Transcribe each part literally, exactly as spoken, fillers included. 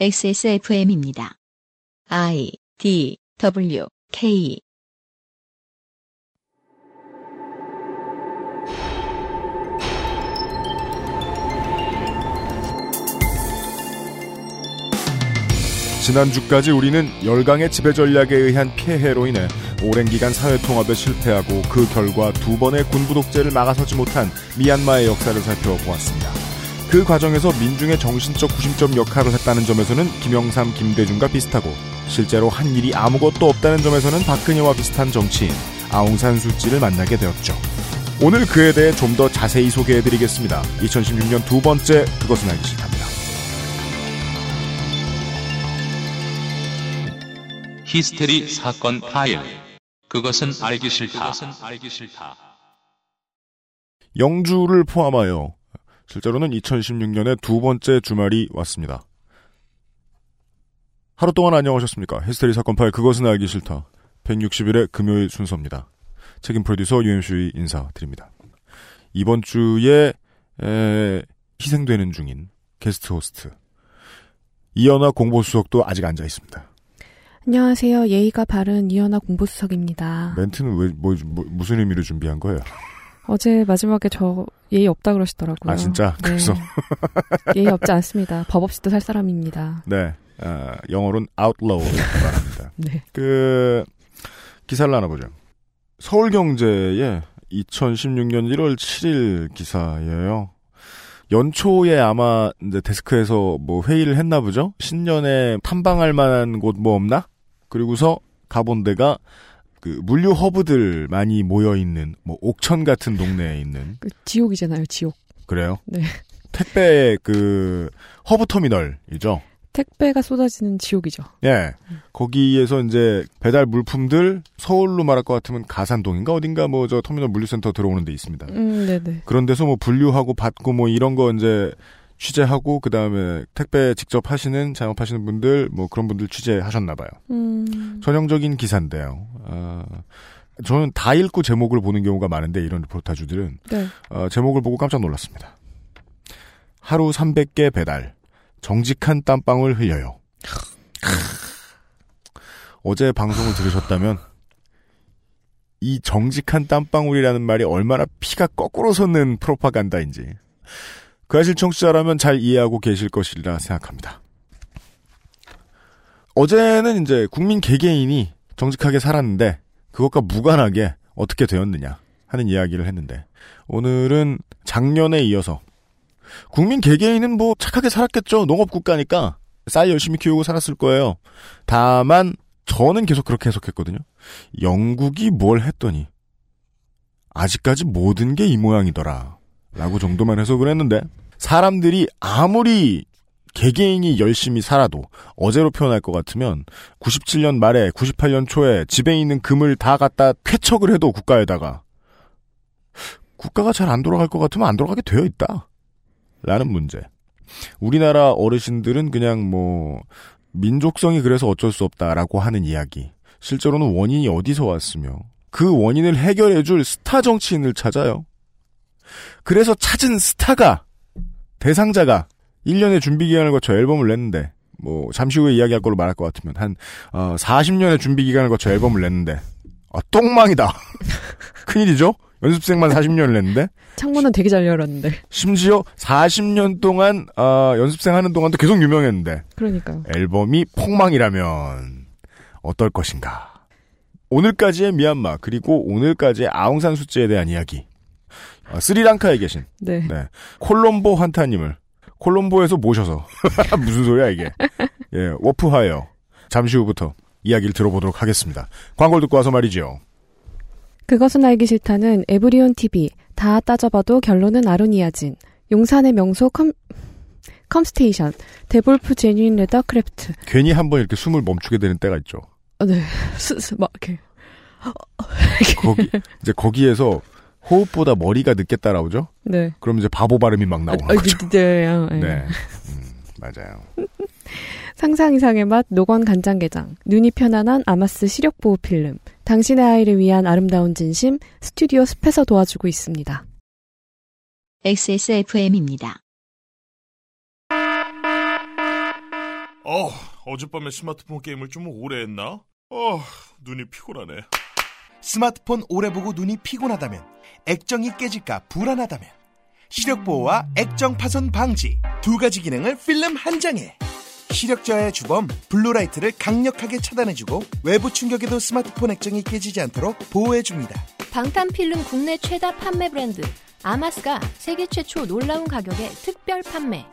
엑스에스에프엠입니다. I, D, W, K 지난주까지 우리는 열강의 지배 전략에 의한 피해로 인해 오랜 기간 사회통합에 실패하고 그 결과 두 번의 군부 독재를 막아서지 못한 미얀마의 역사를 살펴보았습니다. 그 과정에서 민중의 정신적 구심점 역할을 했다는 점에서는 김영삼, 김대중과 비슷하고 실제로 한 일이 아무것도 없다는 점에서는 박근혜와 비슷한 정치인 아웅산 수찌를 만나게 되었죠. 오늘 그에 대해 좀 더 자세히 소개해드리겠습니다. 이천십육 년 두 번째 그것은 알기 싫답니다. 히스테리 사건 파일. 그것은 알기 싫다. 영주를 포함하여 실제로는 이천십육 년의 두 번째 주말이 왔습니다. 하루 동안 안녕하셨습니까? 히스테리 사건 파일. 그것은 알기 싫다. 백육십 일의 금요일 순서입니다. 책임 프로듀서 유엠씨의 인사드립니다. 이번 주에 에... 희생되는 중인 게스트 호스트 이연아 공보수석도 아직 앉아 있습니다. 안녕하세요. 예의가 바른 이현아 공보수석입니다. 멘트는 왜, 뭐, 뭐, 무슨 의미로 준비한 거예요? 어제 마지막에 저 예의 없다 그러시더라고요. 아, 진짜? 네. 그래서? 예의 없지 않습니다. 법 없이도 살 사람입니다. 네. 어, 영어로는 outlaw라고 말합니다. 네. 그, 기사를 하나 보죠. 서울경제의 이천십육 년 일월 칠일 기사예요. 연초에 아마 이제 데스크에서 뭐 회의를 했나 보죠? 신년에 탐방할 만한 곳 뭐 없나? 그리고서 가본 데가 그 물류 허브들 많이 모여 있는 뭐 옥천 같은 동네에 있는 그 지옥이잖아요, 지옥. 그래요? 네. 택배의 그 허브 터미널이죠. 택배가 쏟아지는 지옥이죠. 예. 음. 거기에서 이제 배달 물품들 서울로 말할 것 같으면 가산동인가 어딘가 뭐 저 터미널 물류센터 들어오는 데 있습니다. 음, 네네. 그런 데서 뭐 분류하고 받고 뭐 이런 거 이제 취재하고 그 다음에 택배 직접 하시는 작업하시는 분들 뭐 그런 분들 취재하셨나 봐요. 음. 전형적인 기사인데요. 아, 저는 다 읽고 제목을 보는 경우가 많은데 이런 리포타주들은 네. 아, 제목을 보고 깜짝 놀랐습니다. 하루 삼백 개 배달. 정직한 땀방울 흘려요. 어제 방송을 들으셨다면 이 정직한 땀방울이라는 말이 얼마나 피가 거꾸로 솟는 프로파간다인지 그 아실 청취자라면 잘 이해하고 계실 것이라 생각합니다. 어제는 이제 국민 개개인이 정직하게 살았는데 그것과 무관하게 어떻게 되었느냐 하는 이야기를 했는데 오늘은 작년에 이어서 국민 개개인은 뭐 착하게 살았겠죠. 농업국가니까 쌀 열심히 키우고 살았을 거예요. 다만 저는 계속 그렇게 해석했거든요. 영국이 뭘 했더니 아직까지 모든 게 이 모양이더라 라고 정도만 해석을 했는데 사람들이 아무리 개개인이 열심히 살아도 어제로 표현할 것 같으면 구십칠 년 말에 구십팔 년 초에 집에 있는 금을 다 갖다 쾌척을 해도 국가에다가 국가가 잘 안 돌아갈 것 같으면 안 돌아가게 되어 있다 라는 문제. 우리나라 어르신들은 그냥 뭐 민족성이 그래서 어쩔 수 없다라고 하는 이야기. 실제로는 원인이 어디서 왔으며 그 원인을 해결해줄 스타 정치인을 찾아요. 그래서 찾은 스타가 대상자가 일 년의 준비기간을 거쳐 앨범을 냈는데 뭐 잠시 후에 이야기할 걸로 말할 것 같으면 한 어, 사십 년의 준비기간을 거쳐 앨범을 냈는데 아, 똥망이다. 큰일이죠. 연습생만 사십 년을 냈는데 창문은 되게 잘 열었는데 심지어 사십 년 동안 어, 연습생 하는 동안도 계속 유명했는데 그러니까요. 앨범이 폭망이라면 어떨 것인가. 오늘까지의 미얀마 그리고 오늘까지의 아웅산 수찌에 대한 이야기. 아, 스리랑카에 계신 네. 네. 콜롬보 한타님을 콜롬보에서 모셔서 무슨 소리야 이게. 예, 워프하여 잠시 후부터 이야기를 들어보도록 하겠습니다. 광고를 듣고 와서 말이죠. 그것은 알기 싫다는 에브리온 티비, 다 따져봐도 결론은 아로니아진, 용산의 명소 컴, 컴스테이션, 데볼프 제뉴인 레더 크래프트. 괜히 한번 이렇게 숨을 멈추게 되는 때가 있죠. 아, 네. 스, 스, 막, 이렇게. 거기, 이제 거기에서 호흡보다 머리가 늦게 따라오죠? 네. 그럼 이제 바보 발음이 막 나오는 아, 거죠. 네. 네. 음, 맞아요. 상상 이상의 맛 노건 간장게장, 눈이 편안한 아마스 시력보호 필름, 당신의 아이를 위한 아름다운 진심, 스튜디오 숲에서 도와주고 있습니다. 엑스에스에프엠입니다. 어, 어젯밤에 스마트폰 게임을 좀 오래 했나? 어, 눈이 피곤하네. 스마트폰 오래 보고 눈이 피곤하다면, 액정이 깨질까 불안하다면, 시력 보호와 액정 파손 방지 두 가지 기능을 필름 한 장에. 시력 저하의 주범 블루라이트를 강력하게 차단해주고 외부 충격에도 스마트폰 액정이 깨지지 않도록 보호해줍니다. 방탄필름 국내 최다 판매 브랜드 아마스가 세계 최초 놀라운 가격에 특별 판매.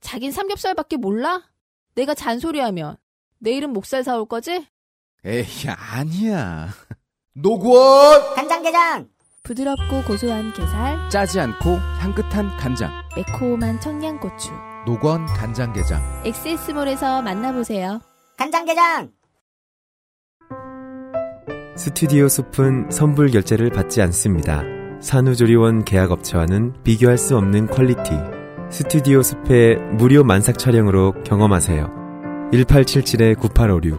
자긴 삼겹살밖에 몰라? 내가 잔소리하면 내일은 목살 사올 거지? 에이, 아니야. 노구원 간장게장. 부드럽고 고소한 게살, 짜지 않고 향긋한 간장, 매콤한 청양고추. 노건 간장게장. 엑세스몰에서 만나보세요. 간장게장. 스튜디오 숲은 선불 결제를 받지 않습니다. 산후조리원 계약업체와는 비교할 수 없는 퀄리티. 스튜디오 숲의 무료 만삭 촬영으로 경험하세요. 일팔칠칠 구팔오육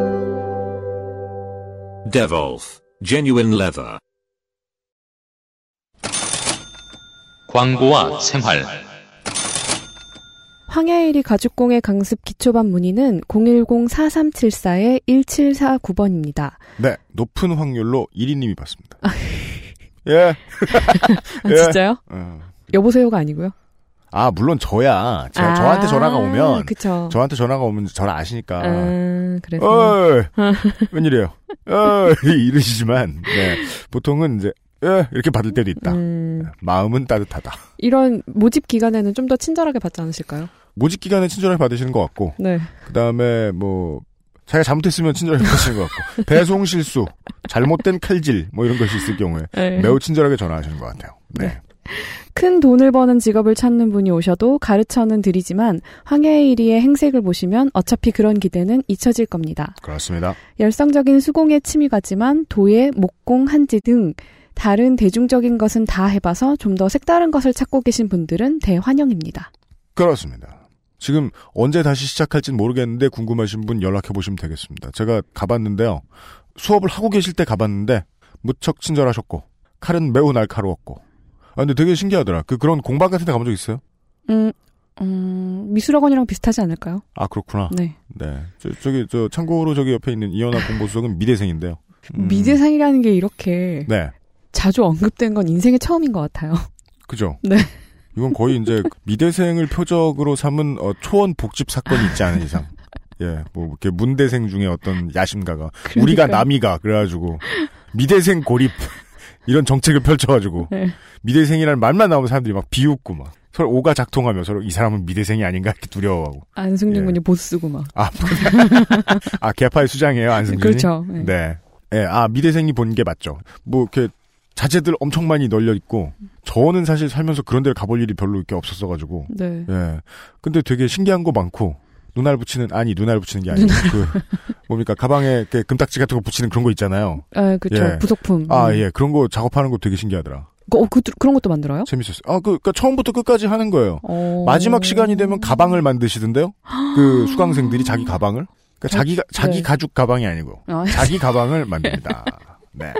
데볼프 제뉴인 레더. 광고와 생활. 황야의 일 위 가죽공예 강습 기초반 문의는 공일공 사삼칠사 일칠사구 번입니다. 네, 높은 확률로 일 위님이 받습니다. 아, 예. 아, 예. 진짜요? 어. 여보세요가 아니고요? 아, 물론 저야. 저, 아, 저한테 전화가 오면. 그쵸. 저한테 전화가 오면 저를 아시니까. 아, 그래서. 어이, 웬일이에요? 어이, 이러시지만, 네. 보통은 이제. 예, 이렇게 받을 때도 있다. 음... 마음은 따뜻하다. 이런 모집 기간에는 좀 더 친절하게 받지 않으실까요? 모집 기간에 친절하게 받으시는 것 같고, 네. 그 다음에 뭐 자기가 잘못했으면 친절하게 받으시는 것 같고, 배송 실수, 잘못된 칼질 뭐 이런 것이 있을 경우에 네. 매우 친절하게 전화하시는 것 같아요. 네. 네. 큰 돈을 버는 직업을 찾는 분이 오셔도 가르쳐는 드리지만 황야의 일 위의 행색을 보시면 어차피 그런 기대는 잊혀질 겁니다. 그렇습니다. 열성적인 수공예 취미가지만 도예, 목공, 한지 등 다른 대중적인 것은 다 해봐서 좀 더 색다른 것을 찾고 계신 분들은 대환영입니다. 그렇습니다. 지금 언제 다시 시작할진 모르겠는데 궁금하신 분 연락해보시면 되겠습니다. 제가 가봤는데요. 수업을 하고 계실 때 가봤는데 무척 친절하셨고 칼은 매우 날카로웠고. 아, 근데 되게 신기하더라. 그, 그런 공방 같은 데 가본 적 있어요? 음, 음, 미술학원이랑 비슷하지 않을까요? 아, 그렇구나. 네. 네. 저, 저기, 저, 참고로 저기 옆에 있는 이현아 공보수석은 미대생인데요. 음. 미대생이라는 게 이렇게. 네. 자주 언급된 건 인생의 처음인 것 같아요. 그죠? 네. 이건 거의 이제 미대생을 표적으로 삼은 어, 초원 복집 사건이 있지 않은 이상. 예, 뭐, 이렇게 문대생 중에 어떤 야심가가. 그러니까요. 우리가 남이가. 그래가지고. 미대생 고립. 이런 정책을 펼쳐가지고. 네. 미대생이라는 말만 나오면 사람들이 막 비웃고 막. 서로 오가 작동하며 서로 이 사람은 미대생이 아닌가 이렇게 두려워하고. 안승준 군이 예. 보스고 막. 아, 아, 개파의 수장이에요, 안승준이. 그렇죠. 네. 네. 예, 아, 미대생이 본 게 맞죠. 뭐, 이렇게. 자재들 엄청 많이 널려 있고 저는 사실 살면서 그런 데를 가볼 일이 별로 이렇게 없었어가지고 네. 예. 근데 되게 신기한 거 많고 눈알 붙이는 아니 눈알 붙이는 게 아니고 그 뭡니까 가방에 이렇게 금딱지 같은 거 붙이는 그런 거 있잖아요. 아 그렇죠. 예. 부속품. 아 예 그런 거 작업하는 거 되게 신기하더라. 어, 그, 그런 것도 만들어요? 재밌었어요. 아, 그, 그니까 처음부터 끝까지 하는 거예요. 오... 마지막 시간이 되면 가방을 만드시던데요. 그 수강생들이 자기 가방을 그러니까 저... 자기 네. 자기 가죽 가방이 아니고 아, 자기 가방을 만듭니다. 네.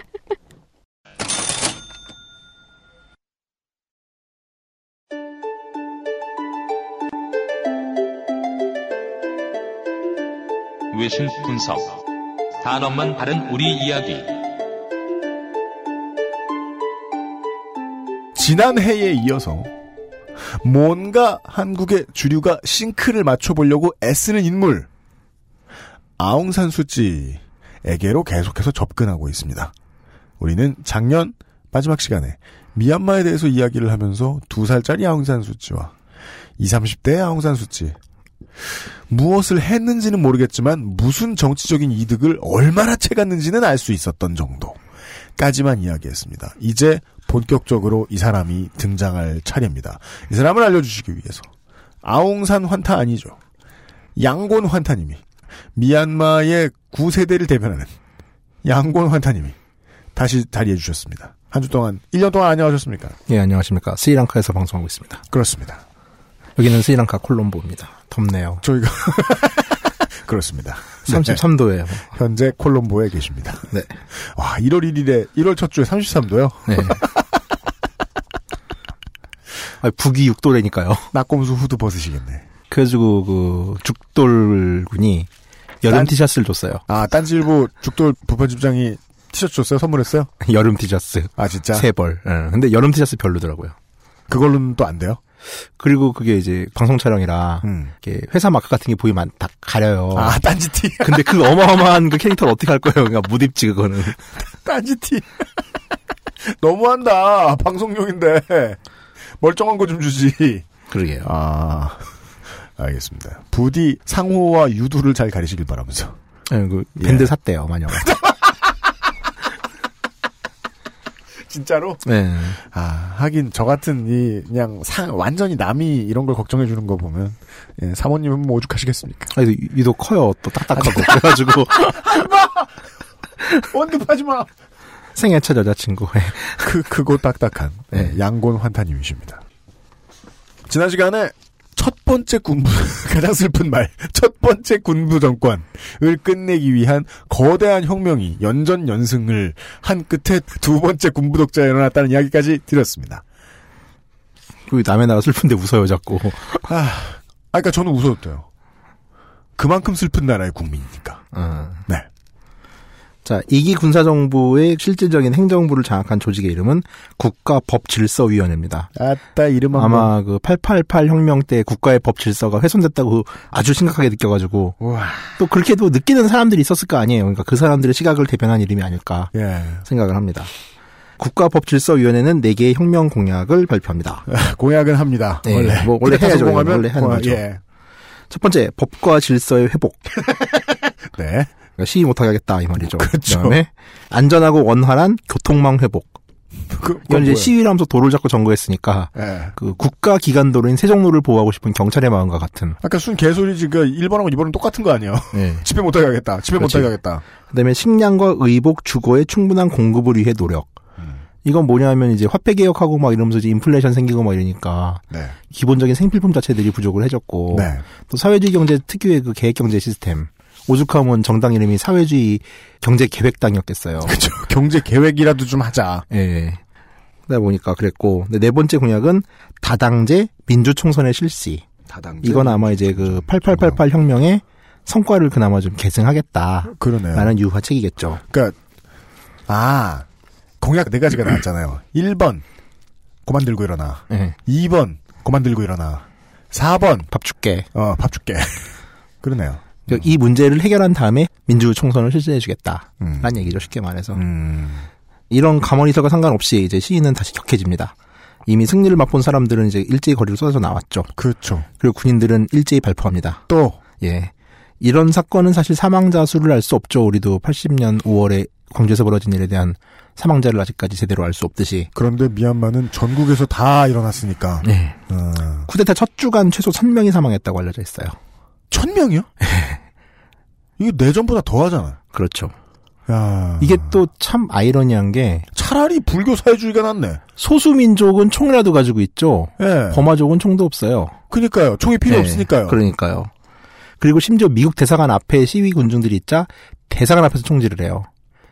외신 분석 단어만 다른 우리 이야기. 지난해에 이어서 뭔가 한국의 주류가 싱크를 맞춰보려고 애쓰는 인물 아웅산수찌에게로 계속해서 접근하고 있습니다. 우리는 작년 마지막 시간에 미얀마에 대해서 이야기를 하면서 두 살짜리 아웅산수찌와 이십, 삼십대의 아웅산수찌 무엇을 했는지는 모르겠지만 무슨 정치적인 이득을 얼마나 채갔는지는 알 수 있었던 정도까지만 이야기했습니다. 이제 본격적으로 이 사람이 등장할 차례입니다. 이 사람을 알려주시기 위해서 아웅산 환타 아니죠. 양곤 환타님이, 미얀마의 구세대를 대변하는 양곤 환타님이 다시 자리해 주셨습니다. 한 주 동안, 일 년 동안 안녕하셨습니까? 예, 안녕하십니까. 스리랑카에서 방송하고 있습니다. 그렇습니다. 여기는 스리랑카 콜롬보입니다. 덥네요. 저희가 그렇습니다. 삼십삼 도예요. 네. 현재 콜롬보에 계십니다. 네. 와, 일월 일일에 일월 첫 주에 삼십삼 도요? 네. 아니, 북이 육 도래니까요. 낙곰수 후드 벗으시겠네. 그래가지고 그 죽돌군이 여름 딴... 티셔츠를 줬어요. 아, 딴지일보 죽돌 부편집장이 티셔츠 줬어요? 선물했어요? 여름 티셔츠. 아, 진짜? 세 벌. 응. 근데 여름 티셔츠 별로더라고요. 그걸로는 또 안 돼요? 그리고 그게 이제 방송 촬영이라 음. 이렇게 회사 마크 같은 게 보이면 다 가려요. 아, 딴지티. 근데 그 어마어마한 그 캐릭터를 어떻게 할 거예요? 그러니까 못 입지 그거는. 딴지티. 너무한다. 방송용인데. 멀쩡한 거 좀 주지. 그러게요. 아, 알겠습니다. 부디 상호와 유두를 잘 가리시길 바라면서. 네, 그 밴드 예. 샀대요, 마녀가. 진짜로? 네. 아, 하긴 저 같은 이 그냥 상 완전히 남이 이런 걸 걱정해 주는 거 보면 예, 사모님은 뭐 오죽하시겠습니까? 아니, 유도 커요. 또 딱딱하고 그래가지고. 하지 마. 언급하지 마. 생애 첫 여자친구. 그 크고 딱딱한 네. 양곤 환타님이십니다. 지난 시간에 첫 번째 군부 가장 슬픈 말. 첫 번째 군부 정권을 끝내기 위한 거대한 혁명이 연전연승을 한 끝에 두 번째 군부 독재가 일어났다는 이야기까지 드렸습니다. 그 남의 나라 슬픈데 웃어요 자꾸. 아, 아 그러니까 저는 웃어줬대요. 그만큼 슬픈 나라의 국민이니까. 음. 네. 자, 이 기 군사정부의 실질적인 행정부를 장악한 조직의 이름은 국가법질서위원회입니다. 아따, 이름 한 아마 번. 그 팔팔팔 혁명 때 국가의 법질서가 훼손됐다고 아주 심각하게 느껴가지고. 우와. 또 그렇게도 느끼는 사람들이 있었을 거 아니에요. 그러니까 그 사람들의 시각을 대변한 이름이 아닐까 예. 생각을 합니다. 국가법질서위원회는 네 개의 혁명 공약을 발표합니다. 공약은 합니다. 네, 원래. 뭐 원래 해야죠. 공약은 원래 하는 거죠. 예. 첫 번째, 법과 질서의 회복. 네. 시위 못하게 하겠다 이 말이죠. 그렇죠. 그다음에 안전하고 원활한 교통망 회복. 그, 현재 시위를 하면서 도로를 잡고 점거했으니까 네. 그 국가 기간 도로인 세종로를 보호하고 싶은 경찰의 마음과 같은. 아까 순 개소리지. 그 일본하고 이번은 똑같은 거 아니에요? 네. 집회 못하게 하겠다. 집회 그렇지. 못하게 하겠다. 그다음에 식량과 의복, 주거의 충분한 공급을 위해 노력. 음. 이건 뭐냐면 이제 화폐 개혁하고 막 이러면서 이제 인플레이션 생기고 막 이러니까 네. 기본적인 생필품 자체들이 부족을 해졌고 네. 또 사회주의 경제 특유의 그 계획 경제 시스템. 오죽하면 정당 이름이 사회주의 경제계획당이었겠어요. 그렇죠. 경제계획이라도 좀 하자. 예. 그러다 보니까 그랬고. 근데 네 번째 공약은 다당제 민주총선의 실시. 다당제. 이건 아마 이제 그 팔팔팔팔 혁명의 성과를 그나마 좀 계승하겠다. 그러네요. 라는 유화책이겠죠. 그러니까 아 공약 네 가지가 나왔잖아요. 일 번 고만 들고 일어나. 예. 이 번 고만 들고 일어나. 사 번 밥 줄게. 어, 밥 줄게. 그러네요. 이 문제를 해결한 다음에 민주 총선을 실시해주겠다. 라는 음. 얘기죠, 쉽게 말해서. 음. 이런 감언이설과 상관없이 이제 시위는 다시 격해집니다. 이미 승리를 맛본 사람들은 이제 일제히 거리로 쏟아져 나왔죠. 그렇죠. 그리고 군인들은 일제히 발포합니다. 또? 예. 이런 사건은 사실 사망자 수를 알 수 없죠. 우리도 팔십 년 오월에 광주에서 벌어진 일에 대한 사망자를 아직까지 제대로 알 수 없듯이. 그런데 미얀마는 전국에서 다 일어났으니까. 네. 어. 쿠데타 첫 주간 최소 천 명이 사망했다고 알려져 있어요. 천 명이요? 이거 내전보다 더 하잖아. 그렇죠. 야. 이게 또 참 아이러니한 게 차라리 불교 사회주의가 낫네. 소수민족은 총이라도 가지고 있죠. 예. 버마족은 총도 없어요. 그러니까요. 총이 필요 예. 없으니까요. 그러니까요. 그리고 심지어 미국 대사관 앞에 시위 군중들이 있자 대사관 앞에서 총질을 해요.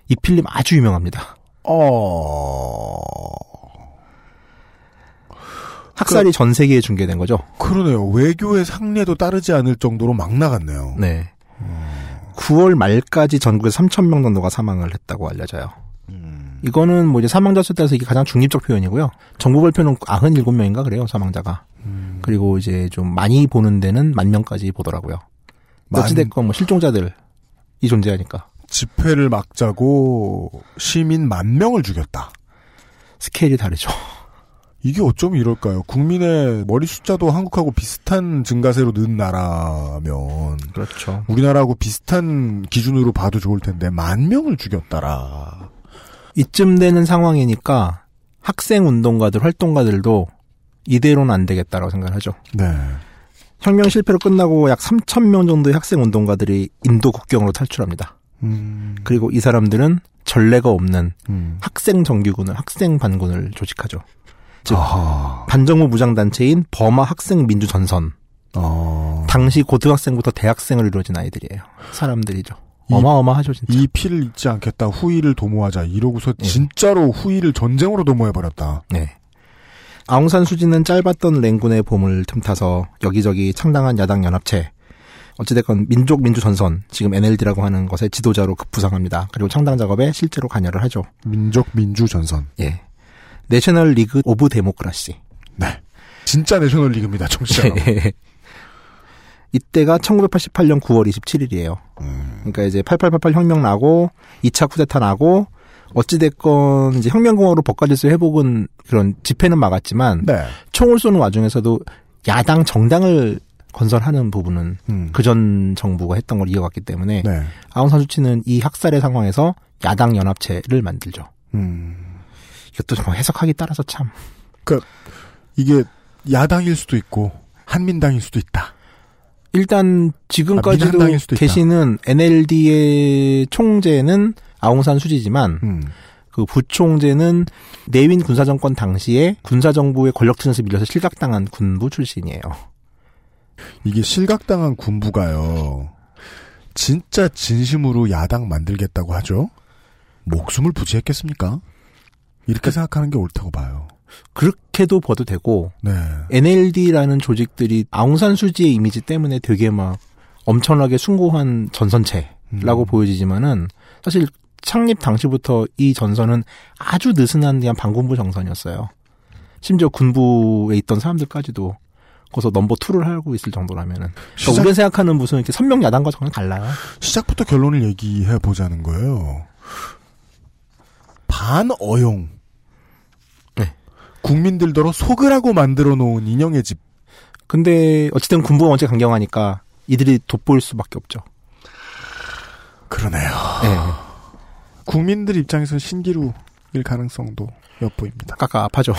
이 필름 아주 유명합니다. 어... 학살이 그, 전 세계에 중계된 거죠. 그러네요. 외교의 상례도 따르지 않을 정도로 막 나갔네요. 네. 음. 구월 말까지 전국에서 삼천 명 정도가 사망을 했다고 알려져요. 음. 이거는 뭐 이제 사망자 수에 따라서 이게 가장 중립적 표현이고요. 정부 발표는 구십칠 명인가 그래요, 사망자가. 음. 그리고 이제 좀 많이 보는 데는 만 명까지 보더라고요. 만... 어찌됐건 뭐 실종자들이 존재하니까. 집회를 막자고 시민 만 명을 죽였다. 스케일이 다르죠. 이게 어쩜 이럴까요? 국민의 머리 숫자도 한국하고 비슷한 증가세로 는 나라면 그렇죠. 우리나라하고 비슷한 기준으로 봐도 좋을 텐데 만 명을 죽였다라. 이쯤 되는 상황이니까 학생 운동가들, 활동가들도 이대로는 안 되겠다라고 생각을 하죠. 네. 혁명 실패로 끝나고 약 삼천 명 정도의 학생 운동가들이 인도 국경으로 탈출합니다. 음. 그리고 이 사람들은 전례가 없는 음. 학생 정규군을, 학생 반군을 조직하죠. 즉 아하. 반정부 무장단체인 버마 학생민주전선. 어. 당시 고등학생부터 대학생을 이루어진 아이들이에요. 사람들이죠. 이, 어마어마하죠 진짜. 이 피를 잊지 않겠다. 후위를 도모하자. 이러고서 네. 진짜로 후위를 전쟁으로 도모해버렸다. 네. 아웅산 수지는 짧았던 랭군의 봄을 틈타서 여기저기 창당한 야당 연합체, 어찌됐건 민족 민주전선, 지금 엔엘디라고 하는 것의 지도자로 급부상합니다. 그리고 창당 작업에 실제로 관여를 하죠. 민족 민주전선. 예. 내셔널 리그 오브 데모크라시. 네. 진짜 내셔널 리그입니다. 정치자. 이때가 천구백팔십팔 년 구월 이십칠일이에요. 음. 그러니까 이제 팔팔팔팔 혁명 나고 이 차 쿠데타 나고 어찌됐건 이제 혁명공화로 법과질서 회복은 그런 집회는 막았지만 네. 총을 쏘는 와중에서도 야당 정당을 건설하는 부분은 음. 그전 정부가 했던 걸 이어갔기 때문에 네. 아웅산 수치는 이 학살의 상황에서 야당 연합체를 만들죠. 음. 이것도 뭐 해석하기 따라서 참. 그러니까 이게 야당일 수도 있고 한민당일 수도 있다. 일단 지금까지도 아, 계시는 엔엘디의 총재는 아웅산 수지지만 음. 그 부총재는 내윈 군사정권 당시에 군사정부의 권력투쟁에서 밀려서 실각당한 군부 출신이에요. 이게 실각당한 군부가요. 진짜 진심으로 야당 만들겠다고 하죠. 목숨을 부지했겠습니까? 이렇게 그, 생각하는 게 옳다고 봐요. 그렇게도 봐도 되고 네. 엔엘디라는 조직들이 아웅산 수지의 이미지 때문에 되게 막 엄청나게 숭고한 전선체라고 음. 보여지지만은 사실 창립 당시부터 이 전선은 아주 느슨한 그냥 반군부 정선이었어요. 심지어 군부에 있던 사람들까지도 거기서 넘버이를 하고 있을 정도라면은 시작... 그러니까 우리가 생각하는 무슨 이렇게 선명 야당과 전혀 달라요. 시작부터 결론을 얘기해보자는 거예요. 반어용 국민들더러 속으라고 만들어 놓은 인형의 집. 근데 어쨌든 군부가 원체 강경하니까 이들이 돋보일 수밖에 없죠. 그러네요. 네. 국민들 입장에서는 신기루일 가능성도 엿보입니다. 깝깝하죠.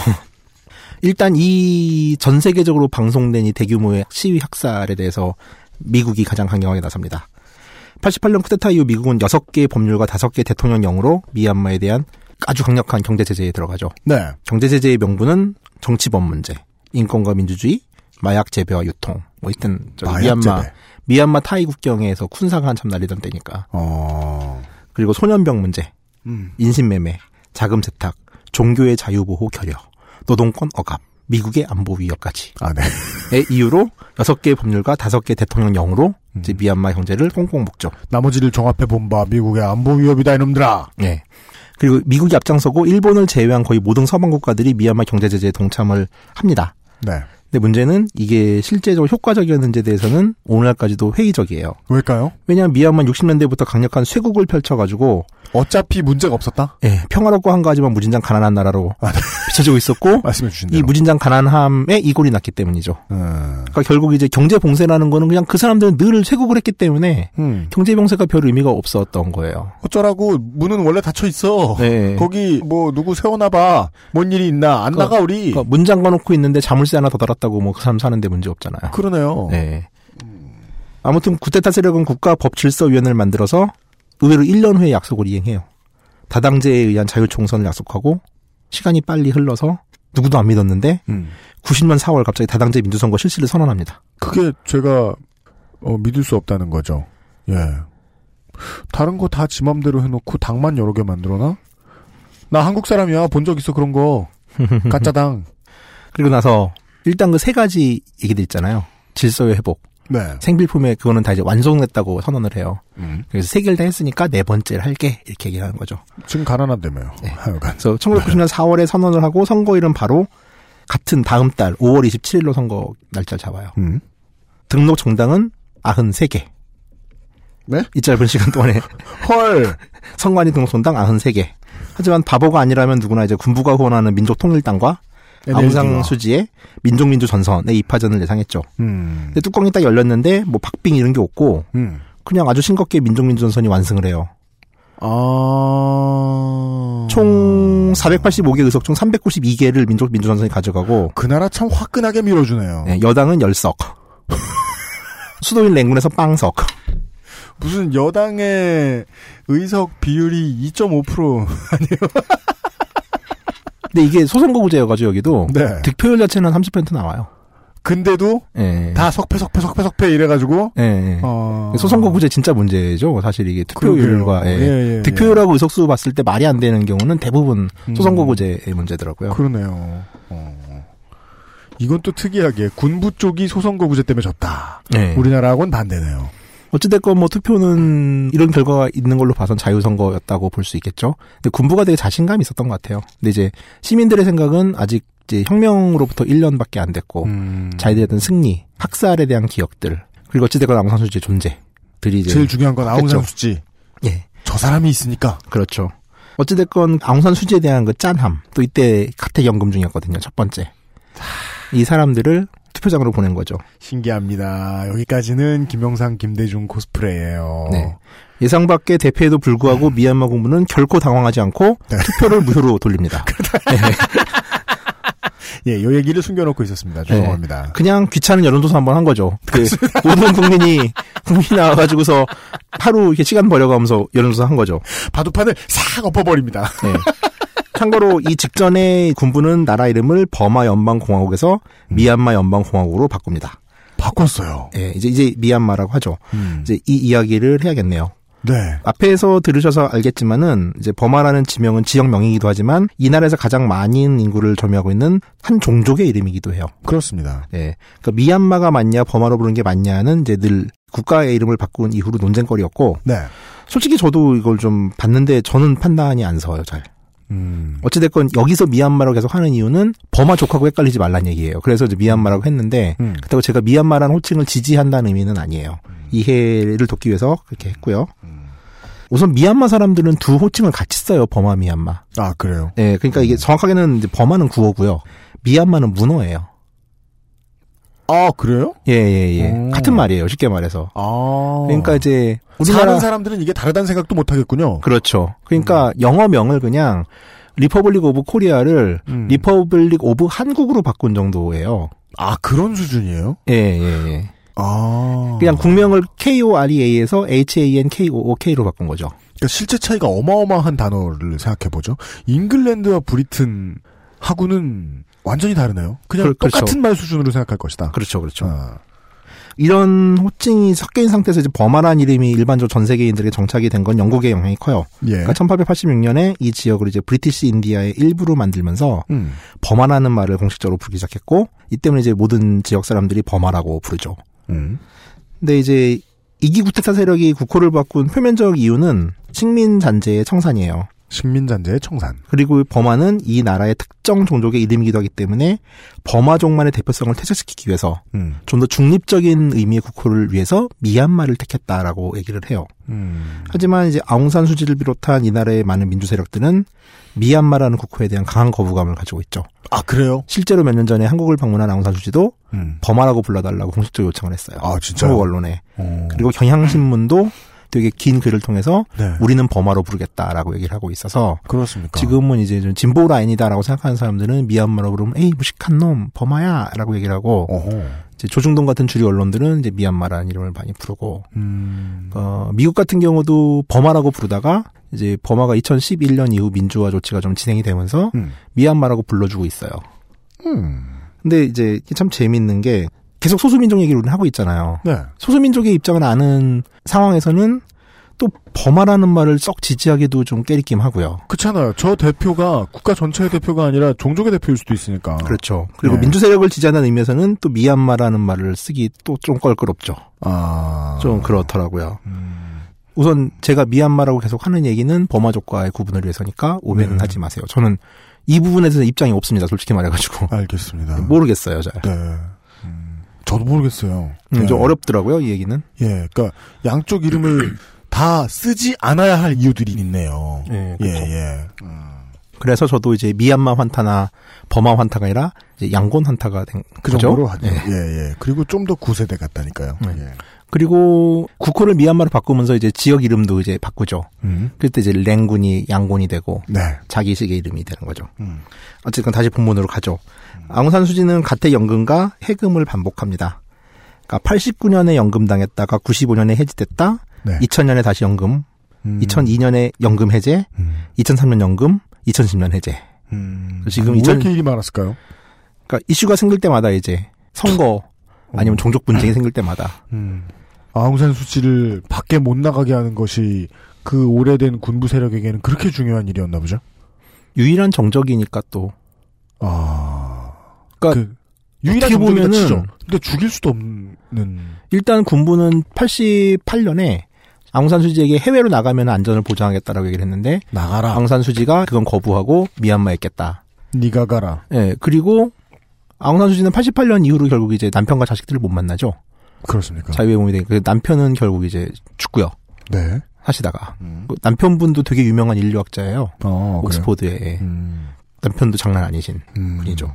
일단 이 전 세계적으로 방송된 이 대규모의 시위 학살에 대해서 미국이 가장 강경하게 나섭니다. 팔십팔 년 쿠데타 이후 미국은 여섯 개의 법률과 다섯 개의 대통령령으로 미얀마에 대한 아주 강력한 경제제재에 들어가죠. 네. 경제제재의 명분은 정치범 문제, 인권과 민주주의, 마약 재배와 유통. 뭐, 이땐, 미얀마, 재배. 미얀마 타이 국경에서 쿤사가 한참 날리던 때니까. 어. 그리고 소년병 문제, 음. 인신매매, 자금 세탁, 종교의 자유보호 결여, 노동권 억압, 미국의 안보 위협까지. 아, 네. 의 이유로 여섯 개의 법률과 다섯 개의 대통령령으로 음. 이제 미얀마 경제를 꽁꽁 묶죠. 나머지를 종합해본 바, 미국의 안보 위협이다, 이놈들아. 네. 그리고 미국이 앞장서고 일본을 제외한 거의 모든 서방 국가들이 미얀마 경제 제재에 동참을 합니다. 네. 근데 문제는 이게 실제적으로 효과적이었는지에 대해서는 오늘날까지도 회의적이에요. 왜일까요? 왜냐하면 미얀마 육십 년대부터 강력한 쇄국을 펼쳐가지고 어차피 문제가 없었다? 예, 평화롭고 한가하지만 무진장 가난한 나라로 아, 네. 비춰지고 있었고 말씀해 주신 대로. 이 무진장 가난함에 이골이 났기 때문이죠. 음. 그러니까 결국 이제 경제 봉쇄라는 거는 그냥 그 사람들은 늘 쇄국을 했기 때문에 음. 경제 봉쇄가 별 의미가 없었던 거예요. 어쩌라고 문은 원래 닫혀 있어. 네. 거기 뭐 누구 세워놔봐. 뭔 일이 있나 안 그러니까, 나가 우리. 그러니까 문 잠가놓고 있는데 자물쇠 하나 더 달았다. 다고 뭐 그 사람 사는데 문제 없잖아요. 그러네요. 네. 아무튼 쿠데타 세력은 국가법질서위원회를 만들어서 의외로 일 년 후에 약속을 이행해요. 다당제에 의한 자유총선을 약속하고 시간이 빨리 흘러서 누구도 안 믿었는데 음. 구십 년 사월 갑자기 다당제 민주선거 실시를 선언합니다. 그게 제가 어, 믿을 수 없다는 거죠. 예. 다른 거 다 지 맘대로 해놓고 당만 여러 개 만들어놔? 나 한국 사람이야. 본 적 있어 그런 거. 가짜당. 그리고 나서 일단 그 세 가지 얘기들 있잖아요. 질서의 회복. 네. 생필품에 그거는 다 이제 완성됐다고 선언을 해요. 음. 그래서 세 개를 다 했으니까 네 번째를 할게. 이렇게 얘기하는 거죠. 지금 가난한데며요. 네. 그래서 천구백구십 년 네. 사월에 선언을 하고 선거일은 바로 같은 다음 달 오월 이십칠일로 선거 날짜를 잡아요. 음. 등록 정당은 구십삼 개. 네? 이 짧은 시간 동안에. 헐. 선관위 등록 정당 구십삼 개. 하지만 바보가 아니라면 누구나 이제 군부가 후원하는 민족통일당과 아웅산 수지의 민족민주전선의 입하전을 예상했죠. 음. 근데 뚜껑이 딱 열렸는데 뭐 박빙 이런 게 없고 음. 그냥 아주 싱겁게 민족민주전선이 완승을 해요. 아... 총 사백팔십오 개 의석 중 삼백구십이 개를 민족민주전선이 가져가고 그 나라 참 화끈하게 밀어주네요. 네, 여당은 십 석 수도인 냉군에서 빵석. 무슨 여당의 의석 비율이 이 점 오 퍼센트 아니에요? 근데 이게 소선거구제여가지고 여기도 네. 득표율 자체는 삼십 퍼센트 나와요. 근데도 예. 다 석패 석패 석패 석패 이래가지고 예. 어... 소선거구제 진짜 문제죠. 사실 이게 득표율과 예. 예, 예, 득표율하고 예. 의석수 봤을 때 말이 안 되는 경우는 대부분 소선거구제의 음. 문제더라고요. 그러네요. 어... 이건 또 특이하게 군부 쪽이 소선거구제 때문에 졌다. 예. 우리나라하고는 반대네요. 어찌됐건 뭐 투표는 이런 결과가 있는 걸로 봐선 자유선거였다고 볼 수 있겠죠. 근데 군부가 되게 자신감이 있었던 것 같아요. 근데 이제 시민들의 생각은 아직 이제 혁명으로부터 일 년밖에 안 됐고 음. 자기들에 대한 승리, 학살에 대한 기억들, 그리고 어찌됐건 아웅산수지의 존재들이 이제 제일 중요한 건 아웅산수지. 예, 저 사람이 있으니까. 그렇죠. 어찌됐건 아웅산수지에 대한 그 짠함, 또 이때 가택연금 중이었거든요. 첫 번째. 이 사람들을 투표장으로 보낸 거죠. 신기합니다. 여기까지는 김영삼, 김대중 코스프레예요. 네. 예상 밖의 대패에도 불구하고 음. 미얀마 군부는 결코 당황하지 않고 네. 투표를 무효로 돌립니다. 네. 예, 요 얘기를 숨겨놓고 있었습니다. 죄송합니다. 네. 그냥 귀찮은 여론조사 한번 한 거죠. 그 모든 국민이 국민이 나와가지고서 하루 이렇게 시간 버려가면서 여론조사 한 거죠. 바둑판을 싹 엎어버립니다. 네. 참고로 이 직전에 군부는 나라 이름을 버마 연방공화국에서 미얀마 연방공화국으로 바꿉니다. 바꿨어요. 네, 이제 이제 미얀마라고 하죠. 음. 이제 이 이야기를 해야겠네요. 네. 앞에서 들으셔서 알겠지만은 이제 버마라는 지명은 지역명이기도 하지만 이 나라에서 가장 많은 인구를 점유하고 있는 한 종족의 이름이기도 해요. 그렇습니다. 네. 그러니까 미얀마가 맞냐 버마로 부르는 게 맞냐는 이제 늘 국가의 이름을 바꾼 이후로 논쟁거리였고. 네. 솔직히 저도 이걸 좀 봤는데 저는 판단이 안 서요, 잘. 음. 어찌됐건 여기서 미얀마라고 계속 하는 이유는 버마 족하고 헷갈리지 말란 얘기예요. 그래서 이제 미얀마라고 했는데 음. 그렇다고 제가 미얀마라는 호칭을 지지한다는 의미는 아니에요. 음. 이해를 돕기 위해서 그렇게 했고요. 음. 우선 미얀마 사람들은 두 호칭을 같이 써요. 버마, 미얀마. 아, 그래요? 네, 그러니까 이게 정확하게는 이제 버마는 구어고요. 미얀마는 문어예요. 아, 그래요? 예, 예, 예. 오. 같은 말이에요. 쉽게 말해서. 아. 그러니까 이제 우리나라 사는 사람들은 이게 다르다는 생각도 못 하겠군요. 그렇죠. 그러니까 음. 영어명을 그냥 리퍼블릭 오브 코리아를 음. 리퍼블릭 오브 한국으로 바꾼 정도예요. 아, 그런 수준이에요? 예, 예, 예. 아. 그냥 국명을 케이 오 알 이 에이에서 에이치 에이 엔 케이 오 오 케이로 바꾼 거죠. 그러니까 실제 차이가 어마어마한 단어를 생각해 보죠. 잉글랜드와 브리튼하고는 완전히 다르네요. 그냥 그, 똑같은 그렇죠. 말 수준으로 생각할 것이다. 그렇죠, 그렇죠. 아. 이런 호칭이 섞인 상태에서 이제 버마란 이름이 일반적으로 전 세계인들에게 정착이 된 건 영국의 영향이 커요. 예. 그러니까 천팔백팔십육 년에 이 지역을 이제 브리티시 인디아의 일부로 만들면서 음. 버마라는 말을 공식적으로 부르기 시작했고, 이 때문에 이제 모든 지역 사람들이 버마라고 부르죠. 음. 근데 이제 이기 구테타 세력이 국호를 바꾼 표면적 이유는 식민 잔재의 청산이에요. 식민잔재의 청산. 그리고 버마는 이 나라의 특정 종족의 이름이기도 하기 때문에 버마족만의 대표성을 퇴색시키기 위해서 음. 좀 더 중립적인 의미의 국호를 위해서 미얀마를 택했다라고 얘기를 해요. 음. 하지만 이제 아웅산 수지를 비롯한 이 나라의 많은 민주 세력들은 미얀마라는 국호에 대한 강한 거부감을 가지고 있죠. 아, 그래요? 실제로 몇 년 전에 한국을 방문한 아웅산 수지도 음. 버마라고 불러달라고 공식적으로 요청을 했어요. 아, 진짜요? 한국 언론에. 오. 그리고 경향신문도 되게 긴 글을 통해서 네. 우리는 버마로 부르겠다라고 얘기를 하고 있어서 그렇습니까? 지금은 이제 좀 진보 라인이다라고 생각하는 사람들은 미얀마로 부르면 에이 무식한 놈 버마야라고 얘기를 하고 어허. 이제 조중동 같은 주류 언론들은 이제 미얀마라는 이름을 많이 부르고 음. 어, 미국 같은 경우도 버마라고 부르다가 이제 버마가 이천십일 년 이후 민주화 조치가 좀 진행이 되면서 음. 미얀마라고 불러주고 있어요. 음. 근데 이제 참 재밌는 게 계속 소수민족 얘기를 우리는 하고 있잖아요. 네. 소수민족의 입장을 아는 상황에서는 또 버마라는 말을 썩 지지하기도 좀 깨리낌하고요. 그렇잖아요. 저 대표가 국가 전체의 대표가 아니라 종족의 대표일 수도 있으니까. 그렇죠. 그리고 네. 민주세력을 지지하는 의미에서는 또 미얀마라는 말을 쓰기 또 좀 껄끄럽죠. 아, 좀 그렇더라고요. 음. 우선 제가 미얀마라고 계속 하는 얘기는 버마족과의 구분을 위해서니까 오해는 음. 하지 마세요. 저는 이 부분에 대해서 입장이 없습니다. 솔직히 말해가지고. 알겠습니다. 모르겠어요, 잘. 네. 저도 모르겠어요. 음, 네. 좀 어렵더라고요, 이 얘기는. 예, 그러니까 양쪽 이름을 다 쓰지 않아야 할 이유들이 있네요. 예, 그렇죠. 예, 예. 음. 그래서 저도 이제 미얀마 환타나 버마 환타가 아니라 이제 양곤 환타가 된 그 정도로 하죠. 예, 예. 예. 그리고 좀 더 구세대 같다니까요. 음. 예. 그리고 국호를 미얀마로 바꾸면서 이제 지역 이름도 이제 바꾸죠. 음. 그때 이제 랭군이 양곤이 되고 네. 자기식의 이름이 되는 거죠. 음. 어쨌든 다시 본문으로 가죠. 아웅산 수지는 가택연금과 해금을 반복합니다. 그러니까 팔십구 년에 연금당했다가 구십오 년에 해지됐다. 네. 이천 년에 다시 연금. 음. 이천이 년에 연금 해제. 음. 이천삼 년 연금. 이천십 년 해제. 음. 지금 이천... 왜 이렇게 일이 많았을까요? 그러니까 이슈가 생길 때마다 이제 선거 아니면 종족 분쟁이 생길 때마다. 음. 아웅산 수치를 밖에 못 나가게 하는 것이 그 오래된 군부 세력에게는 그렇게 중요한 일이었나 보죠? 유일한 정적이니까 또. 아. 그러니까 그 유일한 정적이다 치죠. 근데 죽일 수도 없는. 일단 군부는 팔십팔 년에 아웅산 수지에게 해외로 나가면 안전을 보장하겠다라고 얘기를 했는데 나가라. 아웅산 수지가 그건 거부하고 미얀마에 있겠다. 네가 가라. 예. 그리고 아웅산 수지는 팔십팔 년 이후로 결국 이제 남편과 자식들을 못 만나죠. 그렇습니까? 자유의 몸이 되니까 남편은 결국 이제 죽고요. 네. 하시다가 음. 남편분도 되게 유명한 인류학자예요. 어, 옥스포드의 음. 남편도 장난 아니신 음. 분이죠.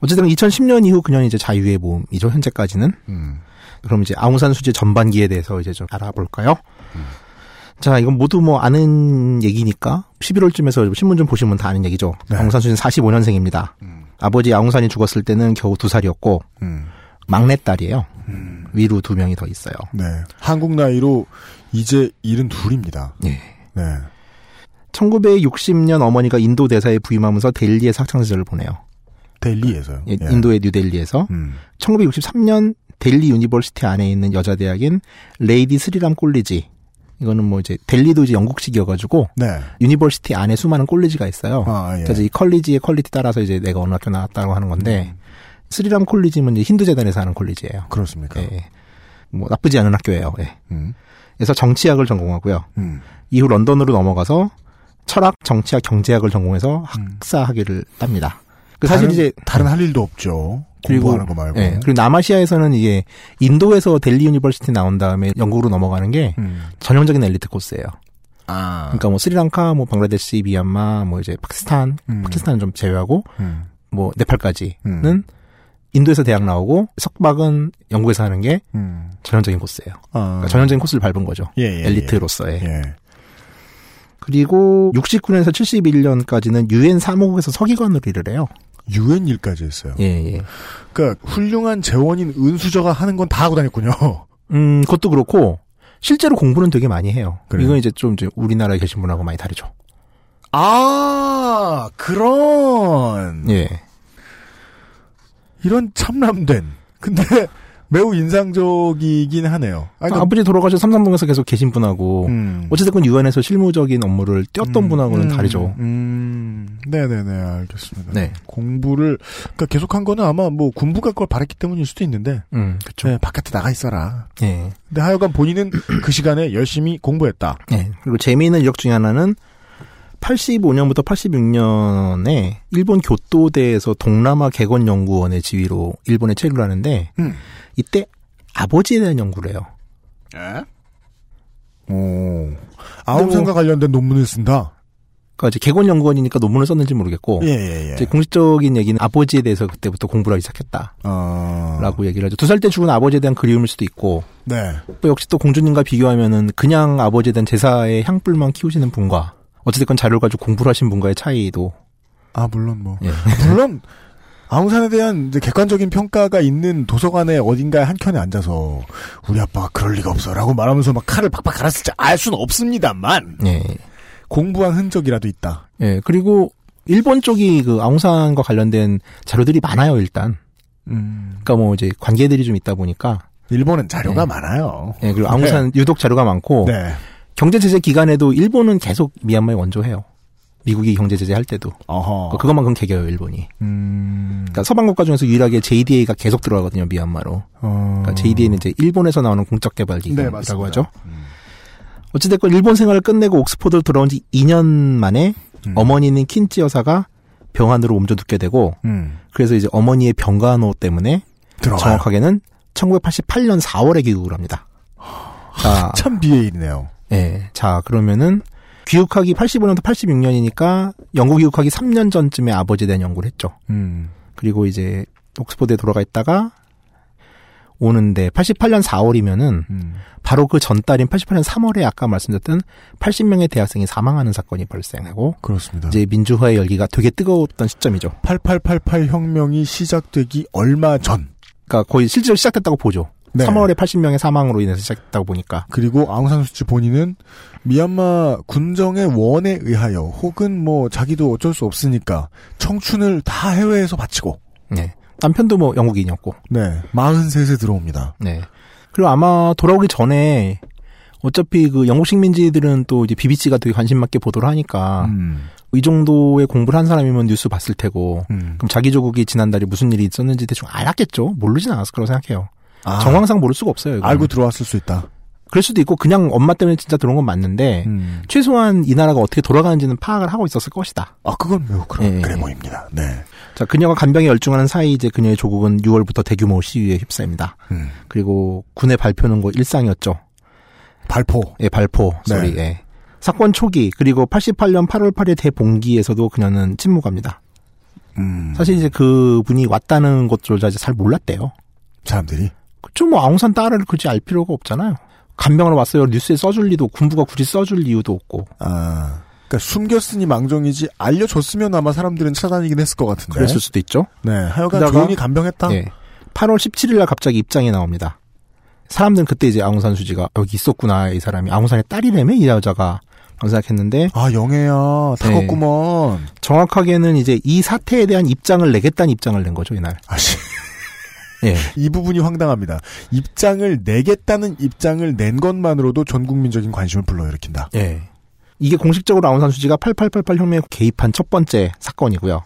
어쨌든 이천십 년 이후 그냥 이제 자유의 몸이죠. 현재까지는. 음. 그럼 이제 아웅산 수지 전반기에 대해서 이제 좀 알아볼까요? 음. 자, 이건 모두 뭐 아는 얘기니까 십일월쯤에서 신문 좀 보시면 다 아는 얘기죠. 네. 아웅산 수지는 사십오 년생입니다. 음. 아버지 아웅산이 죽었을 때는 겨우 두 살이었고 음. 막내딸이에요. 음. 위로 두 명이 더 있어요. 네. 한국 나이로 이제 칠십이입니다. 네. 네. 천구백육십 년 어머니가 인도 대사에 부임하면서 델리에서 학창시절을 보내요. 델리에서요? 예. 인도의 뉴델리에서. 음. 천구백육십삼 년 델리 유니버시티 안에 있는 여자 대학인 레이디 스리람 콜리지. 이거는 뭐 이제 델리도 이제 영국식이어가지고 네. 유니버시티 안에 수많은 콜리지가 있어요. 아, 예. 그래서 이 컬리지의 퀄리티 따라서 이제 내가 어느 학교 나왔다고 하는 건데 음. 스리람 콜리지는 힌두 재단에서 하는 콜리지예요. 그렇습니까? 예. 뭐 나쁘지 않은 학교예요. 예. 음. 그래서 정치학을 전공하고요. 음. 이후 런던으로 넘어가서 철학, 정치학, 경제학을 전공해서 학사 학위를 땁니다. 그 사실 이제 다른 할 일도 없죠. 그리고, 공부하는 거 말고. 예. 그리고 남아시아에서는 이게 인도에서 델리 유니버시티 나온 다음에 영국으로 넘어가는 게 음. 전형적인 엘리트 코스예요. 아. 그러니까 뭐 스리랑카, 뭐 방글라데시, 미얀마, 뭐 이제 파키스탄, 음. 파키스탄은 좀 제외하고 음. 뭐 네팔까지는 음. 인도에서 대학 나오고 석박은 영국에서 하는 게 음. 전형적인 코스예요. 아. 그러니까 전형적인 코스를 밟은 거죠. 예, 예, 엘리트로서의. 예. 그리고 육십구 년에서 칠십일 년까지는 유엔 사무국에서 서기관으로 일을 해요. 유엔 일까지 했어요. 예, 예. 그러니까 훌륭한 재원인 은수저가 하는 건 다 하고 다녔군요. 음, 그것도 그렇고 실제로 공부는 되게 많이 해요. 그래요? 이건 이제 좀 이제 우리나라에 계신 분하고 많이 다르죠. 아, 그런. 예. 이런 참람된. 근데 매우 인상적이긴 하네요. 아니, 그러니까 아버지 돌아가셔서 삼산동에서 계속 계신 분하고 음. 어찌됐건 유엔에서 실무적인 업무를 뛰었던 음, 분하고는 음, 다르죠. 음. 네네네 알겠습니다. 네. 공부를 그러니까 계속한 거는 아마 뭐 군부 갈 걸 바랬기 때문일 수도 있는데 음, 그렇죠. 네, 바깥에 나가 있어라. 네. 근데 하여간 본인은 그 시간에 열심히 공부했다. 네. 그리고 재미있는 이력 중에 하나는 팔십오 년부터 팔십육 년에 일본 교토대에서 동남아 객원연구원의 지휘로 일본에 체류를 하는데 음. 이때 아버지에 대한 연구를 해요. 예? 오. 아웅산과 뭐, 관련된 논문을 쓴다? 그러니까 이제 객원연구원이니까 논문을 썼는지 모르겠고 예, 예, 예. 이제 공식적인 얘기는 아버지에 대해서 그때부터 공부를 하기 시작했다. 어. 라고 얘기를 하죠. 두 살 때 죽은 아버지에 대한 그리움일 수도 있고 네. 또 역시 또 공주님과 비교하면은 그냥 아버지에 대한 제사의 향불만 키우시는 분과 어찌됐건 자료를 가지고 공부를 하신 분과의 차이도. 아, 물론 뭐. 예. 물론, 아웅산에 대한 이제 객관적인 평가가 있는 도서관에 어딘가에 한켠에 앉아서, 우리 아빠가 그럴 리가 없어. 라고 말하면서 막 칼을 박박 갈았을지 알 수는 없습니다만. 예. 공부한 흔적이라도 있다. 예. 그리고, 일본 쪽이 그 아웅산과 관련된 자료들이 많아요, 일단. 음. 그러니까 뭐 이제 관계들이 좀 있다 보니까. 일본은 자료가 예. 많아요. 예. 그리고 아웅산 네. 유독 자료가 많고. 네. 경제제재 기간에도 일본은 계속 미얀마에 원조해요. 미국이 경제제재 할 때도. 어허. 그것만큼 개겨요, 일본이. 음. 그러니까 서방 국가 중에서 유일하게 제이디에이가 계속 들어가거든요, 미얀마로. 어. 그러니까 제이디에이는 이제 일본에서 나오는 공적개발기관이라고 네, 하죠. 음. 어찌됐건 일본 생활을 끝내고 옥스포드로 돌아온 지 이 년 만에 음. 어머니는 킨치 여사가 병환으로 옮겨 눕게 되고, 음. 그래서 이제 어머니의 병간호 때문에 들어가요. 정확하게는 천구백팔십팔 년 사월에 귀국을 합니다. 자, 참 비애이네요. 예. 자, 그러면은, 귀국하기 팔십오 년부터 팔십육 년이니까, 영국 귀국하기 삼 년 전쯤에 아버지에 대한 연구를 했죠. 음. 그리고 이제, 옥스포드에 돌아가 있다가, 오는데, 팔십팔 년 사월이면은, 음. 바로 그 전달인 팔십팔 년 삼월에 아까 말씀드렸던 팔십 명의 대학생이 사망하는 사건이 발생하고, 그렇습니다. 이제 민주화의 열기가 되게 뜨거웠던 시점이죠. 팔팔팔팔 혁명이 시작되기 얼마 전. 그러니까 거의 실제로 시작됐다고 보죠. 네. 삼월에 팔십 명의 사망으로 인해서 시작됐다고 보니까. 그리고 아웅산 수치 본인은 미얀마 군정의 원에 의하여 혹은 뭐 자기도 어쩔 수 없으니까 청춘을 다 해외에서 바치고. 네. 남편도 뭐 영국인이었고. 네. 마흔세 세 들어옵니다. 네. 그리고 아마 돌아오기 전에 어차피 그 영국 식민지들은 또 이제 비비씨가 되게 관심 있게 보도를 하니까 음. 이 정도의 공부를 한 사람이면 뉴스 봤을 테고 음. 그럼 자기 조국이 지난달에 무슨 일이 있었는지 대충 알았겠죠. 모르진 않았을 거라고 생각해요. 아. 정황상 모를 수가 없어요. 이건. 알고 들어왔을 수 있다. 그럴 수도 있고 그냥 엄마 때문에 진짜 들어온 건 맞는데 음. 최소한 이 나라가 어떻게 돌아가는지는 파악을 하고 있었을 것이다. 아 그건 매우 그런 네. 그래 보입니다. 네. 자 그녀가 간병에 열중하는 사이 이제 그녀의 조국은 유월부터 대규모 시위에 휩싸입니다. 음. 그리고 군의 발표는 거 일상이었죠. 발포. 예, 발포. 소리. 네. 예. 사건 초기 그리고 팔십팔 년 팔월 팔일 대봉기에서도 그녀는 침묵합니다. 음. 사실 이제 그 분이 왔다는 것조차 이제 잘 몰랐대요. 사람들이. 그쵸, 뭐 아웅산 딸을 굳이 알 필요가 없잖아요. 간병하러 왔어요. 뉴스에 써줄 리도 군부가 굳이 써줄 이유도 없고. 아, 그러니까 숨겼으니 망정이지 알려줬으면 아마 사람들은 찾아다니긴 했을 것 같은데. 그랬을 수도 있죠. 네, 하여간 조용히 간병했다. 네, 팔월 십칠일날 갑자기 입장이 나옵니다. 사람들은 그때 이제 아웅산 수지가 여기 있었구나 이 사람이 아웅산의 딸이라며 이 여자가 생각했는데. 아 영애야 타겄구먼. 네. 정확하게는 이제 이 사태에 대한 입장을 내겠다는 입장을 낸 거죠 이날. 아씨. 예. 이 부분이 황당합니다. 입장을 내겠다는 입장을 낸 것만으로도 전 국민적인 관심을 불러일으킨다. 예. 이게 공식적으로 아웅산 수지가 팔팔팔팔 혁명에 개입한 첫 번째 사건이고요.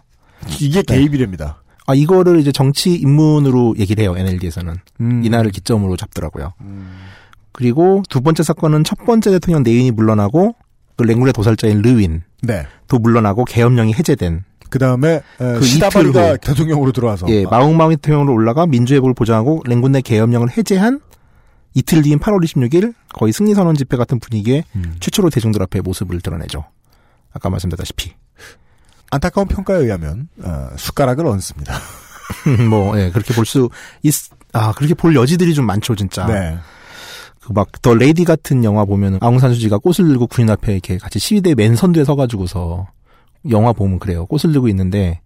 이게 네. 개입이랍니다. 아, 이거를 이제 정치 입문으로 얘기를 해요. 엔엘디에서는. 음. 이날을 기점으로 잡더라고요. 음. 그리고 두 번째 사건은 첫 번째 대통령 내윈이 물러나고 그 랭군의 도살자인 르윈도 네. 물러나고 계엄령이 해제된 그다음에 그 시다바리가 대통령으로 들어와서 예, 마웅마웅이 대통령으로 올라가 민주회복을 보장하고 랭군 내 계엄령을 해제한 이틀 뒤인 팔월 이십육일 거의 승리선언 집회 같은 분위기에 음. 최초로 대중들 앞에 모습을 드러내죠. 아까 말씀드렸다시피. 안타까운 평가에 의하면 어, 숟가락을 얹습니다. 뭐 예, 그렇게 볼 수 있 아, 그렇게 볼 여지들이 좀 많죠, 진짜. 네. 그 막 더 레이디 같은 영화 보면 아웅산 수지가 꽃을 들고 군인 앞에 이렇게 같이 시위대 맨선두에 서 가지고서 영화 보면 그래요. 꽃을 들고 있는데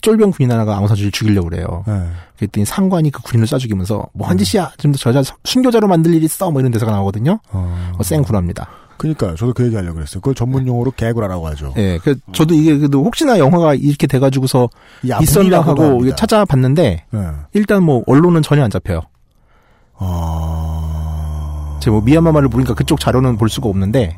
쫄병 군인 하나가 아웅산 수지를 죽이려고 그래요. 네. 그랬더니 상관이 그 군인을 쏴 죽이면서 뭐 한 짓이야. 지금 저 여자 순교자로 만들 일 있어. 뭐 이런 대사가 나오거든요. 어. 어, 쌩구랍니다. 그니까요. 저도 그 얘기 하려고 그랬어요. 그걸 전문 용어로 개구라라고 하죠. 예. 네, 그, 저도 이게, 그래도 혹시나 영화가 이렇게 돼가지고서 있었나 하고 합니다. 찾아봤는데, 네. 일단 뭐, 언론은 전혀 안 잡혀요. 아. 제가 뭐, 미얀마 말을 모르니까 그쪽 자료는 볼 수가 없는데,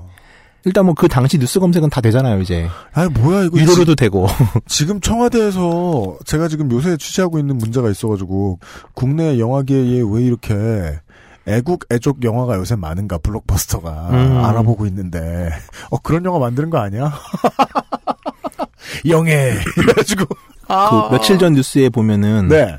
일단 뭐, 그 당시 뉴스 검색은 다 되잖아요, 이제. 아니, 뭐야, 이거. 유료로도 되고. 지금 청와대에서 제가 지금 요새 취재하고 있는 문제가 있어가지고, 국내 영화계에 왜 이렇게, 애국 애족 영화가 요새 많은가 블록버스터가 음. 알아보고 있는데 어 그런 영화 만드는 거 아니야? 영예 그래가지고 아. 그 며칠 전 뉴스에 보면은 네.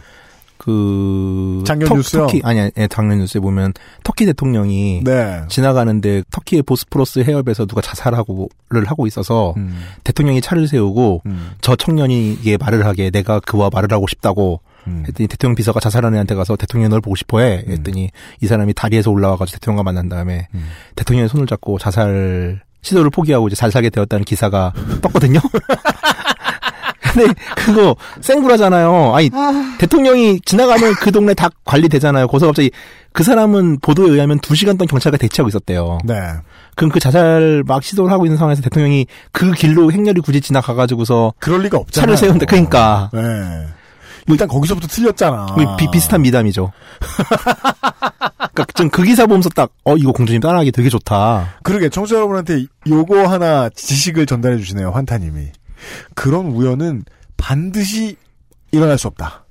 그 작년 뉴스요? 터키 아니 아니 작년 뉴스에 보면 터키 대통령이 네. 지나가는데 터키의 보스포러스 해협에서 누가 자살하고를 하고 있어서 음. 대통령이 차를 세우고 음. 저 청년이 얘 말을 하게 내가 그와 말을 하고 싶다고. 음. 했더니 대통령 비서가 자살한 애한테 가서 대통령이 널 보고 싶어해. 했더니 음. 이 사람이 다리에서 올라와가지고 대통령과 만난 다음에 음. 대통령의 손을 잡고 자살 시도를 포기하고 이제 잘 살게 되었다는 기사가 떴거든요. 근데 그거 생구라잖아요. 아니 아... 대통령이 지나가면 그 동네 다 관리되잖아요. 거기서 갑자기 그 사람은 보도에 의하면 두 시간 동안 경찰과 대치하고 있었대요. 네. 그럼 그 자살 막 시도를 하고 있는 상황에서 대통령이 그 길로 행렬이 굳이 지나가가지고서 그럴 리가 없잖아요. 차를 세운다. 그러니까. 네. 일단 거기서부터 틀렸잖아. 비, 비슷한 미담이죠. 그러니까 전 그 기사 보면서 딱 어 이거 공주님 따라하기 되게 좋다. 그러게 청취자 여러분한테 요거 하나 지식을 전달해 주시네요. 환타님이. 그런 우연은 반드시 일어날 수 없다.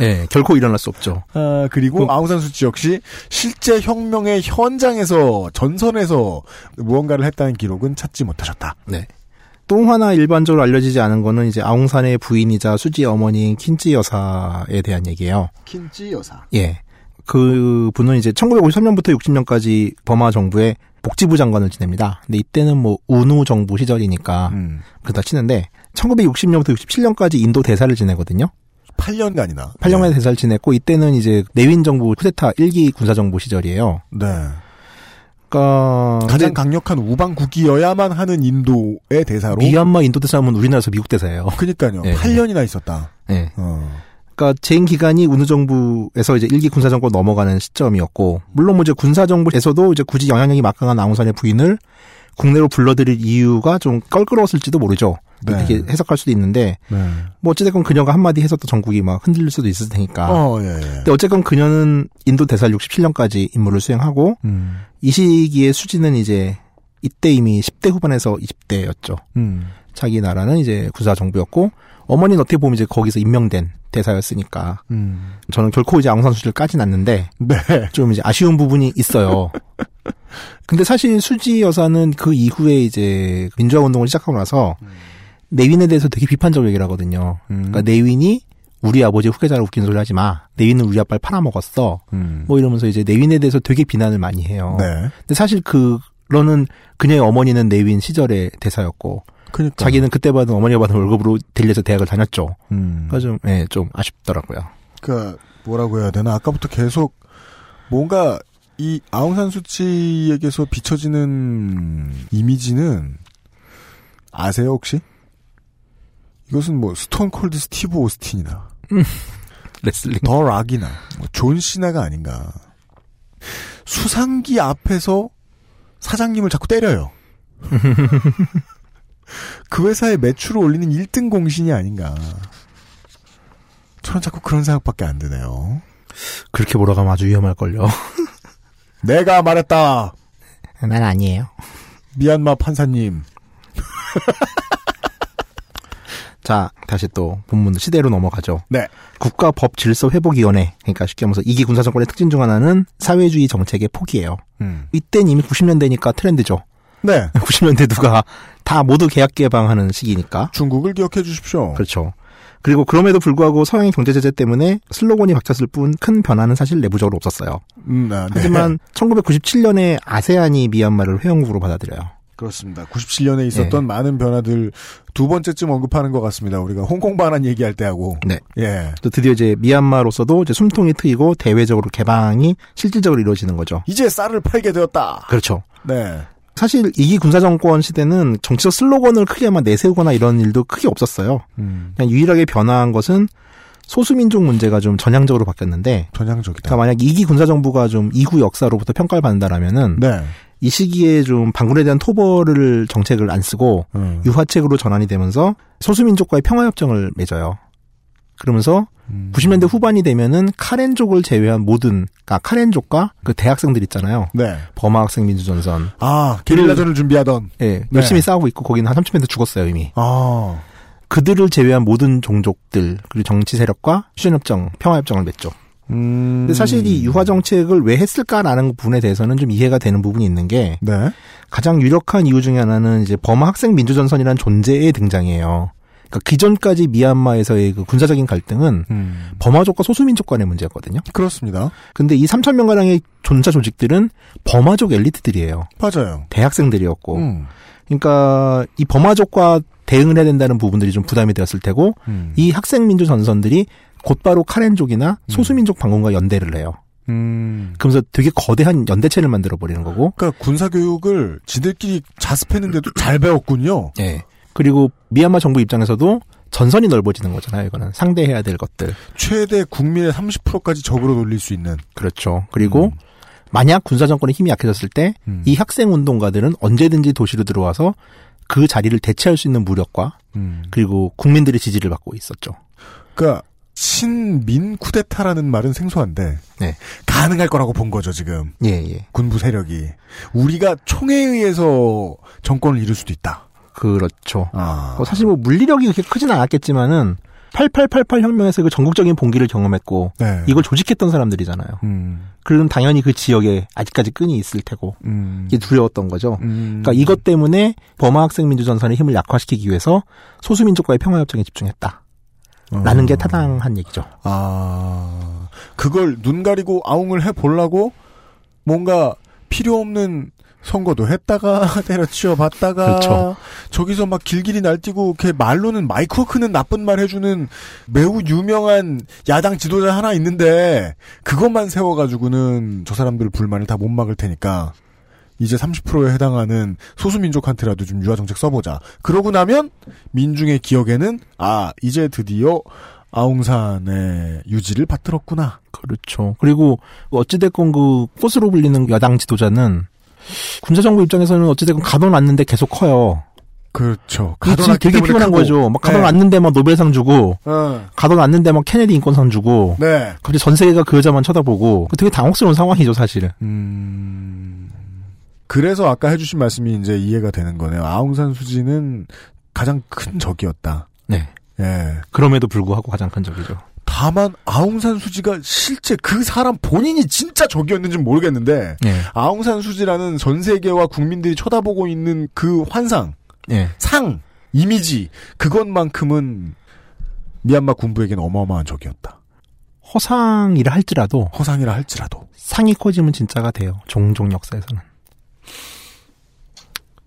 네, 결코 일어날 수 없죠. 아, 그리고 그, 아웅산 수지 역시 실제 혁명의 현장에서 전선에서 무언가를 했다는 기록은 찾지 못하셨다. 네. 또 하나 일반적으로 알려지지 않은 거는 이제 아웅산의 부인이자 수지 어머니인 킨찌 여사에 대한 얘기예요. 킨찌 여사. 예. 그 분은 이제 천구백오십삼 년부터 육십 년까지 버마 정부의 복지부 장관을 지냅니다. 근데 이때는 뭐 운우 정부 시절이니까 음. 그러다 치는데 천구백육십 년부터 육십칠 년까지 인도 대사를 지내거든요. 팔 년간이나. 팔 년간 네. 대사를 지냈고 이때는 이제 내윈 정부 쿠데타 일 기 군사 정부 시절이에요. 네. 그러니까 가장 강력한 우방국이어야만 하는 인도의 대사로 미얀마 인도 대사면 우리나라에서 미국 대사예요. 그러니까요. 네. 팔 년이나 있었다. 네. 어. 그러니까 재임 기간이 우느 정부에서 이제 일기 군사 정권 넘어가는 시점이었고, 물론 뭐 이제 군사 정부에서도 이제 굳이 영향력이 막강한 아웅산의 부인을 국내로 불러들일 이유가 좀 껄끄러웠을지도 모르죠. 네. 이렇게 해석할 수도 있는데, 네. 뭐 어찌됐건 그녀가 한마디 해서 또 전국이 막 흔들릴 수도 있을 테니까. 어, 예, 예. 근데 어쨌건 그녀는 인도 대사를 육십칠 년까지 임무를 수행하고, 음. 이 시기에 수지는 이제 이때 이미 십 대 후반에서 이십 대였죠. 음. 자기 나라는 이제 군사 정부였고, 어머니는 어떻게 보면 이제 거기서 임명된 대사였으니까, 음. 저는 결코 이제 아웅산 수지를 까진 않는데, 네. 좀 이제 아쉬운 부분이 있어요. 근데 사실 수지 여사는 그 이후에 이제 민주화 운동을 시작하고 나서, 음. 내윈에 대해서 되게 비판적이라거든요. 음. 그러니까 내윈이 우리 아버지 후계자를 웃긴 소리 하지 마. 내윈은 우리 아빠를 팔아먹었어. 음. 뭐 이러면서 이제 내윈에 대해서 되게 비난을 많이 해요. 네. 근데 사실 그러는 그녀의 어머니는 내윈 시절의 대사였고, 그러니까. 자기는 그때 받은 어머니가 받은 월급으로 델리에서 대학을 다녔죠. 음. 그러니까 좀, 예, 네, 좀 아쉽더라고요. 그러니까 뭐라고 해야 되나? 아까부터 계속 뭔가 이 아웅산 수치에게서 비춰지는 이미지는 아세요 혹시? 이것은 뭐 스톤 콜드 스티브 오스틴이나 레슬링 더 락이나 뭐 존 시나가 아닌가. 수상기 앞에서 사장님을 자꾸 때려요. 그 회사의 매출을 올리는 일 등 공신이 아닌가. 저는 자꾸 그런 생각밖에 안 드네요. 그렇게 몰아가면 아주 위험할걸요. 내가 말했다. 난 아니에요. 미얀마 판사님. 자, 다시 또 본문 시대로 넘어가죠. 네. 국가법질서회복위원회, 그러니까 쉽게 말해서 이기 군사정권의 특징 중 하나는 사회주의 정책의 포기예요. 음. 이때는 이미 구십 년대니까 트렌드죠. 네. 구십 년대 누가 다 모두 계약 개방하는 시기니까. 중국을 기억해 주십시오. 그렇죠. 그리고 그럼에도 불구하고 서양의 경제 제재 때문에 슬로건이 바뀌었을 뿐 큰 변화는 사실 내부적으로 없었어요. 음, 아, 네. 하지만 천구백구십칠 년에 아세안이 미얀마를 회원국으로 받아들여요. 그렇습니다. 구십칠 년에 있었던 네. 많은 변화들 두 번째쯤 언급하는 것 같습니다. 우리가 홍콩 반환 얘기할 때 하고. 네. 예. 또 드디어 이제 미얀마로서도 이제 숨통이 트이고 대외적으로 개방이 실질적으로 이루어지는 거죠. 이제 쌀을 팔게 되었다. 그렇죠. 네. 사실 이기 군사정권 시대는 정치적 슬로건을 크게만 내세우거나 이런 일도 크게 없었어요. 음. 그냥 유일하게 변화한 것은 소수민족 문제가 좀 전향적으로 바뀌었는데. 전향적이다. 그러니까 만약 이기 군사정부가 좀 이후 역사로부터 평가를 받는다라면은. 네. 이 시기에 좀 반군에 대한 토벌을 정책을 안 쓰고 음. 유화책으로 전환이 되면서 소수민족과의 평화협정을 맺어요. 그러면서 음. 구십 년대 후반이 되면은 카렌족을 제외한 모든, 그러니까 카렌족과 그 대학생들 있잖아요. 네. 버마 학생 민주전선. 아, 게릴라전을 준비하던. 예, 네, 열심히 네. 싸우고 있고 거기는 한 삼십 년대 죽었어요 이미. 아. 그들을 제외한 모든 종족들 그리고 정치 세력과 휴전협정, 평화협정을 맺죠. 음. 근데 사실 이 유화 정책을 왜 했을까라는 부분에 대해서는 좀 이해가 되는 부분이 있는 게 네. 가장 유력한 이유 중에 하나는 이제 버마 학생 민주전선이라는 존재의 등장이에요. 그러니까 기존까지 미얀마에서의 그 군사적인 갈등은 음. 버마족과 소수민족 간의 문제였거든요. 그렇습니다. 근데 이 삼천 명 가량의 존자 조직들은 버마족 엘리트들이에요. 맞아요. 대학생들이었고, 음. 그러니까 이 버마족과 대응을 해야 된다는 부분들이 좀 부담이 되었을 테고, 음. 이 학생 민주 전선들이 곧바로 카렌족이나 소수민족 반군과 연대를 해요. 음. 그러면서 되게 거대한 연대체를 만들어버리는 거고. 그러니까 군사교육을 지들끼리 자습했는데도 잘 배웠군요. 네. 그리고 미얀마 정부 입장에서도 전선이 넓어지는 거잖아요. 이거는 상대해야 될 것들. 최대 국민의 삼십 퍼센트까지 적으로 돌릴 수 있는. 그렇죠. 그리고 음. 만약 군사정권의 힘이 약해졌을 때 이 음. 학생운동가들은 언제든지 도시로 들어와서 그 자리를 대체할 수 있는 무력과 음. 그리고 국민들의 지지를 받고 있었죠. 그러니까 신민 쿠데타라는 말은 생소한데 네. 가능할 거라고 본 거죠 지금. 예, 예. 군부 세력이 우리가 총에 의해서 정권을 이룰 수도 있다. 그렇죠. 아. 어, 사실 뭐 물리력이 그렇게 크진 않았겠지만은 팔팔팔팔 혁명에서 그 전국적인 봉기를 경험했고 네. 이걸 조직했던 사람들이잖아요. 음. 그럼 당연히 그 지역에 아직까지 끈이 있을 테고 음. 이게 두려웠던 거죠. 음. 그러니까 이것 때문에 버마 학생 민주 전선의 힘을 약화시키기 위해서 소수민족과의 평화협정에 집중했다. 라는 어. 게 타당한 얘기죠. 아, 그걸 눈 가리고 아웅을 해보려고 뭔가 필요 없는 선거도 했다가 때려치워봤다가 그렇죠. 저기서 막 길길이 날뛰고 걔 말로는 마이크 크는 나쁜 말 해주는 매우 유명한 야당 지도자 하나 있는데 그것만 세워가지고는 저 사람들 불만을 다 못 막을 테니까 이제 삼십 퍼센트에 해당하는 소수민족한테라도 좀 유화정책 써보자. 그러고 나면 민중의 기억에는 아 이제 드디어 아웅산의 유지를 받들었구나. 그렇죠. 그리고 어찌됐건 그 꽃으로 불리는 야당 지도자는 군사정부 입장에서는 어찌됐건 가둬놨는데 계속 커요. 그렇죠. 가둬놨기 되게 피곤한 크고. 거죠. 막 가둬놨는데 네. 막 노벨상 주고, 어. 가둬놨는데 막 케네디 인권상 주고, 네. 갑자기 전 세계가 그 여자만 쳐다보고, 되게 당혹스러운 상황이죠, 사실은. 음. 그래서 아까 해주신 말씀이 이제 이해가 되는 거네요. 아웅산 수지는 가장 큰 적이었다. 네. 예. 그럼에도 불구하고 가장 큰 적이죠. 다만 아웅산 수지가 실제 그 사람 본인이 진짜 적이었는지는 모르겠는데 예. 아웅산 수지라는 전 세계와 국민들이 쳐다보고 있는 그 환상, 예. 상, 이미지 그것만큼은 미얀마 군부에겐 어마어마한 적이었다. 허상이라 할지라도 허상이라 할지라도 상이 커지면 진짜가 돼요. 종종 역사에서는.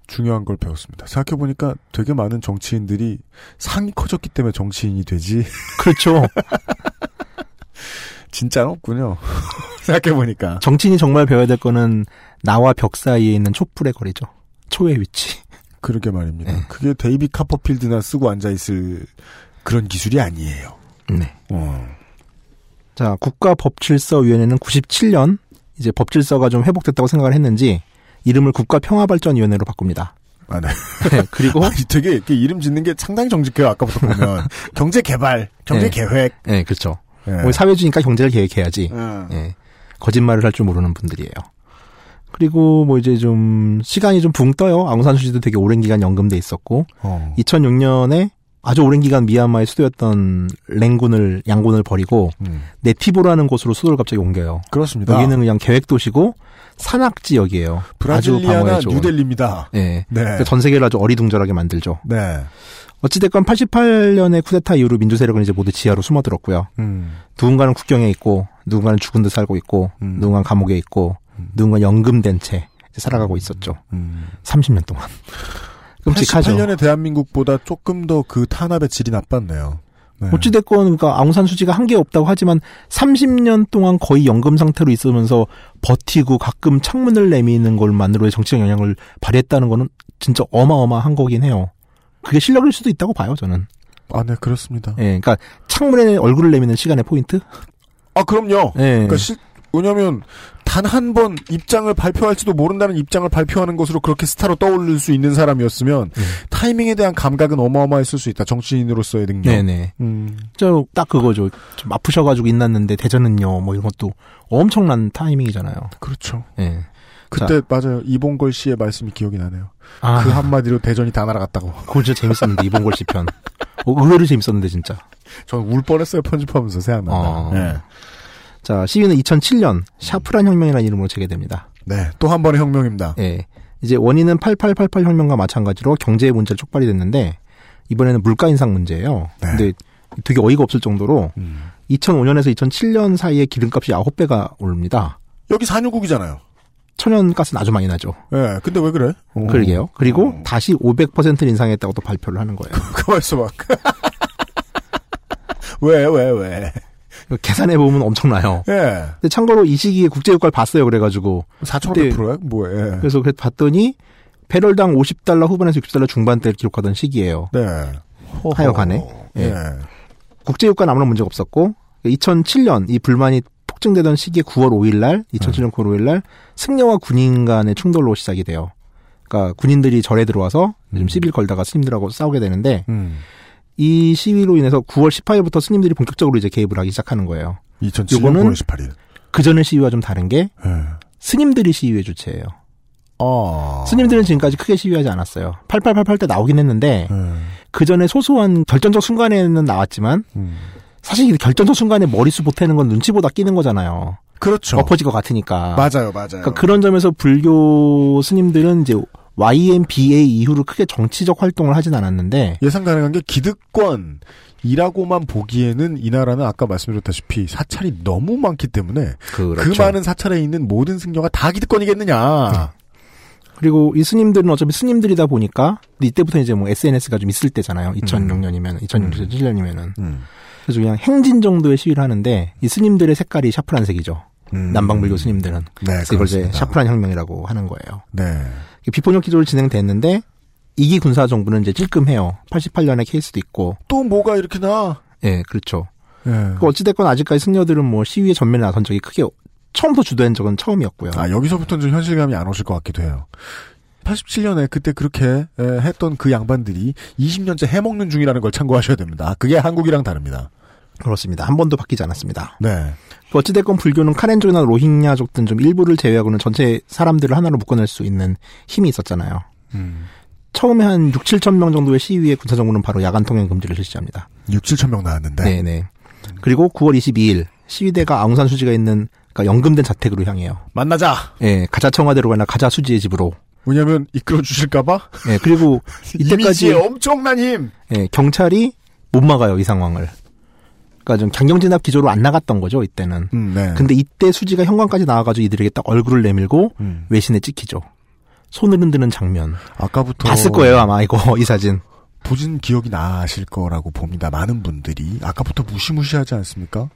중요한 걸 배웠습니다. 생각해보니까 되게 많은 정치인들이 상이 커졌기 때문에 정치인이 되지. 그렇죠. 진짜는 없군요. 생각해보니까. 정치인이 정말 배워야 될 거는 나와 벽 사이에 있는 촛불의 거리죠. 초의 위치. 그러게 말입니다. 네. 그게 데이비 카퍼필드나 쓰고 앉아있을 그런 기술이 아니에요. 네. 어. 자, 국가법질서위원회는 구십칠 년 이제 법질서가 좀 회복됐다고 생각을 했는지 이름을 국가평화발전위원회로 바꿉니다. 아, 네. 네 그리고. 아니, 되게, 이렇게 이름 짓는 게 상당히 정직해요, 아까부터 보면. 경제개발, 경제계획. 네, 네 그렇죠. 네. 사회주의니까 경제를 계획해야지. 음. 네. 거짓말을 할 줄 모르는 분들이에요. 그리고 뭐 이제 좀, 시간이 좀 붕 떠요. 아웅산 수지도 되게 오랜 기간 연금돼 있었고. 어. 이천육 년에 아주 오랜 기간 미얀마의 수도였던 랭군을, 양곤을 버리고, 음. 네티보라는 곳으로 수도를 갑자기 옮겨요. 그렇습니다. 여기는 그냥 계획도시고, 산악지역이에요. 브라질리아나 뉴델리입니다. 네. 네. 그러니까 전 세계를 아주 어리둥절하게 만들죠. 네. 어찌됐건 팔십팔 년에 쿠데타 이후로 민주세력은 이제 모두 지하로 숨어들었고요. 음. 누군가는 국경에 있고, 누군가는 죽은 듯 살고 있고, 음. 누군가는 감옥에 있고, 음. 누군가는 연금된 채 살아가고 있었죠. 음. 삼십 년 동안. 끔찍하죠. 팔십팔 년의 대한민국보다 조금 더 그 탄압의 질이 나빴네요. 네. 어찌됐건 그러니까 아웅산 수지가 한계 없다고 하지만 삼십 년 동안 거의 연금 상태로 있으면서 버티고 가끔 창문을 내미는 것만으로의 정치적 영향을 발휘했다는 거는 진짜 어마어마한 거긴 해요. 그게 실력일 수도 있다고 봐요, 저는. 아, 네, 그렇습니다. 예, 네, 그러니까 창문에 얼굴을 내미는 시간의 포인트? 아, 그럼요. 예. 네. 그러니까 실 왜냐하면 단 한 번 입장을 발표할지도 모른다는 입장을 발표하는 것으로 그렇게 스타로 떠올릴 수 있는 사람이었으면 네. 타이밍에 대한 감각은 어마어마했을 수 있다. 정치인으로서의 능력. 네네. 음. 저 딱 그거죠. 좀 아프셔가지고 인났는데 대전은요. 뭐 이런 것도 엄청난 타이밍이잖아요. 그렇죠. 네. 그때 자. 맞아요. 이봉걸 씨의 말씀이 기억이 나네요. 아. 그 한마디로 대전이 다 날아갔다고. 그거 진짜 재밌었는데 이봉걸 씨 편. 어, 의외로 재밌었는데 진짜. 전 울 뻔했어요. 편집하면서 생각난다. 어. 네. 자, 시위는 이천칠 년 샤프란 혁명이라는 이름으로 재개됩니다. 네, 또 한 번의 혁명입니다. 네, 이제 원인은 팔팔팔팔 혁명과 마찬가지로 경제의 문제로 촉발이 됐는데 이번에는 물가 인상 문제예요. 네. 근데 되게 어이가 없을 정도로 음. 이천오 년에서 이천칠 년 사이에 기름값이 아홉 배가 오릅니다. 여기 산유국이잖아요. 천연가스는 아주 많이 나죠. 네, 근데 왜 그래? 오. 그러게요. 그리고 오. 다시 오백 퍼센트 인상했다고 또 발표를 하는 거예요. 가만 있어봐. 왜, 왜, 왜? 계산해보면 엄청나요. 예. 근데 참고로 이 시기에 국제유가를 봤어요. 그래가지고. 사천오백 퍼센트야? 뭐예요? 예. 그래서 봤더니, 배럴당 오십 달러 후반에서 육십 달러 중반대를 기록하던 시기예요. 네. 하여간에. 예. 예. 국제유가는 아무런 문제가 없었고, 이천칠 년 이 불만이 폭증되던 시기에 구월 오일날, 이천칠 년 구월 오일날, 승려와 군인 간의 충돌로 시작이 돼요. 그러니까 군인들이 절에 들어와서 좀 시비를 걸다가 스님들하고 싸우게 되는데, 음. 이 시위로 인해서 구월 십팔일부터 스님들이 본격적으로 이제 개입을 하기 시작하는 거예요. 이천칠 년 구월 십팔일. 그전의 시위와 좀 다른 게 네. 스님들이 시위의 주체예요. 아. 스님들은 지금까지 크게 시위하지 않았어요. 팔팔팔팔 때 나오긴 했는데 네. 그전에 소소한 결정적 순간에는 나왔지만 음. 사실 결정적 순간에 머릿수 보태는 건 눈치보다 끼는 거잖아요. 그렇죠. 엎어질 것 같으니까. 맞아요. 맞아요. 그러니까 그런 점에서 불교 스님들은 이제 와이엠비에이 이후로 크게 정치적 활동을 하진 않았는데 예상 가능한 게 기득권이라고만 보기에는 이 나라는 아까 말씀드렸다시피 사찰이 너무 많기 때문에 그렇죠. 그 많은 사찰에 있는 모든 승려가 다 기득권이겠느냐. 네. 그리고 이 스님들은 어차피 스님들이다 보니까 이때부터 이제 뭐 에스엔에스가 좀 있을 때잖아요. 이천육 년이면, 음. 이천육 년, 이천칠 년이면은 음. 그래서 그냥 행진 정도의 시위를 하는데 이 스님들의 색깔이 샤프란색이죠. 음. 남방불교 스님들은. 네, 그래서 이걸 이제 샤프란 혁명이라고 하는 거예요. 네. 비폭력 기조를 진행됐는데 이기 군사 정부는 이제 찔끔해요. 팔십팔 년의 케이스도 있고 또 뭐가 이렇게 나? 예, 네, 그렇죠. 네. 어찌됐건 아직까지 승려들은 뭐 시위에 전면에 나선 적이 크게 처음부터 주도한 적은 처음이었고요. 아, 여기서부터는 좀 현실감이 안 오실 것 같기도 해요. 팔십칠 년에 그때 그렇게 했던 그 양반들이 이십 년째 해먹는 중이라는 걸 참고하셔야 됩니다. 그게 한국이랑 다릅니다. 그렇습니다. 한 번도 바뀌지 않았습니다. 네. 어찌됐건 불교는 카렌족이나 로힝야족 등 좀 일부를 제외하고는 전체 사람들을 하나로 묶어낼 수 있는 힘이 있었잖아요. 음. 처음에 한 육, 칠천 명 정도의 시위에 군사정부는 바로 야간 통행 금지를 실시합니다. 육, 칠천 명 나왔는데? 네네. 그리고 구월 이십이일 시위대가 아웅산 수지가 있는, 그러니까 연금된 자택으로 향해요. 만나자. 네, 가자 청와대로 가나 가자 수지의 집으로. 왜냐면 이끌어 주실까봐. 네, 그리고 이때까지 엄청난 힘. 네, 경찰이 못 막아요 이 상황을. 그러니까 좀 강경진압 기조로 안 나갔던 거죠 이때는. 음, 네. 근데 이때 수지가 현관까지 나와가지고 이들에게 딱 얼굴을 내밀고 음. 외신에 찍히죠. 손을 흔드는 장면. 아까부터 봤을 거예요 아마 이거 이 사진. 보진 기억이 나실 거라고 봅니다. 많은 분들이 아까부터 무시무시하지 않습니까?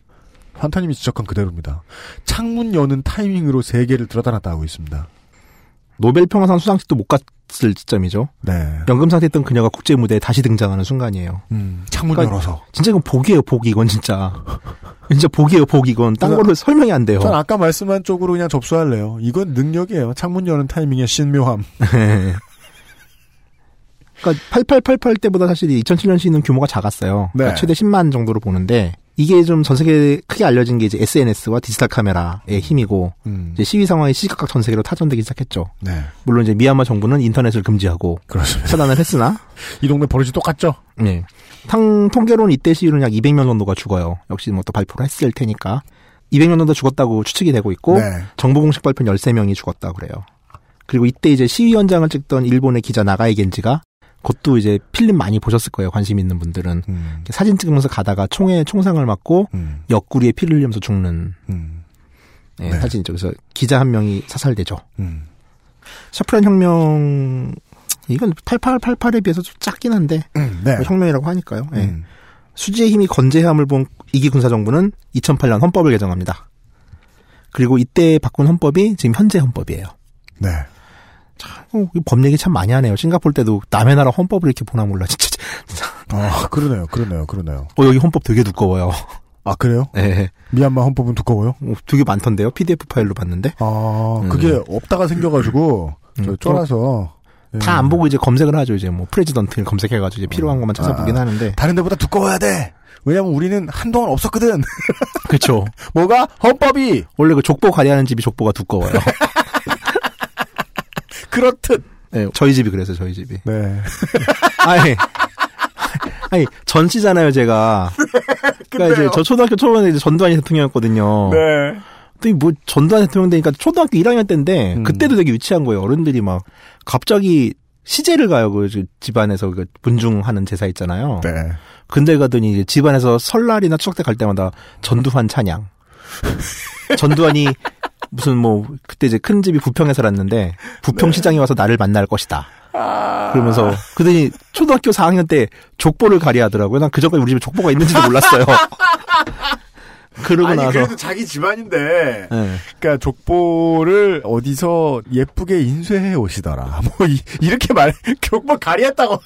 환타님이 지적한 그대로입니다. 창문 여는 타이밍으로 세 개를 들었다 놨다 하고 있습니다. 노벨 평화상 수상식도 못 갔을 시점이죠. 네. 연금 상태였던 그녀가 국제 무대에 다시 등장하는 순간이에요. 음, 창문 그러니까 열어서. 진짜 이건 복이에요, 복 이건 진짜. 진짜 복이에요, 복 이건. 딴 걸로 설명이 안 돼요. 전 아까 말씀한 쪽으로 그냥 접수할래요. 이건 능력이에요. 창문 여는 타이밍의 신묘함. 그러니까 팔팔팔팔 때보다 사실 이천칠 년 시는 규모가 작았어요. 네. 그러니까 최대 십만 정도로 보는데. 이게 좀 전 세계에 크게 알려진 게 이제 에스엔에스와 디지털 카메라의 힘이고, 음. 이제 시위 상황이 시시각각 전 세계로 타전되기 시작했죠. 네. 물론 이제 미얀마 정부는 인터넷을 금지하고, 그렇습니다. 차단을 했으나, 이 동네 버릇이 똑같죠? 네. 탕, 통계로는 이때 시위로는 약 이백 명 정도가 죽어요. 역시 뭐 또 발표를 했을 테니까. 이백 명 정도 죽었다고 추측이 되고 있고, 네. 정부 공식 발표는 열세 명이 죽었다고 그래요. 그리고 이때 이제 시위 현장을 찍던 일본의 기자 나가이 겐지가, 그것도 이제 필름 많이 보셨을 거예요. 관심 있는 분들은. 음. 사진 찍으면서 가다가 총에 총상을 맞고 음. 옆구리에 피를 흘리면서 죽는 음. 네, 네. 사진이죠. 그래서 기자 한 명이 사살되죠. 음. 샤프란 혁명 이건 팔팔팔팔에 비해서 좀 작긴 한데 음, 네. 혁명이라고 하니까요. 네. 음. 수지의 힘이 건재함을 본 이기 군사정부는 이천팔 년 헌법을 개정합니다. 그리고 이때 바꾼 헌법이 지금 현재 헌법이에요. 네. 참, 법 얘기 참 많이 하네요. 싱가포르 때도 남의 나라 헌법을 이렇게 보나 몰라, 진짜. 아, 그러네요, 그러네요, 그러네요. 어, 여기 헌법 되게 두꺼워요. 아, 그래요? 네. 미얀마 헌법은 두꺼워요? 어, 되게 많던데요? 피디에프 파일로 봤는데? 아, 음. 그게 없다가 생겨가지고, 음, 쫄아서. 예. 다 안 보고 이제 검색을 하죠, 이제 뭐, 프레지던트를 검색해가지고 이제 필요한 것만 찾아 보긴 아, 하는데. 다른 데보다 두꺼워야 돼! 왜냐면 우리는 한동안 없었거든! 그쵸. 뭐가? 헌법이! 원래 그 족보 관리하는 집이 족보가 두꺼워요. 그렇듯. 네, 저희 집이 그래서 저희 집이. 네. 아니, 아니 전씨잖아요 제가. 네, 그러니까 이제 저 초등학교 초반에 이제 전두환이 대통령이었거든요. 네. 또 뭐 전두환 대통령 되니까 초등학교 일 학년 때인데 음. 그때도 되게 유치한 거예요. 어른들이 막 갑자기 시제를 가요. 그 집안에서 그 분중하는 제사 있잖아요. 네. 근데 가더니 이제 집안에서 설날이나 추석 때 갈 때마다 전두환 찬양. 전두환이 무슨 뭐 그때 이제 큰 집이 부평에 살았는데 부평 시장에 와서 나를 만날 것이다. 아... 그러면서 그러더니 초등학교 사 학년 때 족보를 가리하더라고요. 난 그전까지 우리 집에 족보가 있는지도 몰랐어요. 그러고 아니, 나서 그래도 자기 집안인데, 네. 그러니까 족보를 어디서 예쁘게 인쇄해 오시더라. 뭐 이, 이렇게 말 족보 가리했다고.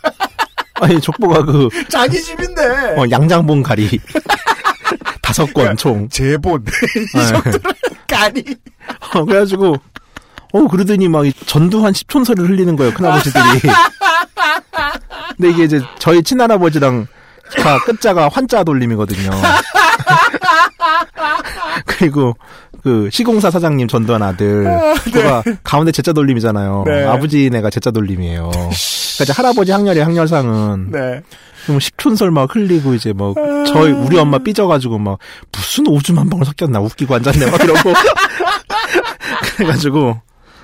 아니 족보가 그 자기 집인데. 어, 양장본 가리. 다섯 권 그러니까 총. 제본. 이 정도는 가리. 어, 그래가지고, 어, 그러더니 막 전두환 십촌서를 흘리는 거예요, 큰아버지들이. 근데 이게 이제 저희 친할아버지랑 다 끝자가 환자 돌림이거든요. 그리고 그 시공사 사장님 전두환 아들. 그가 네. 가운데 제자 돌림이잖아요. 네. 아버지네가 제자 돌림이에요. 그러니까 이제 할아버지 학렬의 학렬상은. 네. 뭐 식촌설 막 흘리고 이제 뭐 저희 우리 엄마 삐져가지고 막 무슨 오줌 한 방울 섞였나 웃기고 앉았네 막 이러고 그래가지고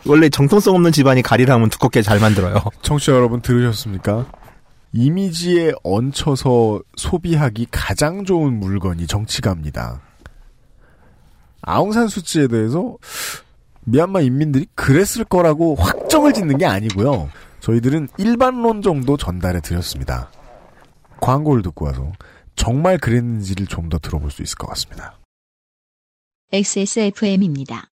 원래 정통성 없는 집안이 가리를 하면 두껍게 잘 만들어요. 청취자 여러분 들으셨습니까? 이미지에 얹혀서 소비하기 가장 좋은 물건이 정치가입니다. 아웅산 수치에 대해서 미얀마 인민들이 그랬을 거라고 확정을 짓는 게 아니고요. 저희들은 일반론 정도 전달해 드렸습니다. 광고를 듣고 와서 정말 그랬는지를 좀 더 들어볼 수 있을 것 같습니다. 엑스에스에프엠입니다.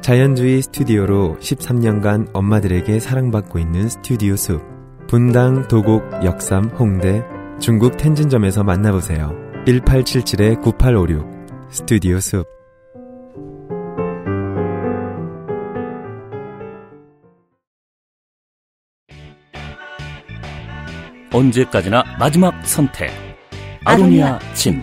자연주의 스튜디오로 십삼 년간 엄마들에게 사랑받고 있는 스튜디오 숲. 분당, 도곡, 역삼, 홍대, 중국 텐진점에서 만나보세요. 일팔칠칠 구팔오육 스튜디오 숲. 언제까지나 마지막 선택. 아로니아 침.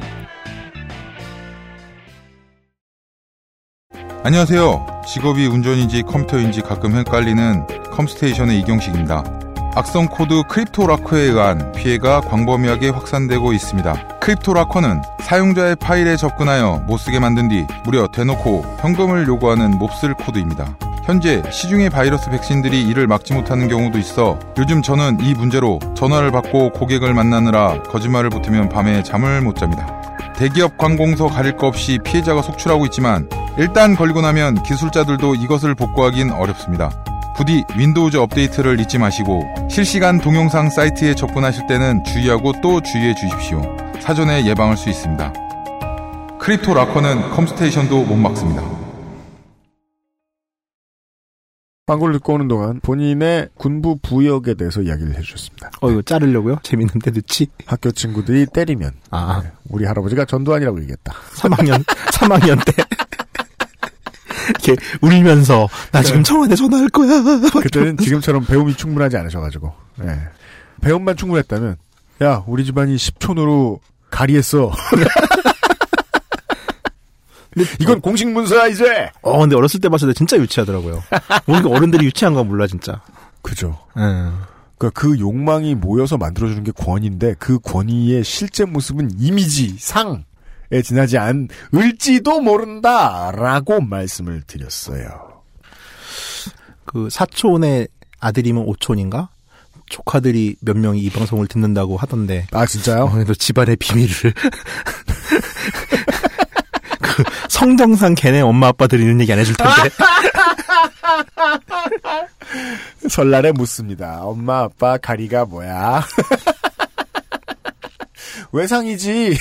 안녕하세요. 직업이 운전인지 컴퓨터인지 가끔 헷갈리는 컴스테이션의 이경식입니다. 악성 코드 크립토라커에 의한 피해가 광범위하게 확산되고 있습니다. 크립토라커는 사용자의 파일에 접근하여 못쓰게 만든 뒤 무려 대놓고 현금을 요구하는 몹쓸 코드입니다. 현재 시중의 바이러스 백신들이 이를 막지 못하는 경우도 있어 요즘 저는 이 문제로 전화를 받고 고객을 만나느라 거짓말을 붙으면 밤에 잠을 못 잡니다. 대기업 관공서 가릴 것 없이 피해자가 속출하고 있지만 일단 걸리고 나면 기술자들도 이것을 복구하긴 어렵습니다. 부디 윈도우즈 업데이트를 잊지 마시고 실시간 동영상 사이트에 접근하실 때는 주의하고 또 주의해 주십시오. 사전에 예방할 수 있습니다. 크립토 라커는 컴스테이션도 못 막습니다. 광고를 듣고 오는 동안 본인의 군부 부역에 대해서 이야기를 해주셨습니다. 어, 이거 자르려고요? 재밌는데 늦지? 학교 친구들이 때리면 아, 우리 할아버지가 전두환이라고 얘기했다. 삼 학년 삼 학년 때 이렇게 울면서 나 지금 청와대 전화할 거야. 그때는 지금처럼 배움이 충분하지 않으셔가지고. 네. 배움만 충분했다면 야 우리 집안이 십촌으로 가리했어. 근데 이건 어, 공식 문서야 이제. 어 근데 어렸을 때 봤을 때 진짜 유치하더라고요. 뭔가 어른들이 유치한 건 몰라 진짜. 그죠. 음. 그러니까 그 욕망이 모여서 만들어주는 게 권위인데 그 권위의 실제 모습은 이미지 상. 에 지나지 않을지도 모른다라고 말씀을 드렸어요. 그 사촌의 아들이면 오촌인가? 조카들이 몇 명이 이 방송을 듣는다고 하던데. 아 진짜요? 그래도 집안의 비밀을 그 성정상 걔네 엄마 아빠들이 있는 얘기 안 해줄 텐데. 설날에 묻습니다. 엄마 아빠 가리가 뭐야? 외상이지.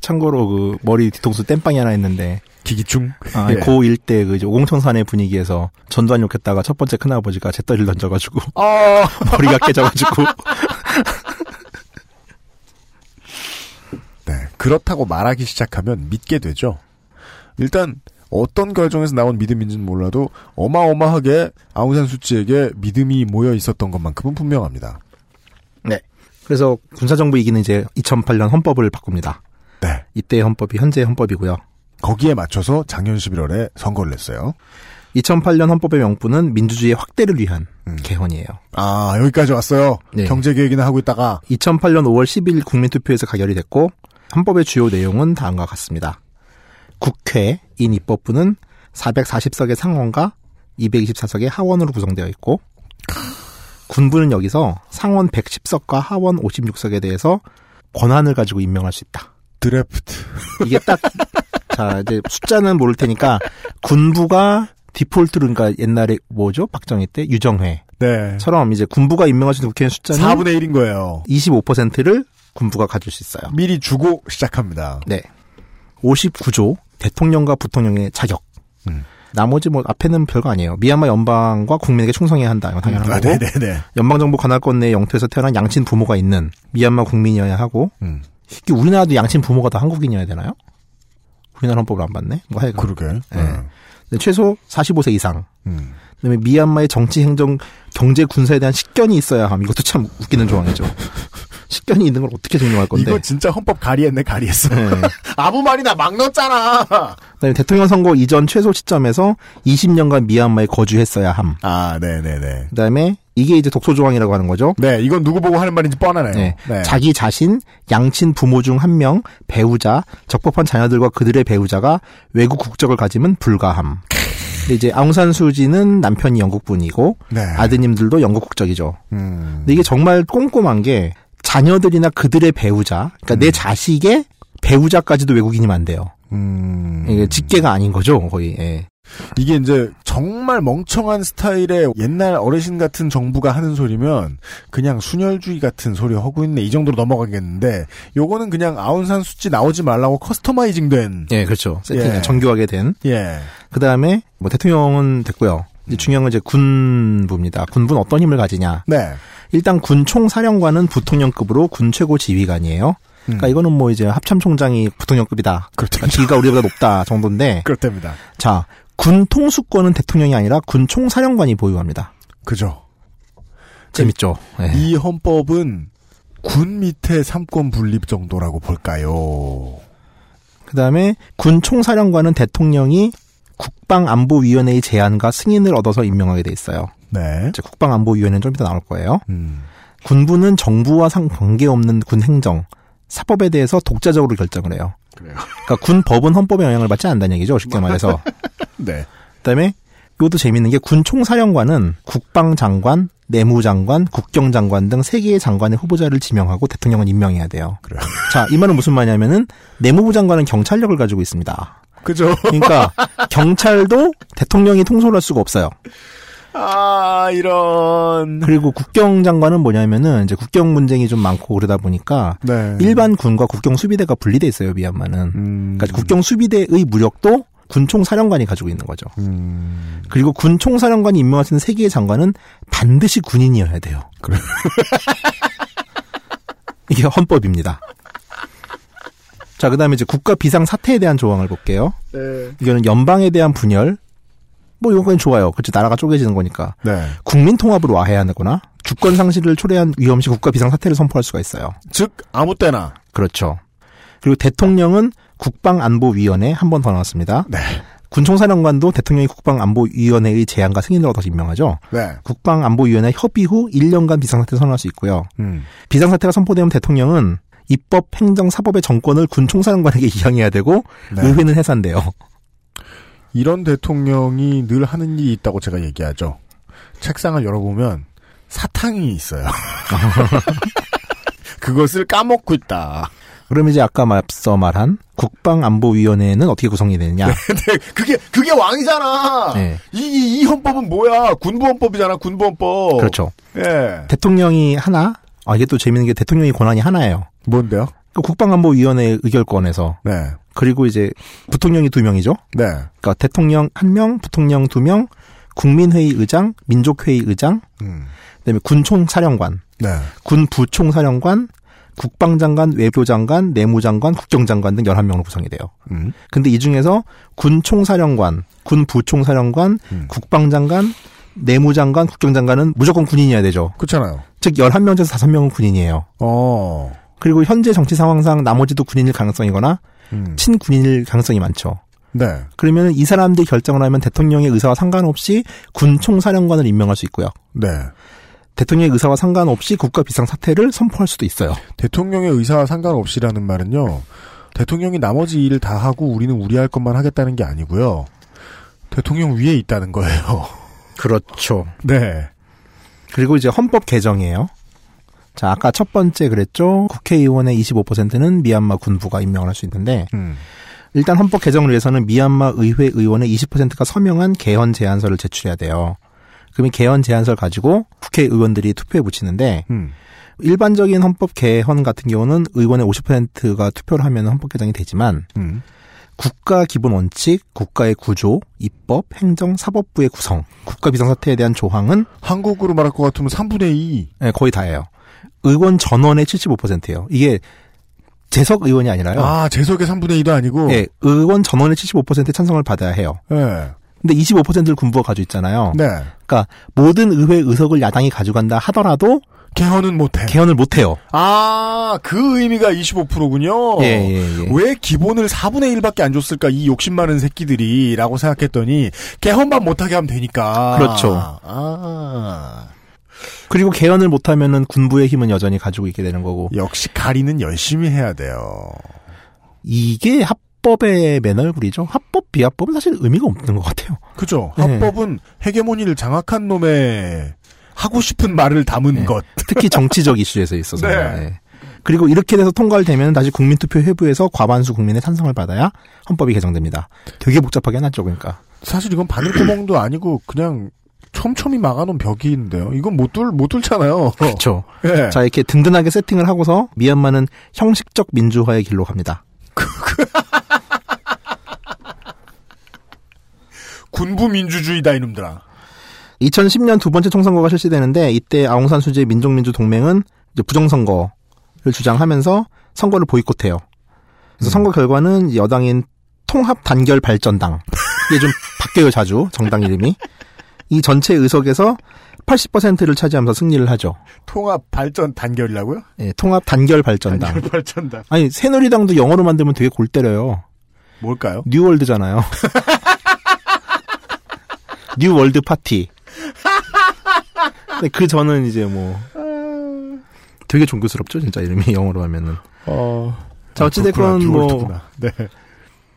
참고로 그 머리 뒤통수 땜빵이 하나 있는데 기기충? 아, 예. 고일 때 그 오공천산의 분위기에서 전두환 욕했다가 첫 번째 큰아버지가 재떨이를 던져가지고 어~ 머리가 깨져가지고 네 그렇다고 말하기 시작하면 믿게 되죠. 일단 어떤 과정에서 나온 믿음인지는 몰라도 어마어마하게 아웅산 수치에게 믿음이 모여 있었던 것만큼은 분명합니다. 네 그래서 군사정부 이기는 이제 이천팔 년 헌법을 바꿉니다. 네. 이때의 헌법이 현재의 헌법이고요. 거기에 맞춰서 작년 십일월에 선거를 냈어요. 이천팔 년 헌법의 명분은 민주주의의 확대를 위한 음. 개헌이에요. 아 여기까지 왔어요. 네. 경제개혁이나 하고 있다가. 이천팔 년 오월 십이일 국민투표에서 가결이 됐고 헌법의 주요 내용은 다음과 같습니다. 국회인 입법부는 사백사십석의 상원과 이백이십사석의 하원으로 구성되어 있고 군부는 여기서 상원 백십석과 하원 오십육석에 대해서 권한을 가지고 임명할 수 있다. 드래프트. 이게 딱, 자, 이제 숫자는 모를 테니까, 군부가 디폴트로, 그러니까 옛날에 뭐죠? 박정희 때? 유정회. 네. 처럼 이제 군부가 임명할 수 있는 국회의원 숫자는 사분의 일인 거예요. 이십오 퍼센트를 군부가 가질 수 있어요. 미리 주고 시작합니다. 네. 오십구조, 대통령과 부통령의 자격. 음. 나머지 뭐, 앞에는 별거 아니에요. 미얀마 연방과 국민에게 충성해야 한다. 이건 당연한 아, 거고. 네네네. 연방정부 관할권 내 영토에서 태어난 양친 부모가 있는 미얀마 국민이어야 하고, 음. 이게 우리나라도 양친 부모가 다 한국인이어야 되나요? 우리나라 헌법을 안 봤네. 뭐 하여간. 그러게. 네. 네. 최소 사십오세 이상. 음. 그다음에 미얀마의 정치, 행정, 경제, 군사에 대한 식견이 있어야 함. 이것도 참 웃기는 조항이죠. 식견이 있는 걸 어떻게 증명할 건데? 이거 진짜 헌법 가리했네, 가리했어. 네. 아무 말이나 막 넣었잖아. 그다음에 대통령 선거 이전 최소 시점에서 이십년간 미얀마에 거주했어야 함. 아, 네, 네, 네. 그다음에 이게 이제 독소 조항이라고 하는 거죠. 네, 이건 누구 보고 하는 말인지 뻔하네요. 네. 네. 자기 자신, 양친 부모 중 한 명, 배우자, 적법한 자녀들과 그들의 배우자가 외국 국적을 가지면 불가함. 근데 이제 아웅산 수지는 남편이 영국 분이고 네. 아드님들도 영국 국적이죠. 음. 근데 이게 정말 꼼꼼한 게 자녀들이나 그들의 배우자, 그러니까 음. 내 자식의 배우자까지도 외국인이면 안 돼요. 음. 이게 직계가 아닌 거죠, 거의. 예. 이게 이제 정말 멍청한 스타일의 옛날 어르신 같은 정부가 하는 소리면 그냥 순혈주의 같은 소리 하고 있네 이 정도로 넘어가겠는데 요거는 그냥 아웅산 수치 나오지 말라고 커스터마이징 된. 예, 그렇죠. 세팅이 예. 정교하게 된. 예. 그 다음에 뭐 대통령은 됐고요. 이제 중요한 건 이제 군부입니다. 군부는 어떤 힘을 가지냐. 네. 일단 군 총사령관은 부통령급으로 군 최고 지휘관이에요. 그러니까 음. 이거는 뭐 이제 합참총장이 부통령급이다. 그렇죠. 지위가 우리보다 높다 정도인데. 그렇답니다. 자, 군 통수권은 대통령이 아니라 군 총사령관이 보유합니다. 그죠. 재밌죠. 그, 네. 이 헌법은 군 밑에 삼권 분립 정도라고 볼까요? 그 다음에 군 총사령관은 대통령이 국방안보위원회의 제안과 승인을 얻어서 임명하게 돼 있어요. 네. 이제 국방안보위원회는 좀 이따 나올 거예요. 음. 군부는 정부와 상관계없는 군 행정, 사법에 대해서 독자적으로 결정을 해요. 그래요. 그러니까 군 법은 헌법에 영향을 받지 않는다는 얘기죠. 쉽게 말해서. 네. 그다음에 이것도 재밌는 게 군 총사령관은 국방장관, 내무장관, 국경장관 등 세 개의 장관의 후보자를 지명하고 대통령은 임명해야 돼요. 그래요. 자, 이 말은 무슨 말이냐면은 내무부 장관은 경찰력을 가지고 있습니다. 그죠. 그러니까 경찰도 대통령이 통솔할 수가 없어요. 아, 이런. 그리고 국경 장관은 뭐냐면은 이제 국경 문쟁이 좀 많고 그러다 보니까 네. 일반 군과 국경 수비대가 분리돼 있어요, 미얀마는. 음. 그러니까 국경 수비대의 무력도 군총 사령관이 가지고 있는 거죠. 음. 그리고 군총 사령관이 임명할 수 있는 세 개의 장관은 반드시 군인이어야 돼요. 그래. 이게 헌법입니다. 자, 그다음에 이제 국가 비상 사태에 대한 조항을 볼게요. 네. 이거는 연방에 대한 분열. 뭐 이건 좋아요. 그렇지, 나라가 쪼개지는 거니까. 네. 국민 통합으로 와해하거나 주권 상실을 초래한 위험시 국가 비상 사태를 선포할 수가 있어요. 즉 아무 때나. 그렇죠. 그리고 대통령은 국방안보위원회 한 번 더 나왔습니다. 네. 군총사령관도 대통령이 국방안보위원회의 제안과 승인을 얻어서 임명하죠. 네. 국방안보위원회 협의 후 일 년간 비상사태 선언할 수 있고요. 음. 비상사태가 선포되면 대통령은 입법, 행정, 사법의 정권을 군총사령관에게 이양해야 되고 네. 의회는 해산돼요. 이런 대통령이 늘 하는 일이 있다고 제가 얘기하죠. 책상을 열어보면 사탕이 있어요. 그것을 까먹고 있다. 그럼 이제 아까 앞서 말한 국방안보위원회는 어떻게 구성이 되느냐? 네, 네. 그게 그게 왕이잖아. 네. 이, 이, 이 헌법은 뭐야? 군부헌법이잖아. 군부헌법. 그렇죠. 네. 대통령이 하나. 아, 이게 또 재밌는 게 대통령이 권한이 하나예요. 뭔데요? 그 국방안보위원회 의결권에서. 네. 그리고 이제 부통령이 두 명이죠. 네. 그러니까 대통령 한 명, 부통령 두 명, 국민회의 의장, 민족회의 의장, 음. 그다음에 군총사령관, 네. 군부총사령관. 국방장관, 외교장관, 내무장관, 국경장관 등 열한 명으로 구성이 돼요. 음. 근데 이 중에서 군총사령관, 군부총사령관, 음. 국방장관, 내무장관, 국경장관은 무조건 군인이어야 되죠. 그렇잖아요. 즉 열한 명 중에서 다섯 명은 군인이에요. 오. 그리고 현재 정치 상황상 나머지도 군인일 가능성이거나 음. 친군인일 가능성이 많죠. 네. 그러면 이 사람들이 결정을 하면 대통령의 의사와 상관없이 군총사령관을 임명할 수 있고요. 네. 대통령의 의사와 상관없이 국가 비상사태를 선포할 수도 있어요. 대통령의 의사와 상관없이라는 말은요. 대통령이 나머지 일을 다 하고 우리는 우리 할 것만 하겠다는 게 아니고요. 대통령 위에 있다는 거예요. 그렇죠. 네. 그리고 이제 헌법 개정이에요. 자, 아까 첫 번째 그랬죠. 국회의원의 이십오 퍼센트는 미얀마 군부가 임명을 할 수 있는데 음. 일단 헌법 개정을 위해서는 미얀마 의회 의원의 이십 퍼센트가 서명한 개헌 제안서를 제출해야 돼요. 그럼 개헌 제안서를 가지고 국회의원들이 투표에 붙이는데 음. 일반적인 헌법 개헌 같은 경우는 의원의 오십 퍼센트가 투표를 하면 헌법 개정이 되지만 음. 국가 기본 원칙, 국가의 구조, 입법, 행정, 사법부의 구성, 국가 비상사태에 대한 조항은 한국으로 말할 것 같으면 삼분의 이. 네, 거의 다예요. 의원 전원의 칠십오 퍼센트예요. 이게 재석 의원이 아니라요. 아, 재석의 삼분의 이도 아니고. 네, 의원 전원의 칠십오 퍼센트 찬성을 받아야 해요. 네. 근데 이십오 퍼센트를 군부가 가지고 있잖아요. 네. 그러니까 모든 의회 의석을 야당이 가져간다 하더라도 개헌은 못해. 개헌을 못해요. 아, 그 의미가 이십오 퍼센트군요. 예, 예, 예. 왜 기본을 사분의 일밖에 안 줬을까 이 욕심 많은 새끼들이라고 생각했더니 개헌만 못하게 하면 되니까. 그렇죠. 아. 그리고 개헌을 못하면은 군부의 힘은 여전히 가지고 있게 되는 거고. 역시 가리는 열심히 해야 돼요. 이게 합. 합법의 맨얼굴이죠. 합법, 비합법은 사실 의미가 없는 것 같아요. 그죠. 합법은 네. 헤게모니를 장악한 놈의 하고 싶은 말을 담은 네. 것. 특히 정치적 이슈에서 있어서. 네. 네. 그리고 이렇게 돼서 통과되면 다시 국민투표 회부에서 과반수 국민의 찬성을 받아야 헌법이 개정됩니다. 되게 복잡하게 해놨죠. 그러니까. 사실 이건 바늘구멍도 아니고 그냥 촘촘히 막아놓은 벽인데요. 이건 못 뚫, 못 뚫잖아요. 그렇죠. 네. 자, 이렇게 든든하게 세팅을 하고서 미얀마는 형식적 민주화의 길로 갑니다. 군부 민주주의다 이놈들아. 이천십 년 두 번째 총선거가 실시되는데 이때 아웅산 수지의 민족민주동맹은 이제 부정선거를 주장하면서 선거를 보이콧해요. 그래서 음. 선거 결과는 여당인 통합단결발전당. 이게 좀 바뀌어요, 자주. 정당 이름이. 이 전체 의석에서 팔십 퍼센트를 차지하면서 승리를 하죠. 통합발전단결이라고요? 예, 네, 통합단결발전당. 단결발전당. 아니, 새누리당도 영어로 만들면 되게 골 때려요. 뭘까요? 뉴월드잖아요. 뉴월드 파티. 근데 그 저는 이제 뭐 되게 종교스럽죠, 진짜 이름이 영어로 하면은. 어. 자, 어찌됐건 아, 뭐 네.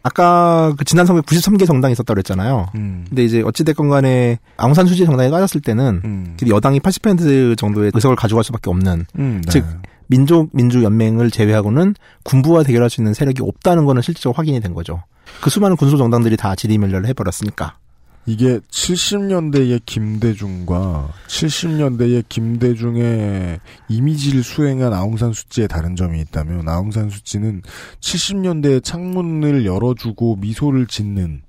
아까 그 지난 선거에 구십삼 개 정당이 있었다고 그랬잖아요. 음. 근데 이제 어찌됐건 간에 아웅산 수지 정당이 빠졌을 때는 음. 여당이 팔십 퍼센트 정도의 의석을 가져갈 수밖에 없는. 음, 네. 즉 민족 민주 연맹을 제외하고는 군부와 대결할 수 있는 세력이 없다는 거는 실질적으로 확인이 된 거죠. 그 수많은 군소 정당들이 다 지리멸렬을 해버렸으니까. 이게 칠십 년대의 김대중과 칠십 년대의 김대중의 이미지를 수행한 아웅산 수지의 다른 점이 있다면 아웅산 수지는 칠십 년대의 창문을 열어주고 미소를 짓는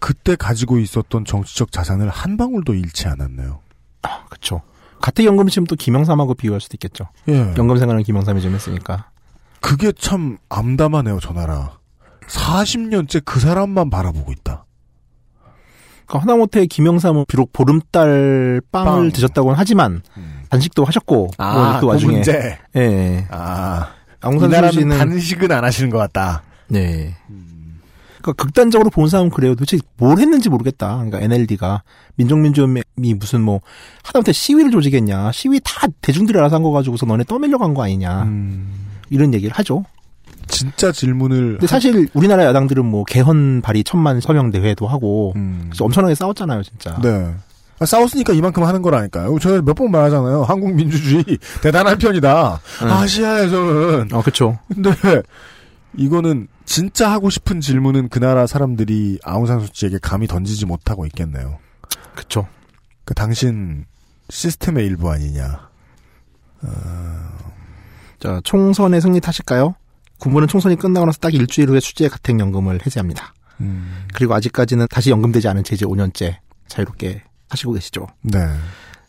그때 가지고 있었던 정치적 자산을 한 방울도 잃지 않았네요. 아, 그렇죠. 가택연금 지금 또 김영삼하고 비교할 수도 있겠죠. 예. 연금 생활은 김영삼이 좀 했으니까. 그게 참 암담하네요, 저 나라. 사십 년째 그 사람만 바라보고 있다. 하다못해 김영삼은 비록 보름달 빵을 빵. 드셨다고는 하지만 음. 단식도 하셨고 아, 뭐 그 와중에 문제. 예. 아, 아웅산 수지는 단식은 안 하시는 것 같다. 네. 음. 그러니까 극단적으로 본 사람은 그래요. 도대체 뭘 했는지 모르겠다. 그러니까 엔엘디가 민족민주연맹이 무슨 뭐 하다못해 시위를 조직했냐. 시위 다 대중들이 알아서 한 거 가지고서 너네 떠밀려고 한 거 아니냐. 음. 이런 얘기를 하죠. 진짜 질문을. 근데 사실 우리나라 야당들은 뭐 개헌 발의 천만 서명 대회도 하고 음. 그래서 엄청나게 싸웠잖아요, 진짜. 네. 아, 싸웠으니까 이만큼 하는 거라니까요. 제가 몇 번 말하잖아요. 한국 민주주의 대단한 편이다. 음. 아시아에서는. 어, 그렇죠. 근데 이거는 진짜 하고 싶은 질문은 그 나라 사람들이 아웅산 수지에게 감히 던지지 못하고 있겠네요. 그렇죠. 그 당신 시스템의 일부 아니냐. 어... 자, 총선의 승리 탓일까요? 군부는 총선이 끝나고 나서 딱 일주일 후에 수지의 가택연금을 해제합니다. 음. 그리고 아직까지는 다시 연금되지 않은 채 이제 오 년째 자유롭게 사시고 계시죠. 네.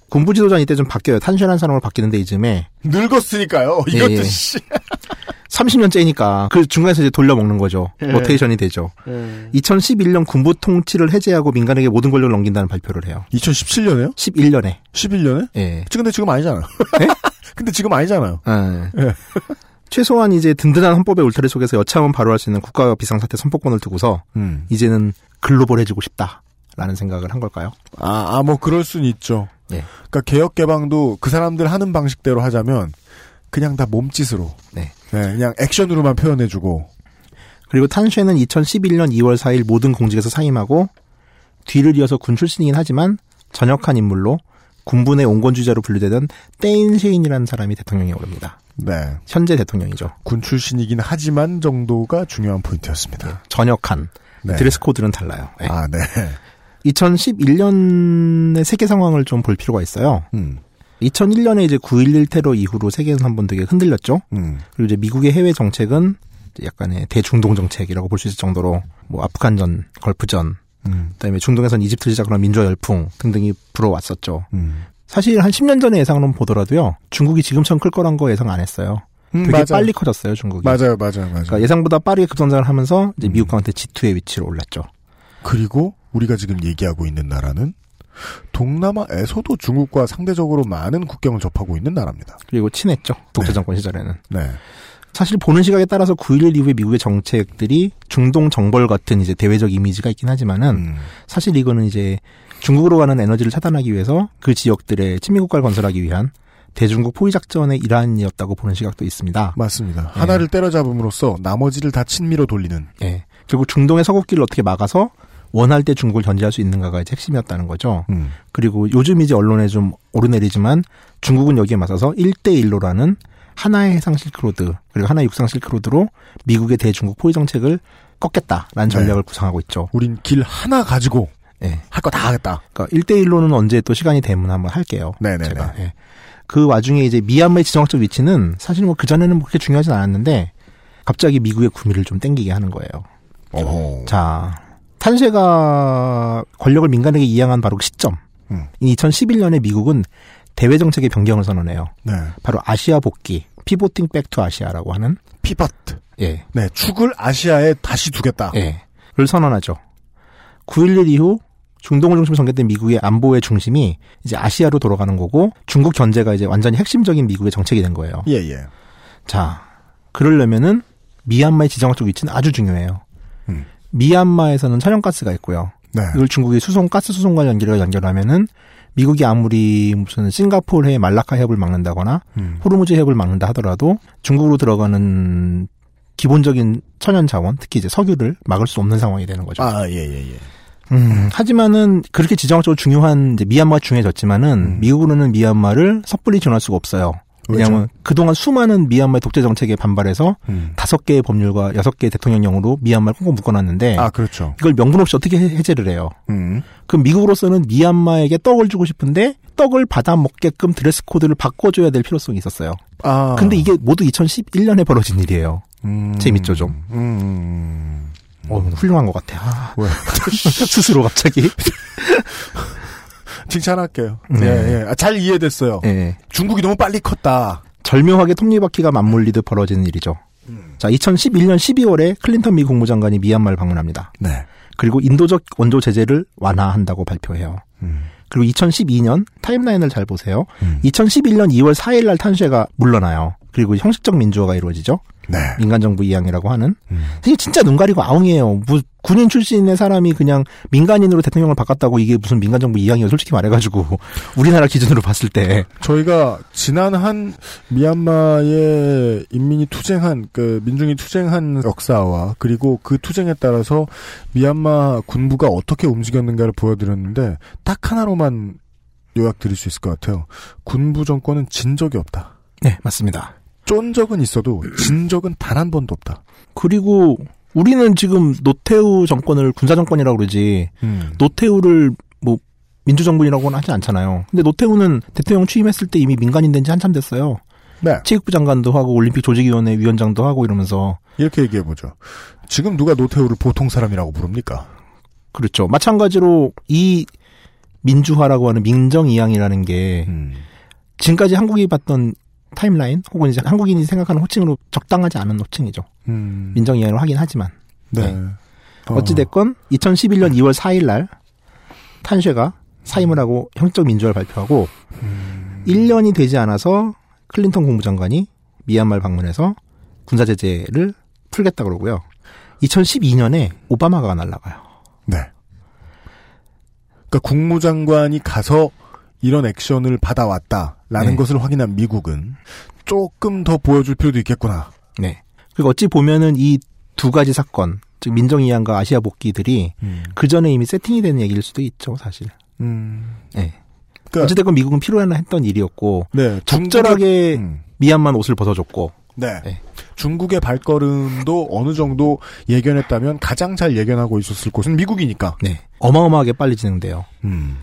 군부 지도자는 이때 좀 바뀌어요. 탄신한 사람으로 바뀌는데 이쯤에. 늙었으니까요. 이것도 예, 예. 씨. 삼십 년째니까 그 중간에서 이제 돌려먹는 거죠. 예. 로테이션이 되죠. 예. 이천십일 년 군부 통치를 해제하고 민간에게 모든 권력을 넘긴다는 발표를 해요. 이천십칠 년에요? 십일 년에. 십일 년에? 예. 근데 지금 아니잖아요. 예? 근데 지금 아니잖아요. 예. 예. 최소한 이제 든든한 헌법의 울타리 속에서 여차하면 바로 할 수 있는 국가 비상사태 선포권을 두고서 음. 이제는 글로벌해지고 싶다라는 생각을 한 걸까요? 아, 아, 뭐 그럴 수는 있죠. 예. 그러니까 개혁 개방도 그 사람들 하는 방식대로 하자면 그냥 다 몸짓으로, 네, 네 그냥 액션으로만 표현해주고. 그리고 탄쉐는 이천십일 년 이월 사일 모든 공직에서 사임하고 뒤를 이어서 군 출신이긴 하지만 전역한 인물로 군분의 온건주의자로 분류되던 떼인쉐인이라는 사람이 대통령에 오릅니다. 네. 현재 대통령이죠. 군 출신이긴 하지만 정도가 중요한 포인트였습니다. 네. 전역한. 네. 드레스 코드는 달라요. 네. 아, 네. 이천십일 년의 세계 상황을 좀 볼 필요가 있어요. 음. 이천일 년에 이제 구일일 테러 이후로 세계에서 한번 되게 흔들렸죠. 음. 그리고 이제 미국의 해외 정책은 약간의 대중동 정책이라고 볼 수 있을 정도로 뭐 아프간전, 걸프전, 음. 그다음에 중동에선 이집트 시작으로 민주화 열풍 등등이 불어왔었죠. 음. 사실 한 십 년 전에 예상으로 보더라도요. 중국이 지금처럼 클 거란 거 예상 안 했어요. 음, 되게 맞아요. 빨리 커졌어요, 중국이. 맞아요, 맞아요, 맞아요. 그러니까 예상보다 빠르게 급성장을 하면서 이제 미국한테 지투의 위치로 올랐죠. 그리고 우리가 지금 얘기하고 있는 나라는 동남아에서도 중국과 상대적으로 많은 국경을 접하고 있는 나라입니다. 그리고 친했죠, 독재 네. 정권 시절에는. 네. 사실 보는 시각에 따라서 구일일 이후의 미국의 정책들이 중동 정벌 같은 이제 대외적 이미지가 있긴 하지만은 음. 사실 이거는 이제 중국으로 가는 에너지를 차단하기 위해서 그 지역들의 친미국가를 건설하기 위한 대중국 포위작전의 일환이었다고 보는 시각도 있습니다. 맞습니다. 예. 하나를 때려잡음으로써 나머지를 다 친미로 돌리는. 예. 결국 중동의 서국기를 어떻게 막아서 원할 때 중국을 견제할 수 있는가가 이제 핵심이었다는 거죠. 음. 그리고 요즘 이제 언론에 좀 오르내리지만 중국은 여기에 맞서서 일대일로라는 하나의 해상 실크로드 그리고 하나의 육상 실크로드로 미국의 대중국 포위 정책을 꺾겠다라는 전략을 네. 구상하고 있죠. 우린 길 하나 가지고 네. 할 거 다 하겠다. 그러니까 일대일로는 언제 또 시간이 되면 한번 할게요. 네네네. 제가. 네. 그 와중에 이제 미얀마의 지정학적 위치는 사실 뭐 그전에는 그렇게 중요하진 않았는데 갑자기 미국의 구미를 좀 땡기게 하는 거예요. 오. 자, 탈세가 권력을 민간에게 이양한 바로 그 시점. 음. 이천십일 년에 미국은 대외 정책의 변경을 선언해요. 네. 바로 아시아 복귀, 피보팅 백 투 아시아라고 하는 피벗트. 예. 네, 축을 아시아에 다시 두겠다. 예. 를 선언하죠. 구일일 이후 중동을 중심으로 전개된 미국의 안보의 중심이 이제 아시아로 돌아가는 거고 중국 견제가 이제 완전히 핵심적인 미국의 정책이 된 거예요. 예, 예. 자, 그러려면은 미얀마의 지정학적 위치는 아주 중요해요. 음. 미얀마에서는 천연가스가 있고요. 네. 이걸 중국이 수송, 가스 수송과 연결을 연결하면은 미국이 아무리 무슨 싱가포르 해협 말라카 해협을 막는다거나 음. 호르무즈 해협을 막는다 하더라도 중국으로 들어가는 기본적인 천연 자원, 특히 이제 석유를 막을 수 없는 상황이 되는 거죠. 아, 예, 예, 예. 음, 하지만은 그렇게 지정학적으로 중요한 이제 미얀마가 중요해졌지만은 음. 미국으로는 미얀마를 섣불리 지원할 수가 없어요. 왜냐하면 그렇죠. 그동안 수많은 미얀마의 독재 정책에 반발해서 다섯 음. 개의 법률과 여섯 개의 대통령령으로 미얀마를 꽁꽁 묶어놨는데 아, 그렇죠. 이걸 명분 없이 어떻게 해제를 해요. 음. 그럼 미국으로서는 미얀마에게 떡을 주고 싶은데 떡을 받아 먹게끔 드레스 코드를 바꿔줘야 될 필요성이 있었어요. 아. 근데 이게 모두 이천십일 년에 벌어진 일이에요. 음. 재밌죠 좀. 음. 어, 훌륭한 것 같아. 아. 왜? 스스로 갑자기. 칭찬할게요. 네. 예, 예. 잘 이해됐어요. 예. 중국이 너무 빨리 컸다. 절묘하게 톱니바퀴가 맞물리듯 벌어지는 일이죠. 음. 자, 이천십일 년 십이월에 클린턴 미 국무장관이 미얀마를 방문합니다. 네. 그리고 인도적 원조 제재를 완화한다고 발표해요. 음. 그리고 이천십이 년 타임라인을 잘 보세요. 음. 이천십일 년 이월 사일 날 탄쉐가 물러나요. 그리고 형식적 민주화가 이루어지죠. 네. 민간정부 이양이라고 하는. 음. 이게 진짜 눈 가리고 아웅이에요. 뭐 군인 출신의 사람이 그냥 민간인으로 대통령을 바꿨다고 이게 무슨 민간정부 이양이에요. 솔직히 말해가지고 우리나라 기준으로 봤을 때. 저희가 지난 한 미얀마의 인민이 투쟁한 그 민중이 투쟁한 역사와 그리고 그 투쟁에 따라서 미얀마 군부가 어떻게 움직였는가를 보여드렸는데 딱 하나로만 요약드릴 수 있을 것 같아요. 군부 정권은 진 적이 없다. 네, 맞습니다. 쫀 적은 있어도 진 적은 단 한 번도 없다. 그리고 우리는 지금 노태우 정권을 군사정권이라고 그러지 음. 노태우를 뭐 민주정부라고는 하지 않잖아요. 근데 노태우는 대통령 취임했을 때 이미 민간인 된 지 한참 됐어요. 네. 체육부 장관도 하고 올림픽 조직위원회 위원장도 하고 이러면서. 이렇게 얘기해보죠. 지금 누가 노태우를 보통 사람이라고 부릅니까? 그렇죠. 마찬가지로 이 민주화라고 하는 민정이양이라는 게 음. 지금까지 한국이 봤던 타임라인 혹은 이제 한국인이 생각하는 호칭으로 적당하지 않은 호칭이죠. 음. 민정이양으로 하긴 하지만. 네. 네. 어찌됐건 이천십일 년 이월 사일 날 탄쉐가 사임을 하고 형식적 민주화를 발표하고 음. 일 년이 되지 않아서 클린턴 국무장관이 미얀마를 방문해서 군사 제재를 풀겠다 그러고요. 이천십이 년에 오바마가 날아가요. 네. 그러니까 국무장관이 가서 이런 액션을 받아왔다라는 네. 것을 확인한 미국은 조금 더 보여줄 필요도 있겠구나. 네. 그리고 어찌 보면은 이 두 가지 사건, 즉 민정이양과 아시아 복귀들이 음. 그 전에 이미 세팅이 된 얘기일 수도 있죠, 사실. 음. 네. 그러니까 어찌됐건 미국은 필요하나 했던 일이었고 네. 적절하게 음. 미얀만 옷을 벗어줬고. 네. 네. 중국의 발걸음도 어느 정도 예견했다면 가장 잘 예견하고 있었을 곳은 미국이니까. 네. 어마어마하게 빨리 진행돼요. 음.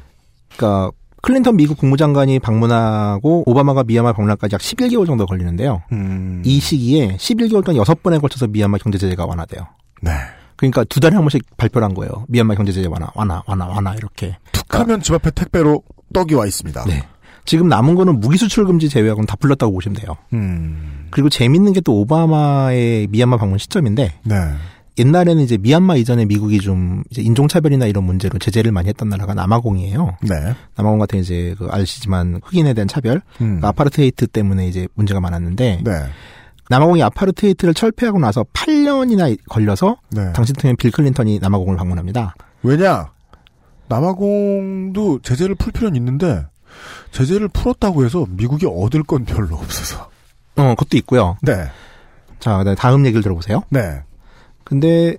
그러니까. 클린턴 미국 국무장관이 방문하고 오바마가 미얀마 방문까지 약 십일 개월 정도 걸리는데요. 음. 이 시기에 십일 개월 동안 여섯 번에 걸쳐서 미얀마 경제제재가 완화돼요. 네. 그러니까 두 달에 한 번씩 발표를 한 거예요. 미얀마 경제제재 완화, 완화, 완화, 완화 이렇게. 툭 하면 집 앞에 택배로 떡이 와 있습니다. 네. 지금 남은 거는 무기수출금지 제외하고는 다 풀렸다고 보시면 돼요. 음. 그리고 재밌는 게 또 오바마의 미얀마 방문 시점인데 네. 옛날에는 이제 미얀마 이전에 미국이 좀 이제 인종차별이나 이런 문제로 제재를 많이 했던 나라가 남아공이에요. 네. 남아공 같은 이제 그 아시지만 흑인에 대한 차별, 음. 그 아파르트헤이트 때문에 이제 문제가 많았는데 네. 남아공이 아파르트헤이트를 철폐하고 나서 팔 년이나 걸려서 네. 당시 대통령 빌 클린턴이 남아공을 방문합니다. 왜냐? 남아공도 제재를 풀 필요는 있는데 제재를 풀었다고 해서 미국이 얻을 건 별로 없어서. 어, 그것도 있고요. 네. 자, 다음 얘기를 들어보세요. 네. 근데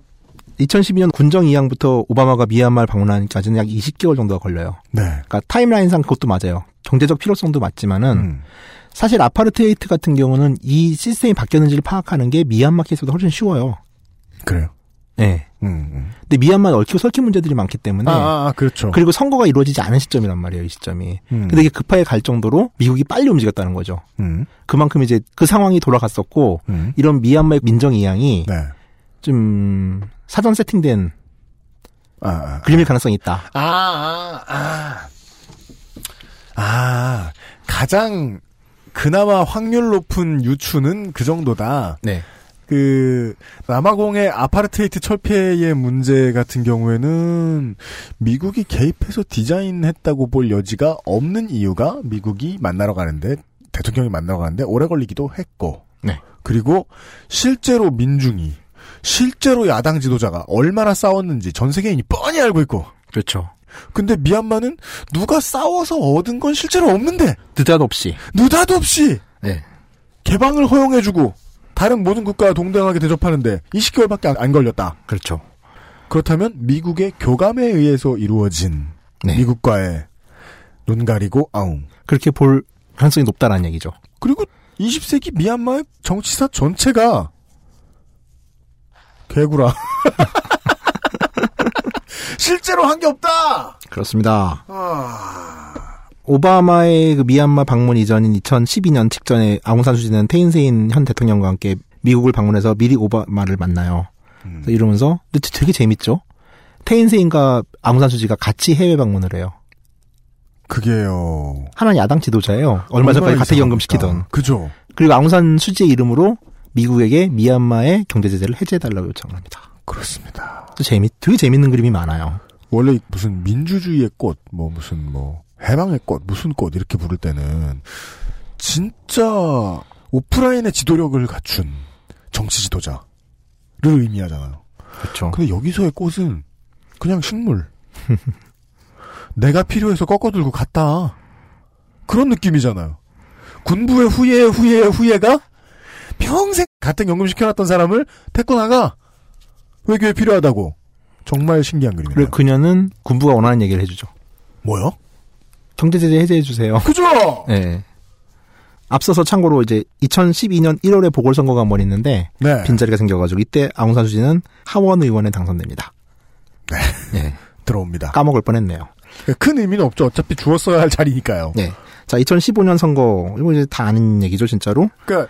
이천십이 년 군정 이양부터 오바마가 미얀마를 방문하기까지는 약 이십 개월 정도가 걸려요. 네. 그러니까 타임라인상 그것도 맞아요. 경제적 필요성도 맞지만은 음. 사실 아파르트헤이트 같은 경우는 이 시스템이 바뀌었는지를 파악하는 게 미얀마 케이스보다 훨씬 쉬워요. 그래요? 네. 음, 음. 근데 미얀마는 얽히고 설킨 문제들이 많기 때문에 아, 아, 그렇죠. 그리고 선거가 이루어지지 않은 시점이란 말이에요, 이 시점이. 음. 근데 이게 급하게 갈 정도로 미국이 빨리 움직였다는 거죠. 음. 그만큼 이제 그 상황이 돌아갔었고 음. 이런 미얀마의 민정 이양이 네. 좀 사전 세팅된 아, 그림일 가능성이 있다. 아, 아, 아. 아, 가장 그나마 확률 높은 유추는 그 정도다. 네. 그 남아공의 아파르트헤이트 철폐의 문제 같은 경우에는 미국이 개입해서 디자인했다고 볼 여지가 없는 이유가 미국이 만나러 가는데 대통령이 만나러 가는데 오래 걸리기도 했고, 네. 그리고 실제로 민중이 실제로 야당 지도자가 얼마나 싸웠는지 전 세계인이 뻔히 알고 있고, 그렇죠. 근데 미얀마는 누가 싸워서 얻은 건 실제로 없는데 느닷없이 느닷없이 네. 개방을 허용해주고. 다른 모든 국가와 동등하게 대접하는데 이십 개월밖에 안 걸렸다. 그렇죠. 그렇다면 미국의 교감에 의해서 이루어진 네. 미국과의 눈 가리고 아웅. 그렇게 볼 가능성이 높다라는 얘기죠. 그리고 이십 세기 미얀마의 정치사 전체가 개구라. 실제로 한 게 없다. 그렇습니다. 아... 오바마의 그 미얀마 방문 이전인 이천십이 년 직전에 아웅산 수지는 태인세인 현 대통령과 함께 미국을 방문해서 미리 오바마를 만나요. 음. 이러면서 근데 되게 재밌죠. 태인세인과 아웅산 수지가 같이 해외 방문을 해요. 그게요. 하나는 야당 지도자예요. 얼마 전까지 가택연금 시키던. 그죠. 그리고 아웅산 수지의 이름으로 미국에게 미얀마의 경제 제재를 해제해달라고 요청을 합니다. 그렇습니다. 재미 되게 재밌는 그림이 많아요. 원래 무슨 민주주의의 꽃, 뭐 무슨 뭐. 해방의 꽃, 무슨 꽃 이렇게 부를 때는 진짜 오프라인의 지도력을 갖춘 정치 지도자를 의미하잖아요. 그렇죠. 근데 여기서의 꽃은 그냥 식물. 내가 필요해서 꺾어들고 갔다. 그런 느낌이잖아요. 군부의 후예, 후예, 후예가 평생 같은 연금 시켜놨던 사람을 태권하가 외교에 필요하다고. 정말 신기한 그림이에요. 그래, 그녀는 군부가 원하는 얘기를 해주죠. 뭐요? 경제제재 해제해주세요. 그죠? 네. 앞서서 참고로 이제 이천십이 년 일월에 보궐선거가 한번 있는데, 네. 빈자리가 생겨가지고, 이때 아웅산 수지는 하원 의원에 당선됩니다. 네. 네. 들어옵니다. 까먹을 뻔 했네요. 큰 의미는 없죠. 어차피 주었어야 할 자리니까요. 네. 자, 이천십오 년 선거, 이거 이제 다 아는 얘기죠, 진짜로? 그니까,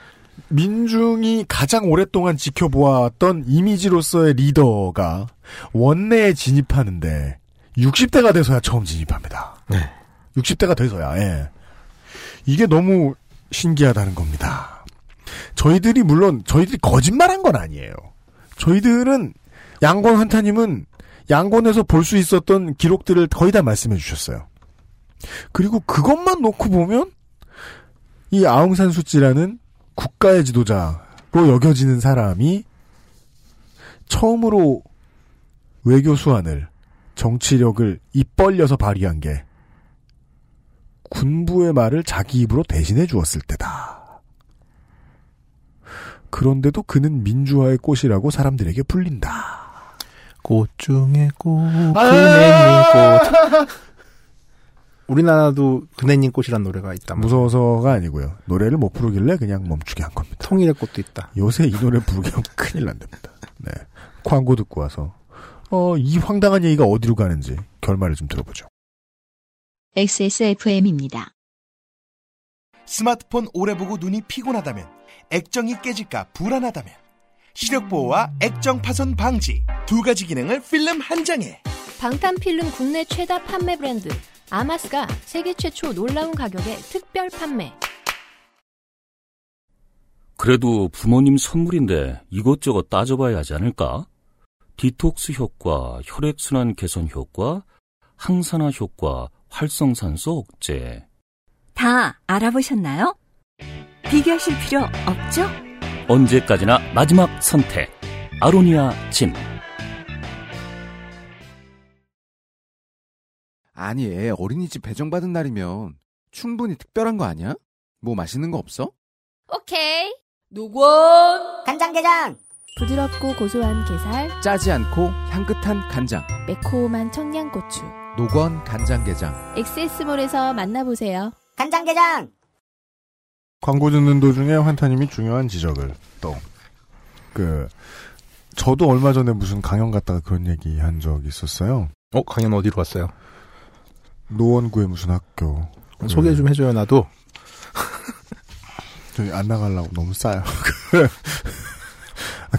민중이 가장 오랫동안 지켜보았던 이미지로서의 리더가 원내에 진입하는데, 육십 대가 돼서야 처음 진입합니다. 네. 육십 대가 돼서야. 예. 이게 너무 신기하다는 겁니다. 저희들이 물론 저희들이 거짓말한 건 아니에요. 저희들은 양권 환타님은 양권에서 볼 수 있었던 기록들을 거의 다 말씀해 주셨어요. 그리고 그것만 놓고 보면 이 아웅산 수지라는 국가의 지도자로 여겨지는 사람이 처음으로 외교 수완을 정치력을 입 벌려서 발휘한 게 군부의 말을 자기 입으로 대신해 주었을 때다. 그런데도 그는 민주화의 꽃이라고 사람들에게 불린다. 꽃 중에 꽃, 그네님 꽃. 우리나라도 그네님 꽃이란 노래가 있다. 무서워서가 아니고요. 노래를 못 부르길래 그냥 멈추게 한 겁니다. 통일의 꽃도 있다. 요새 이 노래 부르게 하면 큰일 난답니다. 네. 광고 듣고 와서 어, 이 황당한 얘기가 어디로 가는지 결말을 좀 들어보죠. 엑스에스에프엠입니다. 스마트폰 오래 보고 눈이 피곤하다면, 액정이 깨질까 불안하다면, 시력 보호와 액정 파손 방지 두 가지 기능을 필름 한 장에. 방탄필름 국내 최다 판매 브랜드 아마스가 세계 최초 놀라운 가격에 특별 판매. 그래도 부모님 선물인데 이것저것 따져봐야 하지 않을까? 디톡스 효과, 혈액순환 개선 효과, 항산화 효과, 활성산소 억제. 다 알아보셨나요? 비교하실 필요 없죠? 언제까지나 마지막 선택. 아로니아 진. 아니, 애 어린이집 배정받은 날이면 충분히 특별한 거 아니야? 뭐 맛있는 거 없어? 오케이. 녹원 간장게장. 부드럽고 고소한 게살, 짜지 않고 향긋한 간장, 매콤한 청양고추, 노건 간장게장. 엑스에스몰에서 만나보세요. 간장게장. 광고 듣는 도중에 환타님이 중요한 지적을 또. 그 저도 얼마 전에 무슨 강연 갔다가 그런 얘기 한 적이 있었어요. 어? 강연 어디로 갔어요? 노원구의 무슨 학교. 소개 좀 해줘요 나도. 저기 안 나가려고 너무 싸요.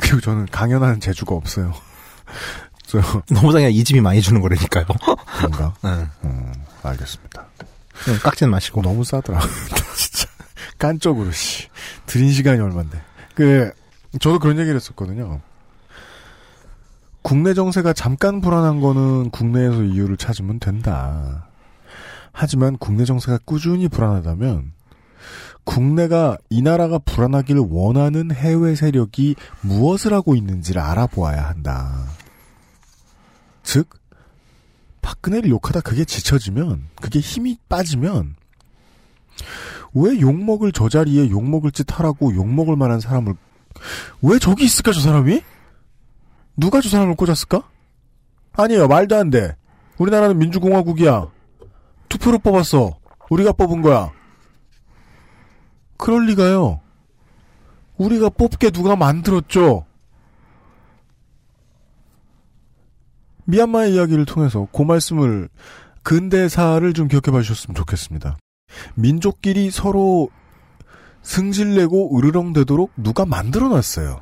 그리고 저는 강연하는 재주가 없어요. 없어요. 노무장이나 이 집이 많이 주는 거라니까요. 그런가? 네. 음, 알겠습니다. 깎진 마시고. 너무 싸더라. 진짜 깐쪽으로 씨 들인 시간이 얼만데. 그 저도 그런 얘기를 했었거든요. 국내 정세가 잠깐 불안한 거는 국내에서 이유를 찾으면 된다. 하지만 국내 정세가 꾸준히 불안하다면 국내가 이 나라가 불안하기를 원하는 해외 세력이 무엇을 하고 있는지를 알아보아야 한다. 즉 박근혜를 욕하다 그게 지쳐지면 그게 힘이 빠지면 왜 욕먹을 저 자리에 욕먹을 짓 하라고 욕먹을 만한 사람을 왜 저기 있을까 저 사람이? 누가 저 사람을 꽂았을까? 아니에요. 말도 안 돼. 우리나라는 민주공화국이야. 투표로 뽑았어. 우리가 뽑은 거야. 그럴 리가요. 우리가 뽑게 누가 만들었죠. 미얀마의 이야기를 통해서 그 말씀을 근대사를 좀 기억해 봐주셨으면 좋겠습니다. 민족끼리 서로 승질내고 으르렁대도록 누가 만들어놨어요.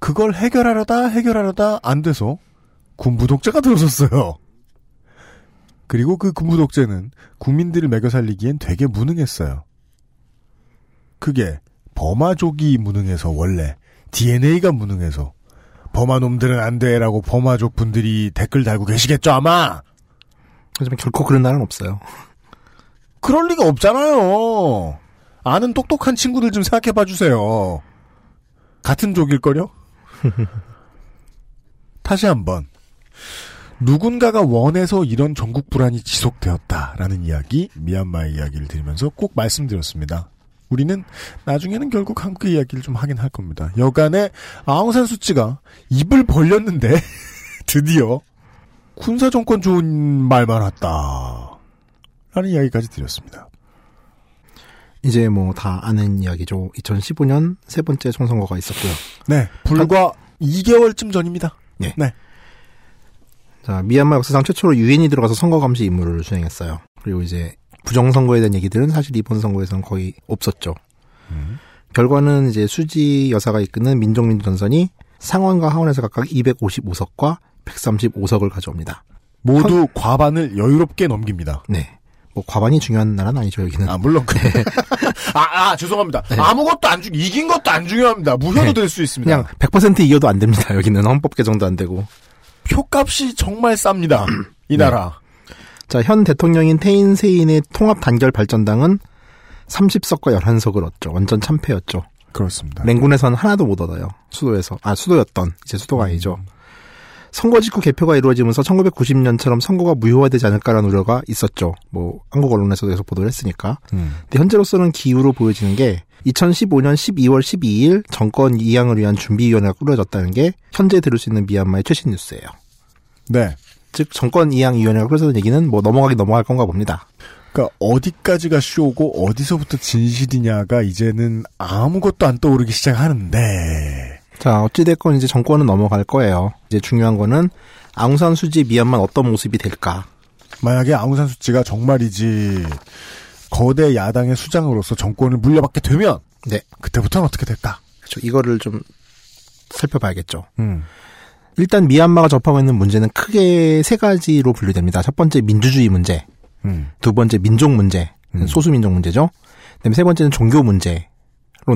그걸 해결하려다 해결하려다 안 돼서 군부 독재가 들어섰어요. 그리고 그 군부 독재는 국민들을 매겨 살리기엔 되게 무능했어요. 그게 버마족이 무능해서 원래 디엔에이가 무능해서 버마놈들은 안 돼라고 버마족 분들이 댓글 달고 계시겠죠 아마. 하지만 결코 그런 날은 없어요. 그럴 리가 없잖아요. 아는 똑똑한 친구들 좀 생각해봐 주세요. 같은 족일걸요? 다시 한번 누군가가 원해서 이런 전국 불안이 지속되었다라는 이야기, 미얀마의 이야기를 드리면서 꼭 말씀드렸습니다. 우리는 나중에는 결국 한국의 이야기를 좀 하긴 할 겁니다. 여간에 아웅산 수치가 입을 벌렸는데 드디어 군사정권 좋은 말만 했다 라는 이야기까지 드렸습니다. 이제 뭐 다 아는 이야기죠. 이천십오 년 세 번째 총선거가 있었고요. 네. 불과 한... 이 개월쯤 전입니다. 네. 네. 자, 미얀마 역사상 최초로 유엔이 들어가서 선거감시 임무를 수행했어요. 그리고 이제 부정선거에 대한 얘기들은 사실 이번 선거에서는 거의 없었죠. 음. 결과는 이제 수지 여사가 이끄는 민족민주전선이 상원과 하원에서 각각 이백오십오 석과 백삼십오 석을 가져옵니다. 모두 현... 과반을 여유롭게 넘깁니다. 네. 뭐 과반이 중요한 나라는 아니죠 여기는. 아 물론. 네. 아, 아 죄송합니다. 네. 아무것도 안 중 이긴 것도 안 중요합니다. 무효도 네. 될 수 있습니다. 그냥 백 퍼센트 이겨도 안 됩니다. 여기는 헌법 개정도 안 되고. 표값이 정말 쌉니다. 이 나라. 네. 자, 현 대통령인 태인 세인의 통합 단결 발전당은 삼십 석과 열한 석을 얻죠. 완전 참패였죠. 그렇습니다. 랭군에서는 하나도 못 얻어요. 수도에서. 아 수도였던 이제 수도가 아니죠. 선거 직후 개표가 이루어지면서 천구백구십 년처럼 선거가 무효화되지 않을까라는 우려가 있었죠. 뭐 한국 언론에서도 계속 보도를 했으니까. 음. 근데 현재로서는 기우로 보여지는 게 이천십오 년 십이월 십이일 정권 이양을 위한 준비위원회가 꾸려졌다는 게 현재 들을 수 있는 미얀마의 최신 뉴스예요. 네. 즉 정권 이양위원회가 꾸려졌다는 얘기는 뭐 넘어가긴 넘어갈 건가 봅니다. 그러니까 어디까지가 쇼고 어디서부터 진실이냐가 이제는 아무것도 안 떠오르기 시작하는데... 자, 어찌됐건 이제 정권은 넘어갈 거예요. 이제 중요한 거는 아웅산 수지 미얀마 어떤 모습이 될까? 만약에 아웅산 수지가 정말이지 거대 야당의 수장으로서 정권을 물려받게 되면 네. 그때부터는 어떻게 될까? 그렇죠. 이거를 좀 살펴봐야겠죠. 음. 일단 미얀마가 접하고 있는 문제는 크게 세 가지로 분류됩니다. 첫 번째 민주주의 문제, 음. 두 번째 민족 문제, 음. 소수민족 문제죠. 그다음에 세 번째는 종교 문제로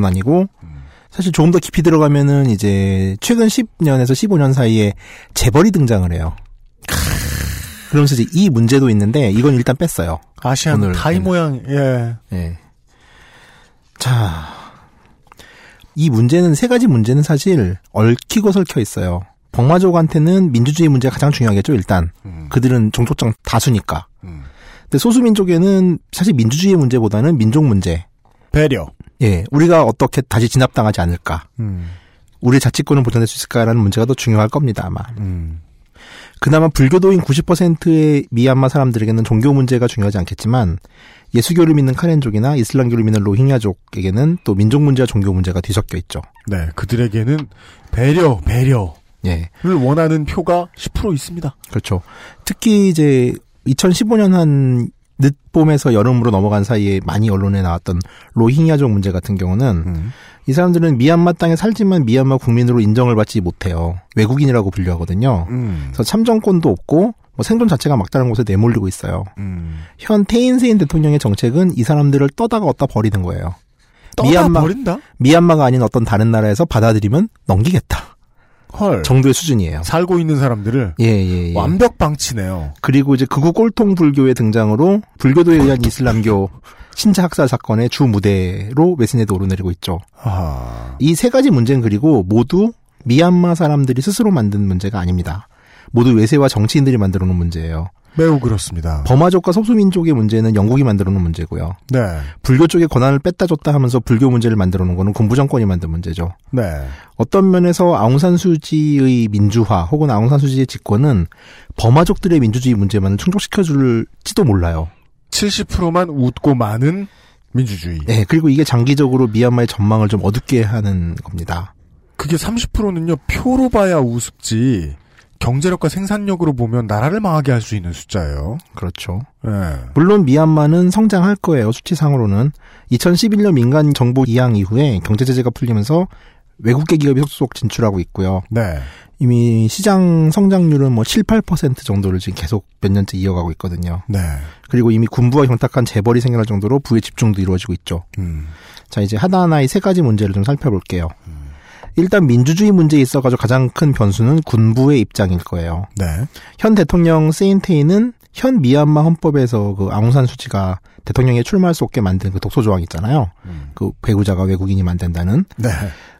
나뉘고 음. 사실 조금 더 깊이 들어가면은 이제 최근 십 년에서 십오 년 사이에 재벌이 등장을 해요. 그러면서 이제 이 문제도 있는데 이건 일단 뺐어요. 아시안 타이 모양. 예. 예. 자, 이 문제는 세 가지 문제는 사실 얽히고 설켜 있어요. 버마족한테는 민주주의 문제가 가장 중요하겠죠. 일단 음. 그들은 종족적 다수니까. 음. 근데 소수민족에는 사실 민주주의 문제보다는 민족 문제. 배려. 예, 우리가 어떻게 다시 진압당하지 않을까, 음. 우리의 자치권을 보장할 수 있을까라는 문제가 더 중요할 겁니다 아마. 음. 그나마 불교도인 구십 퍼센트의 미얀마 사람들에게는 종교 문제가 중요하지 않겠지만 예수교를 믿는 카렌족이나 이슬람교를 믿는 로힝야족에게는 또 민족 문제와 종교 문제가 뒤섞여 있죠. 네, 그들에게는 배려, 배려를 예. 원하는 표가 십 퍼센트 있습니다. 그렇죠. 특히 이제 이천십오 년 한 늦봄에서 여름으로 넘어간 사이에 많이 언론에 나왔던 로힝야족 문제 같은 경우는 음. 이 사람들은 미얀마 땅에 살지만 미얀마 국민으로 인정을 받지 못해요. 외국인이라고 분류하거든요. 음. 그래서 참정권도 없고 뭐 생존 자체가 막다른 곳에 내몰리고 있어요. 음. 현 테인세인 대통령의 정책은 이 사람들을 떠다가 얻다 버리는 거예요. 떠다 미얀마, 버린다? 미얀마가 아닌 어떤 다른 나라에서 받아들이면 넘기겠다. 헐. 정도의 수준이에요. 살고 있는 사람들을. 예, 예, 예. 완벽 방치네요. 그리고 이제 극우 꼴통 불교의 등장으로 불교도에 의한 이슬람교 신자 학살 사건의 주 무대로 메시네도 오르내리고 있죠. 아. 이 세 가지 문제는 그리고 모두 미얀마 사람들이 스스로 만든 문제가 아닙니다. 모두 외세와 정치인들이 만들어 놓은 문제예요. 매우 그렇습니다. 버마족과 소수민족의 문제는 영국이 만들어 놓은 문제고요. 네. 불교 쪽에 권한을 뺐다 줬다 하면서 불교 문제를 만들어 놓은 거는 군부 정권이 만든 문제죠. 네. 어떤 면에서 아웅산 수지의 민주화 혹은 아웅산 수지의 집권은 버마족들의 민주주의 문제만을 충족시켜줄지도 몰라요. 칠십 퍼센트만 웃고 마는 민주주의. 네. 그리고 이게 장기적으로 미얀마의 전망을 좀 어둡게 하는 겁니다. 그게 삼십 퍼센트는요. 표로 봐야 우습지. 경제력과 생산력으로 보면 나라를 망하게 할 수 있는 숫자예요. 그렇죠. 네. 물론 미얀마는 성장할 거예요. 수치상으로는. 이천십일 년 민간 정부 이양 이후에 경제 제재가 풀리면서 외국계 기업이 속속 진출하고 있고요. 네. 이미 시장 성장률은 뭐 칠, 팔 퍼센트 정도를 지금 계속 몇 년째 이어가고 있거든요. 네. 그리고 이미 군부와 경탁한 재벌이 생겨날 정도로 부의 집중도 이루어지고 있죠. 음. 자, 이제 하나하나 이 세 가지 문제를 좀 살펴볼게요. 음. 일단 민주주의 문제에 있어가지고 가장 큰 변수는 군부의 입장일 거예요. 네. 현 대통령 세인테이는 현 미얀마 헌법에서 그 아웅산 수지가 대통령에 출마할 수 없게 만든 그 독소 조항 있잖아요. 음. 그 배우자가 외국인이면 안 된다는. 네.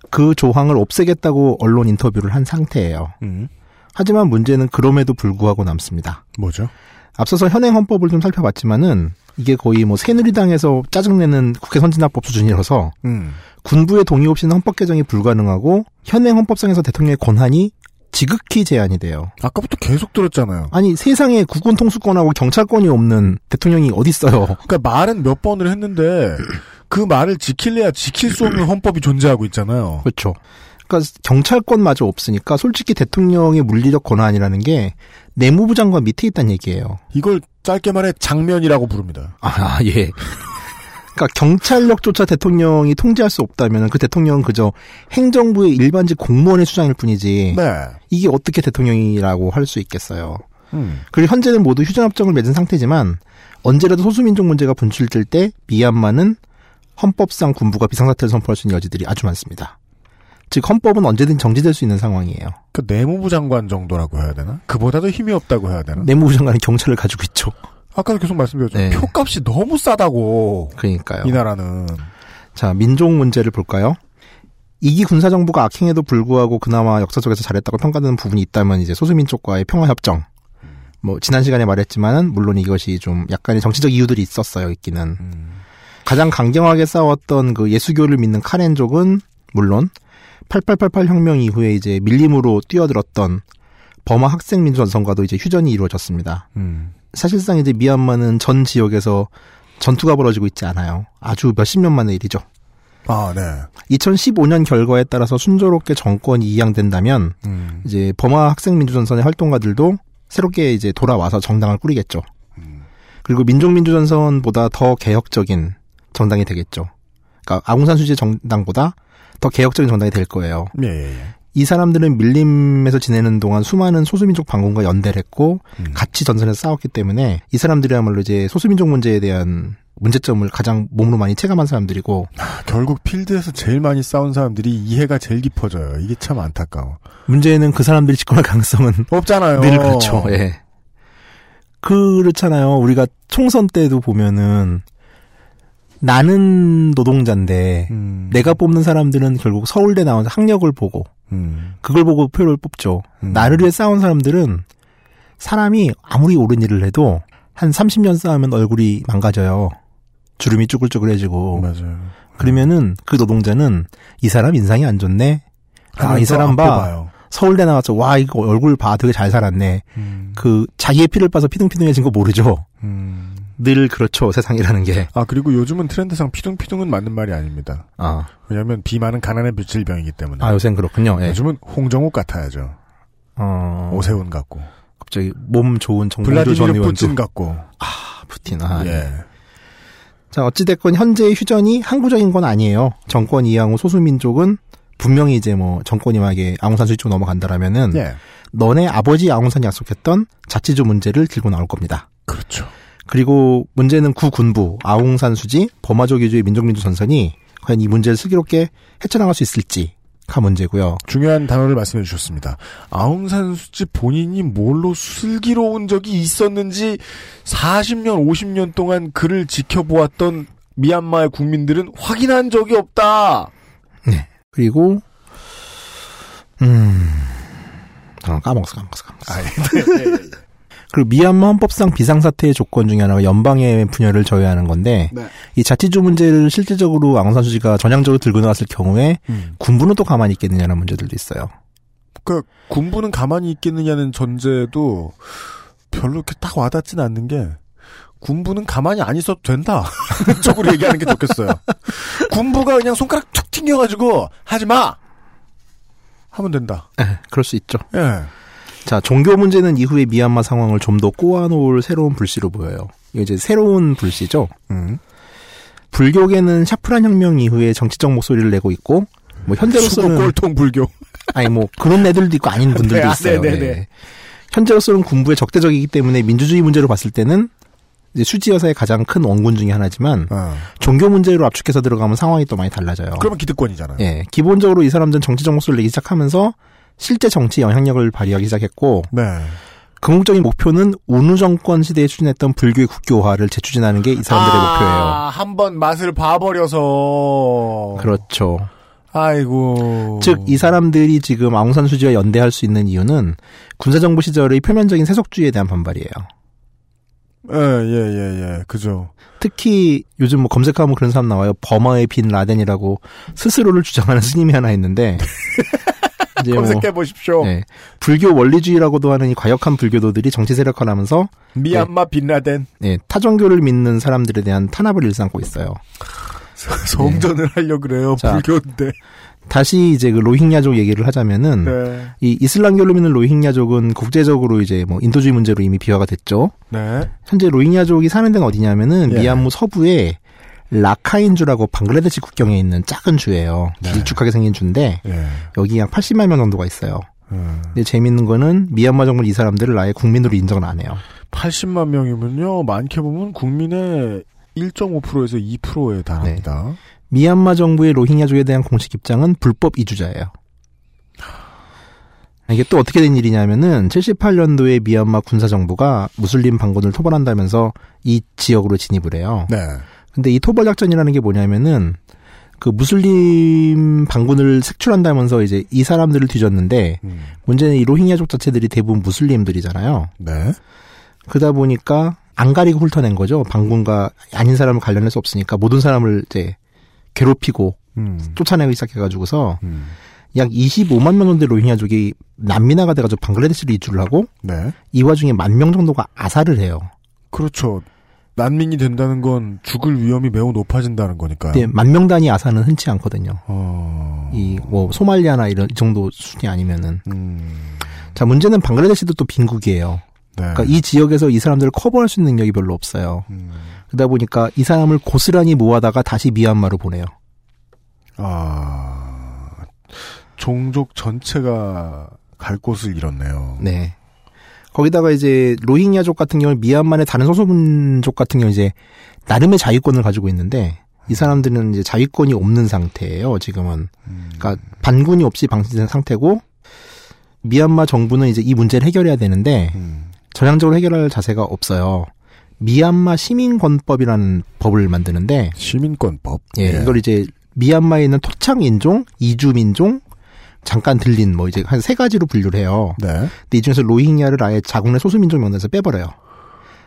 그 조항을 없애겠다고 언론 인터뷰를 한 상태예요. 음. 하지만 문제는 그럼에도 불구하고 남습니다. 뭐죠? 앞서서 현행 헌법을 좀 살펴봤지만은 이게 거의 뭐 새누리당에서 짜증내는 국회 선진화법 수준이라서 음. 군부의 동의 없이는 헌법 개정이 불가능하고 현행 헌법상에서 대통령의 권한이 지극히 제한이 돼요. 아까부터 계속 들었잖아요. 아니 세상에 국군 통수권하고 경찰권이 없는 대통령이 어디 있어요. 그러니까 말은 몇 번을 했는데 그 말을 지킬래야 지킬 수 없는 헌법이 존재하고 있잖아요. 그렇죠. 그러니까 경찰권마저 없으니까 솔직히 대통령의 물리적 권한이라는 게 내무부 장관 밑에 있다는 얘기예요. 이걸 짧게 말해 장면이라고 부릅니다. 아, 예. 그러니까 경찰력조차 대통령이 통제할 수 없다면 그 대통령은 그저 행정부의 일반직 공무원의 수장일 뿐이지 네. 이게 어떻게 대통령이라고 할 수 있겠어요. 음. 그리고 현재는 모두 휴전협정을 맺은 상태지만 언제라도 소수민족 문제가 분출될 때 미얀마는 헌법상 군부가 비상사태를 선포할 수 있는 여지들이 아주 많습니다. 즉 헌법은 언제든 정지될 수 있는 상황이에요. 그 내무부 장관 정도라고 해야 되나? 그보다도 힘이 없다고 해야 되나? 내무부 장관이 경찰을 가지고 있죠. 아까도 계속 말씀드렸죠. 네. 표값이 너무 싸다고. 그러니까요. 이 나라는. 자, 민족 문제를 볼까요? 이 기 군사정부가 악행에도 불구하고 그나마 역사 속에서 잘했다고 평가되는 부분이 있다면 이제 소수민족과의 평화협정. 뭐 지난 시간에 말했지만 물론 이것이 좀 약간의 정치적 이유들이 있었어요. 있기는. 음. 가장 강경하게 싸웠던 그 예수교를 믿는 카렌족은 물론 팔팔팔팔 혁명 이후에 이제 밀림으로 뛰어들었던 버마 학생민주전선과도 이제 휴전이 이루어졌습니다. 음. 사실상 이제 미얀마는 전 지역에서 전투가 벌어지고 있지 않아요. 아주 몇십 년 만의 일이죠. 아, 네. 이천십오 년 결과에 따라서 순조롭게 정권이 이양된다면 음. 이제 버마 학생민주전선의 활동가들도 새롭게 이제 돌아와서 정당을 꾸리겠죠. 음. 그리고 민족민주전선보다 더 개혁적인 정당이 되겠죠. 그러니까 아웅산 수지 정당보다 더 개혁적인 정당이 될 거예요. 예, 예, 예. 이 사람들은 밀림에서 지내는 동안 수많은 소수민족 반군과 연대를 했고 음. 같이 전선에서 싸웠기 때문에 이 사람들이야말로 이제 소수민족 문제에 대한 문제점을 가장 몸으로 많이 체감한 사람들이고 하, 결국 필드에서 제일 많이 싸운 사람들이 이해가 제일 깊어져요. 이게 참 안타까워. 문제는 그 사람들이 집권할 가능성은 없잖아요. 늘 그렇죠. 예. 그렇잖아요. 우리가 총선 때도 보면은 나는 노동자인데 음. 내가 뽑는 사람들은 결국 서울대 나온 학력을 보고 음. 그걸 보고 표를 뽑죠. 음. 나를 위해 싸운 사람들은 사람이 아무리 옳은 일을 해도 한 삼십 년 싸우면 얼굴이 망가져요. 주름이 쭈글쭈글해지고. 맞아요. 그러면은 그 노동자는 이 사람 인상이 안 좋네. 아, 이 사람 봐. 봐요. 서울대 나왔어. 와, 이거 얼굴 봐. 되게 잘 살았네. 음. 그 자기의 피를 빠서 피둥피둥해진 거 모르죠. 음. 늘 그렇죠. 세상이라는 게. 아, 그리고 요즘은 트렌드상 피둥피둥은 맞는 말이 아닙니다. 아. 왜냐면 비만은 가난의 질병이기 때문에. 아, 요새는 그렇군요. 예. 요즘은 홍정욱 같아야죠. 어. 오세훈 같고. 갑자기 몸 좋은 정봉주 전 의원도. 블라디미르 푸틴 같고. 아, 푸틴아. 예. 자, 어찌됐건 현재의 휴전이 항구적인 건 아니에요. 정권 이양 후 소수민족은 분명히 이제 뭐 정권이 만약에 아웅산 수립 쪽으로 넘어간다라면은 예. 너네 아버지 아웅산이 약속했던 자치주 문제를 들고 나올 겁니다. 그렇죠. 그리고 문제는 구군부, 아웅산 수지, 버마족 위주의 민족민주 전선이 과연 이 문제를 슬기롭게 헤쳐나갈 수 있을지가 문제고요. 중요한 단어를 말씀해 주셨습니다. 아웅산 수지 본인이 뭘로 슬기로운 적이 있었는지 사십 년, 오십 년 동안 그를 지켜보았던 미얀마의 국민들은 확인한 적이 없다. 네. 그리고 음... 잠깐 까먹었어, 까먹었어, 까먹었어. 아, 네, 네, 네. 그리고 미얀마 헌법상 비상사태의 조건 중에 하나가 연방의 분열을 저해하는 건데 네. 이 자치주 문제를 실질적으로 아웅산 수지가 전향적으로 들고 나왔을 경우에 음. 군부는 또 가만히 있겠느냐는 문제들도 있어요. 그러니까 군부는 가만히 있겠느냐는 전제도 별로 이렇게 딱 와닿지는 않는 게 군부는 가만히 안 있어도 된다 쪽으로 얘기하는 게 좋겠어요. 군부가 그냥 손가락 툭 튕겨가지고 하지 마 하면 된다. 네, 그럴 수 있죠. 예. 네. 자, 종교 문제는 이후의 미얀마 상황을 좀 더 꼬아놓을 새로운 불씨로 보여요. 이게 이제 새로운 불씨죠. 음. 불교계는 샤프란 혁명 이후에 정치적 목소리를 내고 있고, 뭐 현재로서는 꼴통 불교. 아니 뭐 그런 애들도 있고 아닌 분들도 있어요. 네, 네, 네. 네. 현재로서는 군부의 적대적이기 때문에 민주주의 문제로 봤을 때는 이제 수지 여사의 가장 큰 원군 중에 하나지만 어. 종교 문제로 압축해서 들어가면 상황이 또 많이 달라져요. 그러면 기득권이잖아요. 예, 기본적으로 이 사람들은 정치적 목소리를 내기 시작하면서. 실제 정치 영향력을 발휘하기 시작했고 네. 궁극적인 목표는 운우 정권 시대에 추진했던 불교의 국교화를 재추진하는 게 이 사람들의 아, 목표예요. 한번 맛을 봐버려서. 그렇죠. 아이고. 즉 이 사람들이 지금 아웅산 수지와 연대할 수 있는 이유는 군사정부 시절의 표면적인 세속주의에 대한 반발이에요. 예, 예, 예, 예. 그죠. 특히 요즘 뭐 검색하면 그런 사람 나와요. 버마의 빈 라덴이라고 스스로를 주장하는 스님이 하나 있는데 검색해 보십시오. 뭐, 네. 불교 원리주의라고도 하는 이 과격한 불교도들이 정치 세력화하면서 미얀마 네. 빈라덴. 네. 타종교를 믿는 사람들에 대한 탄압을 일삼고 있어요. 성전을 네. 하려 그래요. 자, 불교인데. 다시 이제 그 로힝야족 얘기를 하자면은 네. 이 이슬람교를 믿는 로힝야족은 국제적으로 이제 뭐 인도주의 문제로 이미 비화가 됐죠. 네. 현재 로힝야족이 사는 데는 어디냐면은 예. 미얀마 서부에 라카인주라고 방글라데시 국경에 있는 작은 주예요. 네. 길쭉하게 생긴 주인데 네. 여기 약 팔십만 명 정도가 있어요. 음. 근데 재밌는 거는 미얀마 정부는 이 사람들을 아예 국민으로 인정을 안 해요. 팔십만 명이면요. 많게 보면 국민의 일 점 오 퍼센트에서 이 퍼센트에 달합니다. 네. 미얀마 정부의 로힝야족에 대한 공식 입장은 불법 이주자예요. 이게 또 어떻게 된 일이냐면은 칠십팔 년도에 미얀마 군사정부가 무슬림 반군을 토벌한다면서 이 지역으로 진입을 해요. 네. 근데 이 토벌 작전이라는 게 뭐냐면은 그 무슬림 반군을 색출한다면서 이제 이 사람들을 뒤졌는데 음. 문제는 이 로힝야족 자체들이 대부분 무슬림들이잖아요. 네. 그러다 보니까 안 가리고 훑어낸 거죠. 반군과 아닌 사람을 관련할 수 없으니까 모든 사람을 이제 괴롭히고 음. 쫓아내기 시작해가지고서 음. 약 이십오만 명 정도의 로힝야족이 난민화가 돼가지고 방글라데시로 이주를 하고 네. 이 와중에 만 명 정도가 아사를 해요. 그렇죠. 난민이 된다는 건 죽을 위험이 매우 높아진다는 거니까요. 네, 만 명 단위 아사는 흔치 않거든요. 어... 이 뭐 소말리아나 이런 이 정도 수준이 아니면은. 음... 자, 문제는 방글라데시도 또 빈국이에요. 네. 그러니까 이 지역에서 이 사람들을 커버할 수 있는 능력이 별로 없어요. 음... 그러다 보니까 이 사람을 고스란히 모아다가 다시 미얀마로 보내요. 아, 종족 전체가 갈 곳을 잃었네요. 네. 거기다가 이제 로힝야족 같은 경우는 미얀마의 다른 소수민족 같은 경우 이제 나름의 자위권을 가지고 있는데 이 사람들은 이제 자위권이 없는 상태예요. 지금은 음. 그러니까 반군이 없이 방치된 상태고 미얀마 정부는 이제 이 문제를 해결해야 되는데 음. 전향적으로 해결할 자세가 없어요. 미얀마 시민권법이라는 법을 만드는데 시민권법. 예, 예. 이걸 이제 미얀마에 있는 토착 인종, 이주 민족 잠깐 들린 뭐 이제 한 세 가지로 분류를 해요. 네. 근데 이 중에서 로힝야를 아예 자국내 소수민족 명단에서 빼버려요.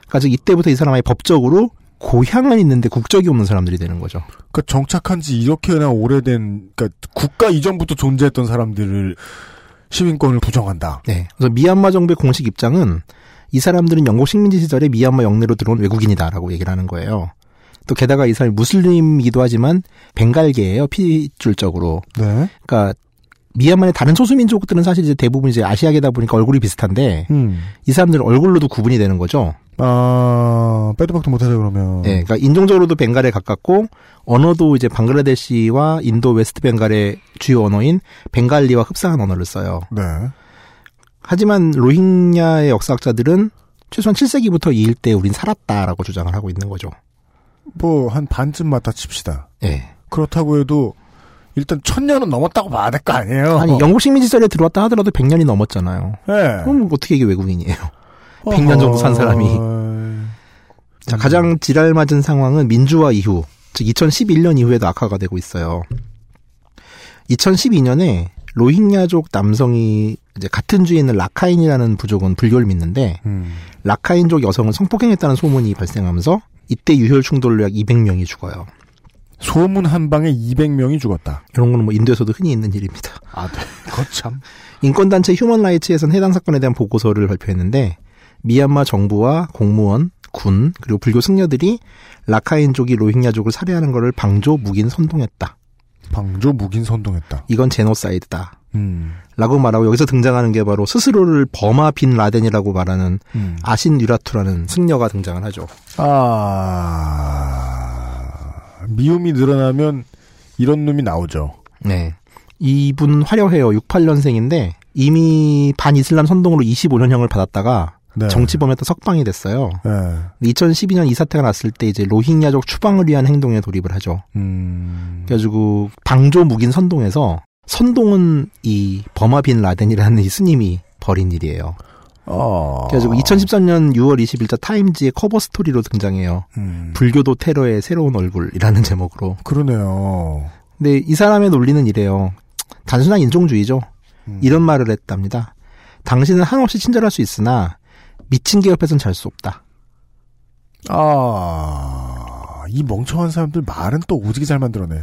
그래서 이때부터 이 사람이 법적으로 고향은 있는데 국적이 없는 사람들이 되는 거죠. 그러니까 정착한 지 이렇게나 오래된 그러니까 국가 이전부터 존재했던 사람들을 시민권을 부정한다. 네. 그래서 미얀마 정부의 공식 입장은 이 사람들은 영국 식민지 시절에 미얀마 영내로 들어온 외국인이다라고 얘기를 하는 거예요. 또 게다가 이 사람이 무슬림이기도 하지만 벵갈계예요. 피줄적으로. 네. 그러니까 미얀마의 다른 소수민족들은 사실 이제 대부분 이제 아시아계다 보니까 얼굴이 비슷한데, 음. 이 사람들은 얼굴로도 구분이 되는 거죠. 아, 빼도 박도 못하죠, 그러면. 예, 네, 그니까 인종적으로도 벵갈에 가깝고, 언어도 이제 방글라데시와 인도 웨스트 벵갈의 주요 언어인 벵갈리와 흡사한 언어를 써요. 네. 하지만 로힝야의 역사학자들은 최소한 칠 세기부터 이 일대에 우린 살았다라고 주장을 하고 있는 거죠. 뭐, 한 반쯤 맞다 칩시다. 예. 네. 그렇다고 해도, 일단 천년은 넘었다고 봐야 될 거 아니에요? 아니, 영국 식민지 시절에 들어왔다 하더라도 백년이 넘었잖아요. 예. 네. 그럼 어떻게 이게 외국인이에요? 백년 정도 산 사람이. 어... 자, 가장 지랄맞은 상황은 민주화 이후, 즉 이천십일 년 이후에도 악화가 되고 있어요. 이천십이 년에 로힝야족 남성이 이제 같은 주에 있는 라카인이라는 부족은 불교를 믿는데, 음. 라카인족 여성을 성폭행했다는 소문이 발생하면서 이때 유혈 충돌로 약 이백 명이 죽어요. 소문 한 방에 이백 명이 죽었다. 이런 거는 뭐 인도에서도 흔히 있는 일입니다. 아, 네. 거참. 인권단체 휴먼라이츠에서는 해당 사건에 대한 보고서를 발표했는데, 미얀마 정부와 공무원, 군, 그리고 불교 승려들이 라카인족이 로힝야족을 살해하는 것을 방조, 묵인, 선동했다. 방조, 묵인, 선동했다. 이건 제노사이드다. 음. 라고 말하고 여기서 등장하는 게 바로 스스로를 버마 빈 라덴이라고 말하는 음. 아신 유라투라는 승려가 등장을 하죠. 아... 미움이 늘어나면 이런 놈이 나오죠. 네. 이분 화려해요. 육십팔 년생인데 이미 반이슬람 선동으로 이십오 년형을 받았다가 네. 정치범이었던 석방이 됐어요. 네. 이천십이 년 이 사태가 났을 때 이제 로힝야족 추방을 위한 행동에 돌입을 하죠. 음... 그래가지고 방조 묵인 선동에서 선동은 이 버마 빈 라덴이라는 이 스님이 벌인 일이에요. 어... 그래가지고 이천십삼 년 유월 이십일자 타임지의 커버 스토리로 등장해요. 음... 불교도 테러의 새로운 얼굴이라는 제목으로. 그러네요. 근데 이 사람의 논리는 이래요. 단순한 인종주의죠. 음... 이런 말을 했답니다. 당신은 한없이 친절할 수 있으나 미친 개 옆에선 잘 수 없다. 아, 이 멍청한 사람들 말은 또 오지게 잘 만들어내.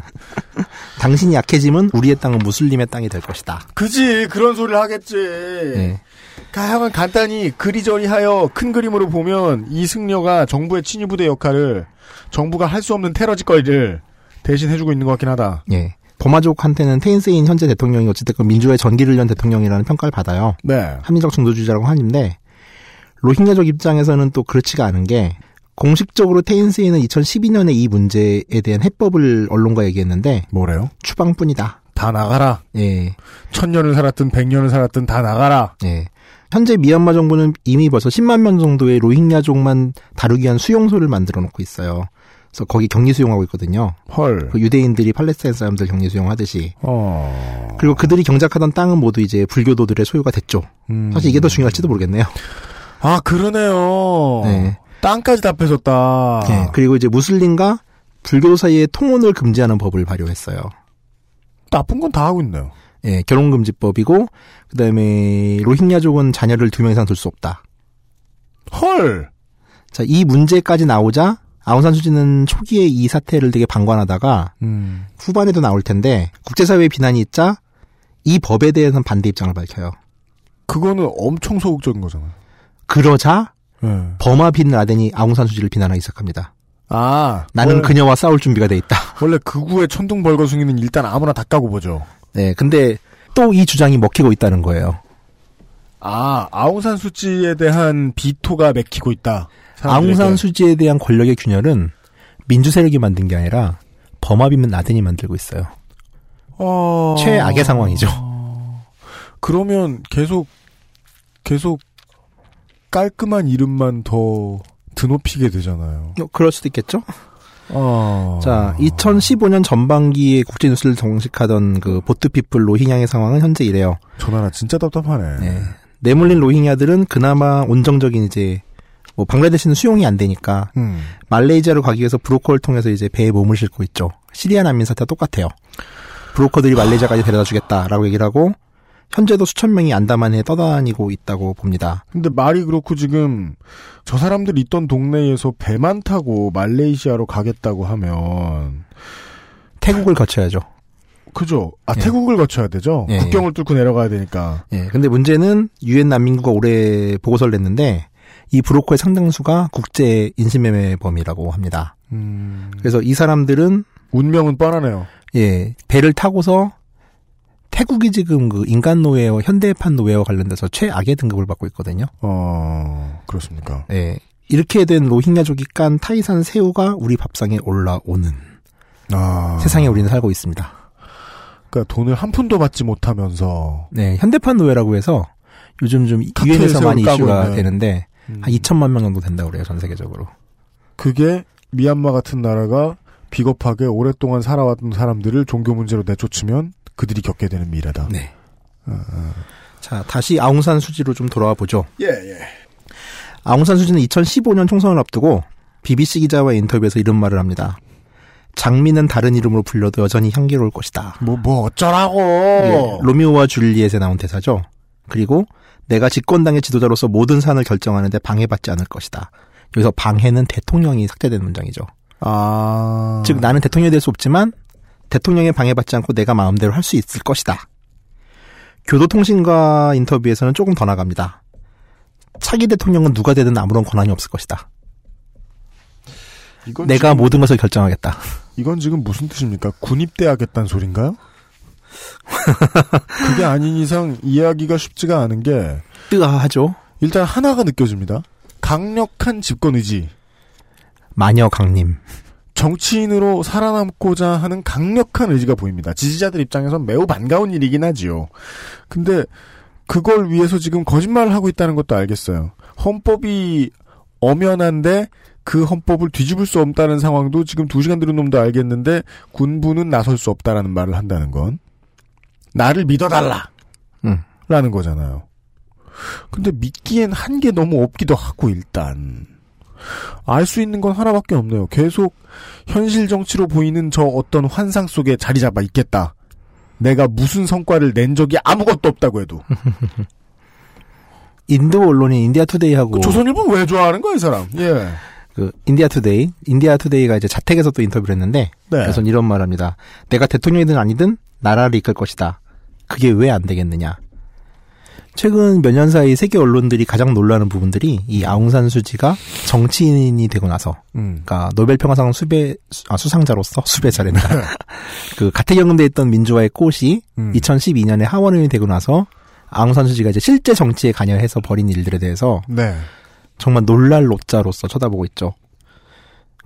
당신이 약해지면 우리의 땅은 무슬림의 땅이 될 것이다. 그지, 그런 소리를 하겠지. 네. 다만 간단히 그리저리하여 큰 그림으로 보면 이 승려가 정부의 친위부대 역할을 정부가 할 수 없는 테러짓거리를 대신 해주고 있는 것 같긴 하다. 네. 버마족한테는 테인세인 현재 대통령이 어찌됐건 민주화의 전기를 연 대통령이라는 평가를 받아요. 네. 합리적 중도주의자라고 하는데 로힝야족 입장에서는 또 그렇지가 않은 게 공식적으로 테인세이는 이천십이 년에 이 문제에 대한 해법을 언론과 얘기했는데 뭐래요? 추방뿐이다. 다 나가라. 예. 천년을 살았든 백년을 살았든 다 나가라. 예. 현재 미얀마 정부는 이미 벌써 십만 명 정도의 로힝야족만 다루기 위한 수용소를 만들어 놓고 있어요. 그래서 거기 격리 수용하고 있거든요. 헐. 그 유대인들이 팔레스타인 사람들 격리 수용하듯이. 어. 그리고 그들이 경작하던 땅은 모두 이제 불교도들의 소유가 됐죠. 음. 사실 이게 더 중요할지도 모르겠네요. 아, 그러네요. 네. 땅까지 다 뺏었다. 네. 그리고 이제 무슬림과 불교 사이의 통혼을 금지하는 법을 발효했어요. 나쁜 건 다 하고 있네요. 네. 결혼금지법이고, 그 다음에 로힝야족은 자녀를 두 명 이상 둘 수 없다. 헐! 자, 이 문제까지 나오자, 아웅산 수지는 초기에 이 사태를 되게 방관하다가, 음. 후반에도 나올 텐데, 국제사회의 비난이 있자, 이 법에 대해서는 반대 입장을 밝혀요. 그거는 엄청 소극적인 거잖아요. 그러자 네. 버마 빈 라덴이 아웅산 수지를 비난하기 시작합니다. 아, 나는 원래, 그녀와 싸울 준비가 돼 있다. 원래 극우의 천둥 벌거숭이는 일단 아무나 다 까고 보죠. 네, 근데 또 이 주장이 먹히고 있다는 거예요. 아, 아웅산 수지에 대한 비토가 맥히고 있다. 사람들에게. 아웅산 수지에 대한 권력의 균열은 민주 세력이 만든 게 아니라 버마 빈 라덴이 만들고 있어요. 어... 최악의 상황이죠. 어... 그러면 계속 계속 깔끔한 이름만 더 드높이게 되잖아요. 그럴 수도 있겠죠. 어... 자, 이천십오 년 전반기에 국제 뉴스를 정식하던 그 보트피플 로힝야의 상황은 현재 이래요. 저 나라 진짜 답답하네. 네. 내몰린 로힝야들은 그나마 온정적인 이제 뭐 방글라데시는 수용이 안 되니까 음. 말레이시아로 가기 위해서 브로커를 통해서 이제 배에 몸을 싣고 있죠. 시리아 난민 사태와 똑같아요. 브로커들이 말레이시아까지 데려다 주겠다라고 얘기를 하고. 현재도 수천 명이 안다만에 떠다니고 있다고 봅니다. 근데 말이 그렇고 지금 저 사람들 있던 동네에서 배만 타고 말레이시아로 가겠다고 하면 태국을 거쳐야죠. 그죠. 아, 예. 태국을 거쳐야 되죠. 예, 국경을 예. 뚫고 내려가야 되니까. 예. 근데 문제는 유엔 난민구가 올해 보고서를 냈는데 이 브로커의 상당수가 국제 인신매매범이라고 합니다. 음... 그래서 이 사람들은 운명은 뻔하네요. 예. 배를 타고서 태국이 지금 그 인간 노예어, 현대판 노예어 관련돼서 최악의 등급을 받고 있거든요. 어, 그렇습니까? 네. 이렇게 된 로힝야족이 깐 타이산 새우가 우리 밥상에 올라오는 아. 세상에 우리는 살고 있습니다. 그러니까 돈을 한 푼도 받지 못하면서. 네, 현대판 노예라고 해서 요즘 좀 유엔에서 많이 이슈가 있는. 되는데 음. 한 이천만 명 정도 된다고 그래요, 전 세계적으로. 그게 미얀마 같은 나라가 비겁하게 오랫동안 살아왔던 사람들을 종교 문제로 내쫓으면 그들이 겪게 되는 미래다. 네. 아, 아. 자, 다시 아웅산 수지로 좀 돌아와 보죠. 예, 예. 아웅산 수지는 이천십오 년 총선을 앞두고 비비씨 기자와의 인터뷰에서 이런 말을 합니다. 장미는 다른 이름으로 불려도 여전히 향기로울 것이다. 뭐, 뭐 어쩌라고. 예, 로미오와 줄리엣에 나온 대사죠. 그리고 내가 집권당의 지도자로서 모든 사안을 결정하는데 방해받지 않을 것이다. 여기서 방해는 대통령이 삭제된 문장이죠. 아. 즉 나는 대통령이 될 수 없지만 대통령에 방해받지 않고 내가 마음대로 할 수 있을 것이다. 교도통신과 인터뷰에서는 조금 더 나갑니다. 차기 대통령은 누가 되든 아무런 권한이 없을 것이다. 이건 내가 지금, 모든 것을 결정하겠다. 이건 지금 무슨 뜻입니까? 군입대하겠다는 소린가요? 그게 아닌 이상 이해하기가 쉽지가 않은 게 뜨아하죠. 일단 하나가 느껴집니다. 강력한 집권 의지. 마녀 강림. 정치인으로 살아남고자 하는 강력한 의지가 보입니다. 지지자들 입장에선 매우 반가운 일이긴 하지요. 근데 그걸 위해서 지금 거짓말을 하고 있다는 것도 알겠어요. 헌법이 엄연한데 그 헌법을 뒤집을 수 없다는 상황도 지금 두 시간 들은 놈도 알겠는데 군부는 나설 수 없다라는 말을 한다는 건 나를 믿어달라! 응. 라는 거잖아요. 근데 믿기엔 한 게 너무 없기도 하고 일단 알 수 있는 건 하나밖에 없네요. 계속 현실 정치로 보이는 저 어떤 환상 속에 자리 잡아 있겠다. 내가 무슨 성과를 낸 적이 아무것도 없다고 해도. 인도 언론인 인디아투데이하고. 그 조선일보 왜 좋아하는 거야, 이 사람? 예. 그 인디아투데이, 인디아투데이가 이제 자택에서 또 인터뷰를 했는데, 네. 그래서 이런 말 합니다. 내가 대통령이든 아니든 나라를 이끌 것이다. 그게 왜 안 되겠느냐. 최근 몇 년 사이 세계 언론들이 가장 놀라는 부분들이 이 아웅산 수지가 정치인이 되고 나서, 음. 그러니까 노벨평화상 수배 아, 수상자로서 수배자래나 그 가택연금돼 있던 민주화의 꽃이 음. 이천십이 년에 하원의원이 되고 나서 아웅산 수지가 이제 실제 정치에 관여해서 벌인 일들에 대해서 네. 정말 놀랄 노자로서 쳐다보고 있죠.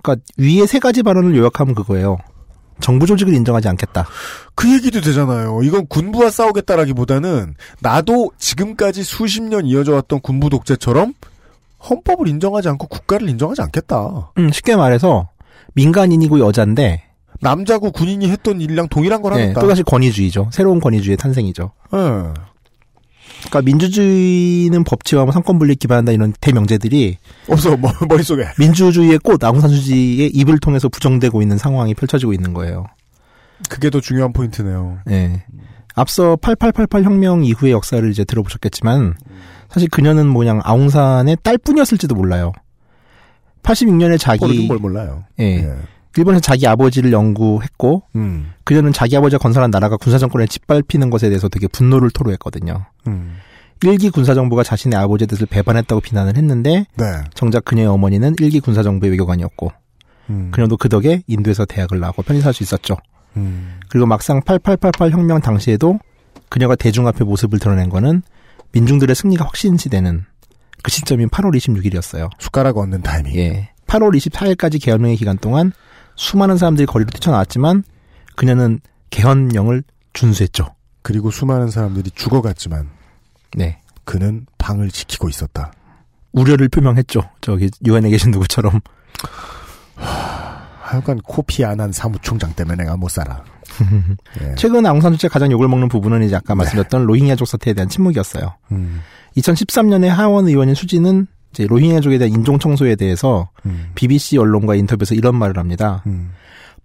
그러니까 위에 세 가지 발언을 요약하면 그거예요. 정부 조직을 인정하지 않겠다. 그 얘기도 되잖아요. 이건 군부와 싸우겠다라기보다는 나도 지금까지 수십 년 이어져 왔던 군부 독재처럼 헌법을 인정하지 않고 국가를 인정하지 않겠다. 음, 쉽게 말해서 민간인이고 여잔데 남자고 군인이 했던 일이랑 동일한 걸 네, 하겠다. 또다시 권위주의죠. 새로운 권위주의의 탄생이죠. 네. 그러니까 민주주의는 법치와 뭐 삼권분립 기반한다 이런 대명제들이 없어 뭐, 머릿속에 민주주의의 꽃 아웅산 수지의 입을 통해서 부정되고 있는 상황이 펼쳐지고 있는 거예요. 그게 더 중요한 포인트네요. 네. 앞서 팔팔팔팔 혁명 이후의 역사를 이제 들어보셨겠지만 사실 그녀는 뭐냥 아웅산의 딸뿐이었을지도 몰라요. 팔십육 년에 자기 뭘 몰라요. 예. 예. 일본에서 자기 아버지를 연구했고 음. 그녀는 자기 아버지가 건설한 나라가 군사정권에 짓밟히는 것에 대해서 되게 분노를 토로했거든요. 음. 일기 군사정부가 자신의 아버지의 뜻을 배반했다고 비난을 했는데 네. 정작 그녀의 어머니는 일기 군사정부의 외교관이었고 음. 그녀도 그 덕에 인도에서 대학을 나오고 편히 살 수 있었죠. 음. 그리고 막상 팔팔팔팔 혁명 당시에도 그녀가 대중 앞에 모습을 드러낸 거는 민중들의 승리가 확신시되는 그 시점인 팔월 이십육 일이었어요. 숟가락 얻는 타이밍. 예. 팔월 이십사 일까지 계엄령의 기간 동안 수많은 사람들이 거리로 뛰쳐나왔지만 그녀는 계엄령을 준수했죠. 그리고 수많은 사람들이 죽어갔지만 네. 그는 방을 지키고 있었다. 우려를 표명했죠. 저기 유엔에 계신 누구처럼. 하여간 코피 안 한 사무총장 때문에 내가 못 살아. 예. 최근 아웅산 수지가 가장 욕을 먹는 부분은 이제 아까 말씀드렸던 네. 로힝야족 사태에 대한 침묵이었어요. 음. 이천십삼 년에 하원 의원인 수지는 이제 로힝야족에 대한 인종 청소에 대해서 음. 비비씨 언론과 인터뷰에서 이런 말을 합니다. 음.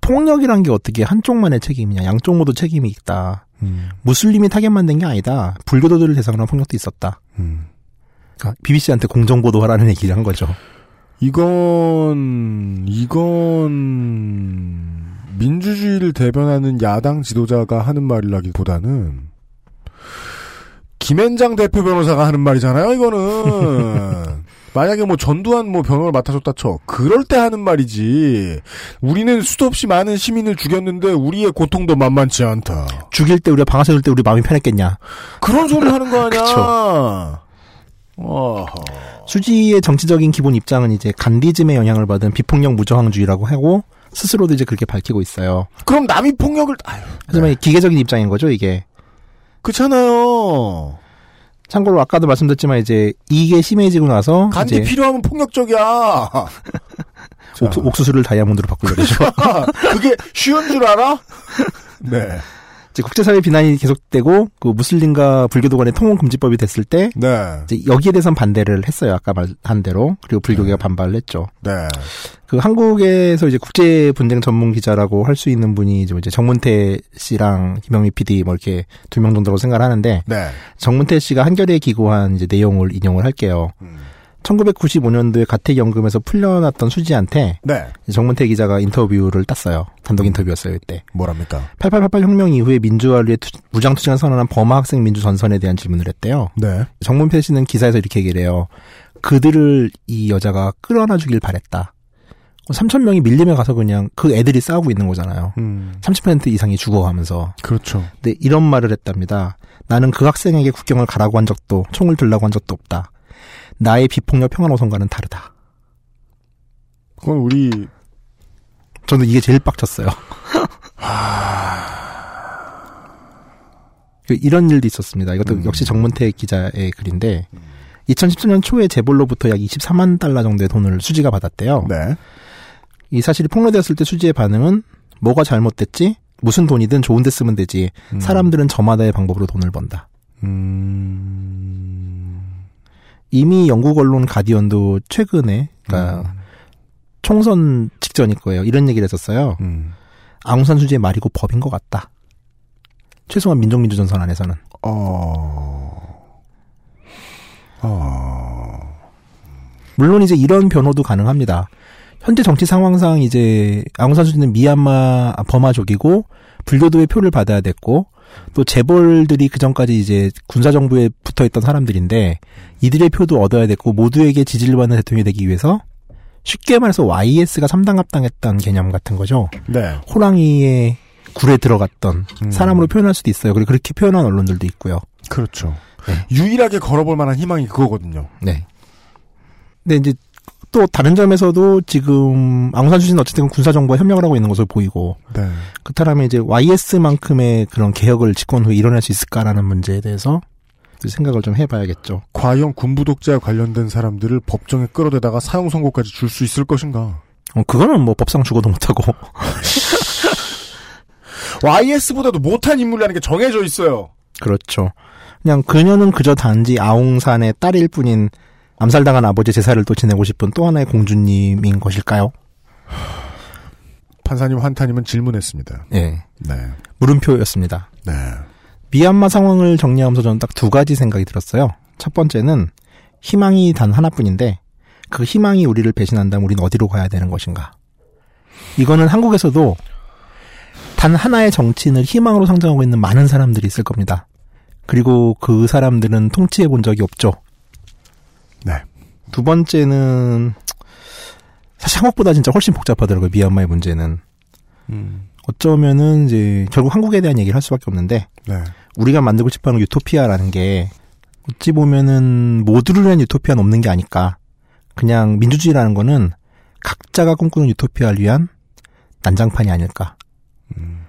폭력이란 게 어떻게 한쪽만의 책임이냐. 양쪽 모두 책임이 있다. 음. 무슬림이 타겟만 된 게 아니다. 불교도들을 대상으로 한 폭력도 있었다. 음. 그러니까 비비씨한테 공정보도하라는 얘기를 한 거죠. 이건 이건 민주주의를 대변하는 야당 지도자가 하는 말이라기보다는 김앤장 대표 변호사가 하는 말이잖아요. 이거는 만약에 뭐 전두환 뭐 변호를 맡아줬다 쳐. 그럴 때 하는 말이지. 우리는 수도 없이 많은 시민을 죽였는데 우리의 고통도 만만치 않다. 죽일 때 우리가 방아쇠 줄 때 우리 마음이 편했겠냐. 그런 소리 하는 거 아니야. 어. 수지의 정치적인 기본 입장은 이제 간디즘의 영향을 받은 비폭력 무저항주의라고 하고 스스로도 이제 그렇게 밝히고 있어요. 그럼 남이 폭력을 아유. 하지만 네. 기계적인 입장인 거죠, 이게. 그렇잖아요. 참고로 아까도 말씀드렸지만 이제 이게 심해지고 나서 간디 필요하면 폭력적이야. 옥수, 옥수수를 다이아몬드로 바꾸려고 그러죠. 그게 쉬운 줄 알아? 네. 이제 국제사회 비난이 계속되고 그 무슬림과 불교도 간의 통혼금지법이 됐을 때 네. 이제 여기에 대해서는 반대를 했어요. 아까 말한 대로. 그리고 불교계가 네. 반발을 했죠. 네. 그 한국에서 이제 국제 분쟁 전문 기자라고 할 수 있는 분이 이제 정문태 씨랑 김영미 피디 뭐 이렇게 두 명 정도로 생각을 하는데 네. 정문태 씨가 한겨레에 기고한 이제 내용을 인용을 할게요. 음. 천구백구십오 년도에 가택연금에서 풀려났던 수지한테 네. 정문태 기자가 인터뷰를 땄어요. 단독 인터뷰였어요. 이때. 뭐랍니까? 팔팔팔팔 혁명 이후에 민주화를 위해 투, 무장투쟁을 선언한 버마 학생 민주 전선에 대한 질문을 했대요. 네. 정문태 씨는 기사에서 이렇게 얘기를 해요. 그들을 이 여자가 끌어안아주길 바랬다. 삼천 명이 밀림에 가서 그냥 그 애들이 싸우고 있는 거잖아요. 음. 삼십 퍼센트 이상이 죽어가면서. 그렇죠. 근데 이런 말을 했답니다. 나는 그 학생에게 국경을 가라고 한 적도 총을 들라고 한 적도 없다. 나의 비폭력 평화노선과는 다르다. 그건 우리 저는 이게 제일 빡쳤어요. 이런 일도 있었습니다. 이것도 음. 역시 정문태 기자의 글인데 이천십칠 년 초에 재벌로부터 약 이십사만 달러 정도의 돈을 수지가 받았대요. 네. 이 사실이 폭로되었을 때 수지의 반응은 뭐가 잘못됐지? 무슨 돈이든 좋은 데 쓰면 되지. 음. 사람들은 저마다의 방법으로 돈을 번다. 음... 이미 영국 언론 가디언도 최근에 그러니까 음. 총선 직전일 거예요. 이런 얘기를 했었어요. 음. 앙우산 수지의 말이고 법인 것 같다. 최소한 민족민주전선 안에서는. 어... 어... 물론 이제 이런 변호도 가능합니다. 현재 정치 상황상 이제 앙우산 수지는 미얀마 버마족이고 불교도의 표를 받아야 됐고 또 재벌들이 그전까지 이제 군사정부에 붙어있던 사람들인데 이들의 표도 얻어야 됐고 모두에게 지지를 받는 대통령이 되기 위해서 쉽게 말해서 와이에스가 삼당합당했던 개념 같은 거죠. 네. 호랑이의 굴에 들어갔던 음. 사람으로 표현할 수도 있어요. 그리고 그렇게 표현한 언론들도 있고요. 그렇죠. 네. 유일하게 걸어볼 만한 희망이 그거거든요. 네. 근데 이제 또 다른 점에서도 지금 앙우산 수지는 어쨌든 군사정부와 협력을 하고 있는 것으로 보이고 네. 그렇다면 이제 와이에스만큼의 그런 개혁을 집권 후에 이뤄낼 수 있을까라는 문제에 대해서 생각을 좀 해봐야겠죠. 과연 군부 독재와 관련된 사람들을 법정에 끌어대다가 사형 선고까지 줄 수 있을 것인가? 어, 그거는 뭐 법상 죽어도 못하고 와이에스보다도 못한 인물이라는 게 정해져 있어요. 그렇죠. 그냥 그녀는 그저 단지 아웅산의 딸일 뿐인 암살당한 아버지 제사를 또 지내고 싶은 또 하나의 공주님인 것일까요? 판사님 환타님은 질문했습니다. 네. 네. 물음표였습니다. 네. 미얀마 상황을 정리하면서 저는 딱 두 가지 생각이 들었어요. 첫 번째는 희망이 단 하나뿐인데 그 희망이 우리를 배신한다면 우린 어디로 가야 되는 것인가? 이거는 한국에서도 단 하나의 정치인을 희망으로 상정하고 있는 많은 사람들이 있을 겁니다. 그리고 그 사람들은 통치해 본 적이 없죠. 네. 두 번째는 사실 한국보다 진짜 훨씬 복잡하더라고요. 미얀마의 문제는. 음. 어쩌면은 이제 결국 한국에 대한 얘기를 할 수밖에 없는데 네. 우리가 만들고 싶어하는 유토피아라는 게 어찌 보면은 모두를 위한 유토피아는 없는 게 아닐까. 그냥 민주주의라는 거는 각자가 꿈꾸는 유토피아를 위한 난장판이 아닐까. 음.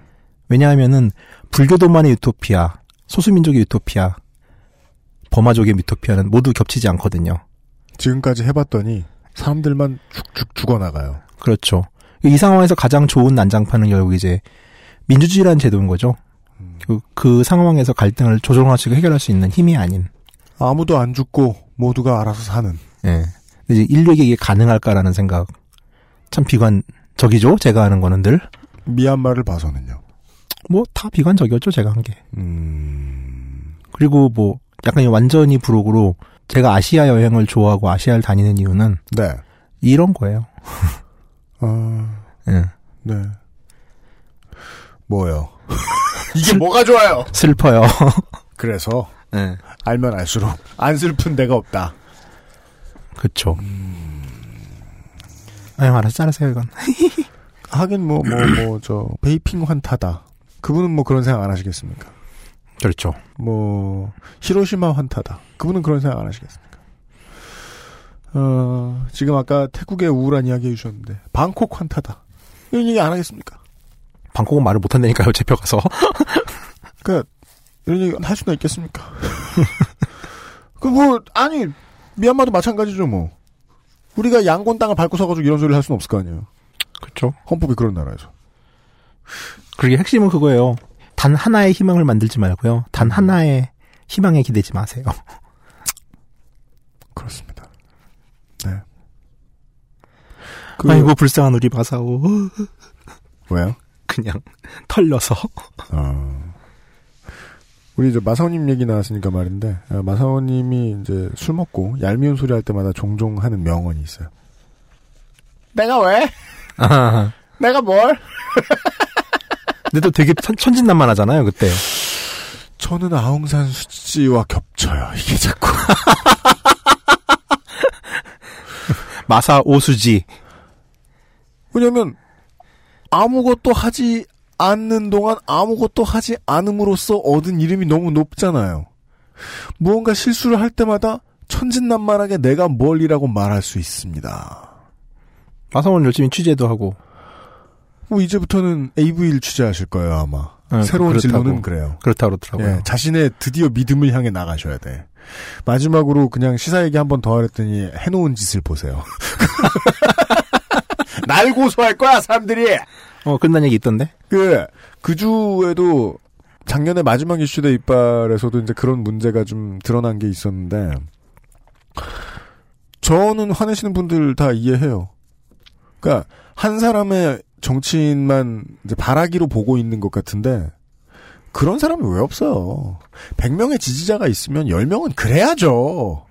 왜냐하면은 불교도만의 유토피아, 소수민족의 유토피아, 버마족의 유토피아는 모두 겹치지 않거든요. 지금까지 해봤더니 사람들만 죽죽 죽어나가요. 그렇죠. 이 상황에서 가장 좋은 난장판은 결국 이제 민주주의라는 제도인 거죠. 그, 그 상황에서 갈등을 조정할 수 있고 해결할 수 있는 힘이 아닌. 아무도 안 죽고 모두가 알아서 사는. 예. 네. 이제 인류에게 이게 가능할까라는 생각. 참 비관적이죠. 제가 하는 거는 늘. 미얀마를 봐서는요. 뭐 다 비관적이었죠. 제가 한 게. 음. 그리고 뭐. 약간 완전히 부록으로 제가 아시아 여행을 좋아하고 아시아를 다니는 이유는 네. 이런 거예요. 어... 네. 네. 뭐요? 이게 슬... 뭐가 좋아요? 슬퍼요. 그래서 네. 알면 알수록 안 슬픈 데가 없다. 그렇죠. 음... 아유, 알아서 잘하세요 이건. 하긴 뭐 뭐 뭐 저 베이핑 환타다. 그분은 뭐 그런 생각 안 하시겠습니까? 그렇죠. 뭐 히로시마 환타다. 그분은 그런 생각 안 하시겠습니까? 어, 지금 아까 태국의 우울한 이야기 해주셨는데 방콕 환타다. 이런 얘기 안 하겠습니까? 방콕은 말을 못 한다니까요. 제표 가서. 그러니까 이런 얘기 할 수나 있겠습니까? 그 뭐 아니 미얀마도 마찬가지죠 뭐. 우리가 양곤 땅을 밟고 서가지고 이런 소리를 할 수는 없을 거 아니에요. 그렇죠. 헌법이 그런 나라에서. 그게 핵심은 그거예요. 단 하나의 희망을 만들지 말고요. 단 하나의 희망에 기대지 마세요. 그렇습니다. 네. 그... 아이고 불쌍한 우리 마사오. 왜요? 그냥 털려서. 어... 우리 저 마사오님 얘기 나왔으니까 말인데 마사오님이 이제 술 먹고 얄미운 소리 할 때마다 종종 하는 명언이 있어요. 내가 왜? 아하. 내가 뭘? 근데 또 되게 천, 천진난만하잖아요 그때. 저는 아웅산 수치와 겹쳐요. 이게 자꾸. 마사오수지. 왜냐면 아무것도 하지 않는 동안 아무것도 하지 않음으로써 얻은 이름이 너무 높잖아요. 무언가 실수를 할 때마다 천진난만하게 내가 뭘이라고 말할 수 있습니다. 마성원 열심히 취재도 하고. 뭐 이제부터는 에이브이를 취재하실 거예요 아마. 네, 새로운 그렇다고. 진로는 그래요. 그렇다고 그러더라고요. 예, 자신의 드디어 믿음을 향해 나가셔야 돼. 마지막으로 그냥 시사 얘기 한 번 더 하랬더니 해놓은 짓을 보세요. 날 고소할 거야 사람들이. 어 끝난 얘기 있던데. 그, 그 주에도 작년에 마지막 이슈대 이빨에서도 이제 그런 문제가 좀 드러난 게 있었는데 저는 화내시는 분들 다 이해해요. 그러니까 한 사람의 정치인만 이제 바라기로 보고 있는 것 같은데 그런 사람이 왜 없어요. 백 명의 지지자가 있으면 열 명은 그래야죠.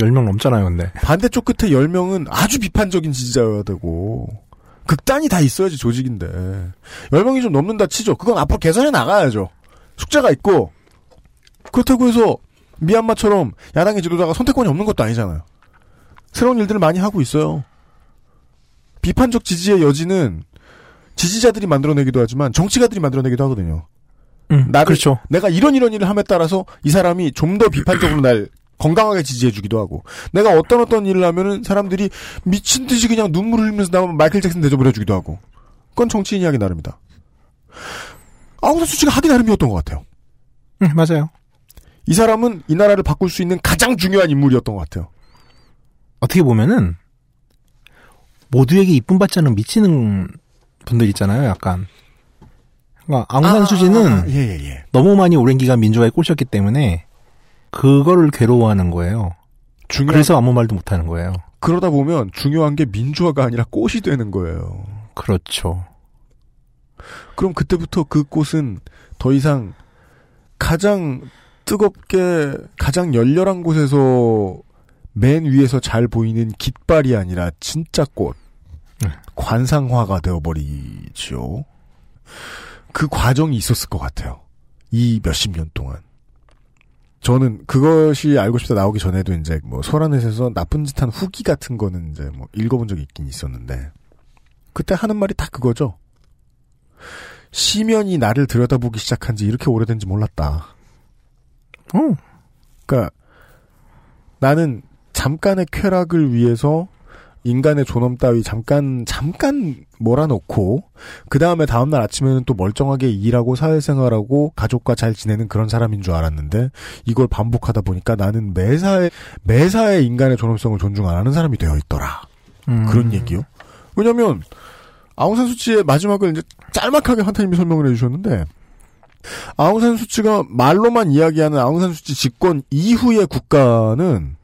열 명 넘잖아요 근데. 반대쪽 끝에 열 명은 아주 비판적인 지지자여야 되고 극단이 다 있어야지 조직인데 열 명이 좀 넘는다 치죠. 그건 앞으로 개선해 나가야죠. 숙제가 있고. 그렇다고 해서 미얀마처럼 야당의 지도자가 선택권이 없는 것도 아니잖아요. 새로운 일들을 많이 하고 있어요. 비판적 지지의 여지는 지지자들이 만들어내기도 하지만 정치가들이 만들어내기도 하거든요. 음, 나를, 그렇죠. 내가 이런 이런 일을 함에 따라서 이 사람이 좀 더 비판적으로 날 건강하게 지지해주기도 하고 내가 어떤 어떤 일을 하면은 사람들이 미친 듯이 그냥 눈물을 흘리면서 나오면 마이클 잭슨 대접을 해주기도 하고. 그건 정치인 이야기 나름이다. 아웅산 수치가 하기 나름이었던 것 같아요. 음, 맞아요. 이 사람은 이 나라를 바꿀 수 있는 가장 중요한 인물이었던 것 같아요. 어떻게 보면은 모두에게 이쁨 받지 않으면 미치는 분들 있잖아요, 약간. 그러니까 아웅산 아, 수지는 아, 아, 예, 예. 너무 많이 오랜 기간 민주화에 꼴셨기 때문에 그거를 괴로워하는 거예요. 중요한... 그래서 아무 말도 못하는 거예요. 그러다 보면 중요한 게 민주화가 아니라 꽃이 되는 거예요. 그렇죠. 그럼 그때부터 그 꽃은 더 이상 가장 뜨겁게 가장 열렬한 곳에서 맨 위에서 잘 보이는 깃발이 아니라 진짜 꽃. 네. 관상화가 되어버리죠. 그 과정이 있었을 것 같아요. 이 몇십 년 동안. 저는 그것이 알고 싶다 나오기 전에도 이제 뭐 소라넷에서 나쁜 짓 한 후기 같은 거는 이제 뭐 읽어본 적이 있긴 있었는데 그때 하는 말이 다 그거죠. 시면이 나를 들여다보기 시작한 지 이렇게 오래된지 몰랐다. 응. 그러니까 나는 잠깐의 쾌락을 위해서 인간의 존엄 따위 잠깐 잠깐 몰아넣고 그 다음에 다음날 아침에는 또 멀쩡하게 일하고 사회생활하고 가족과 잘 지내는 그런 사람인 줄 알았는데 이걸 반복하다 보니까 나는 매사에 매사에 인간의 존엄성을 존중 안 하는 사람이 되어 있더라. 음. 그런 얘기요. 왜냐하면 아웅산 수치의 마지막을 이제 짤막하게 환타님이 설명을 해주셨는데 아웅산 수치가 말로만 이야기하는 아웅산 수치 집권 이후의 국가는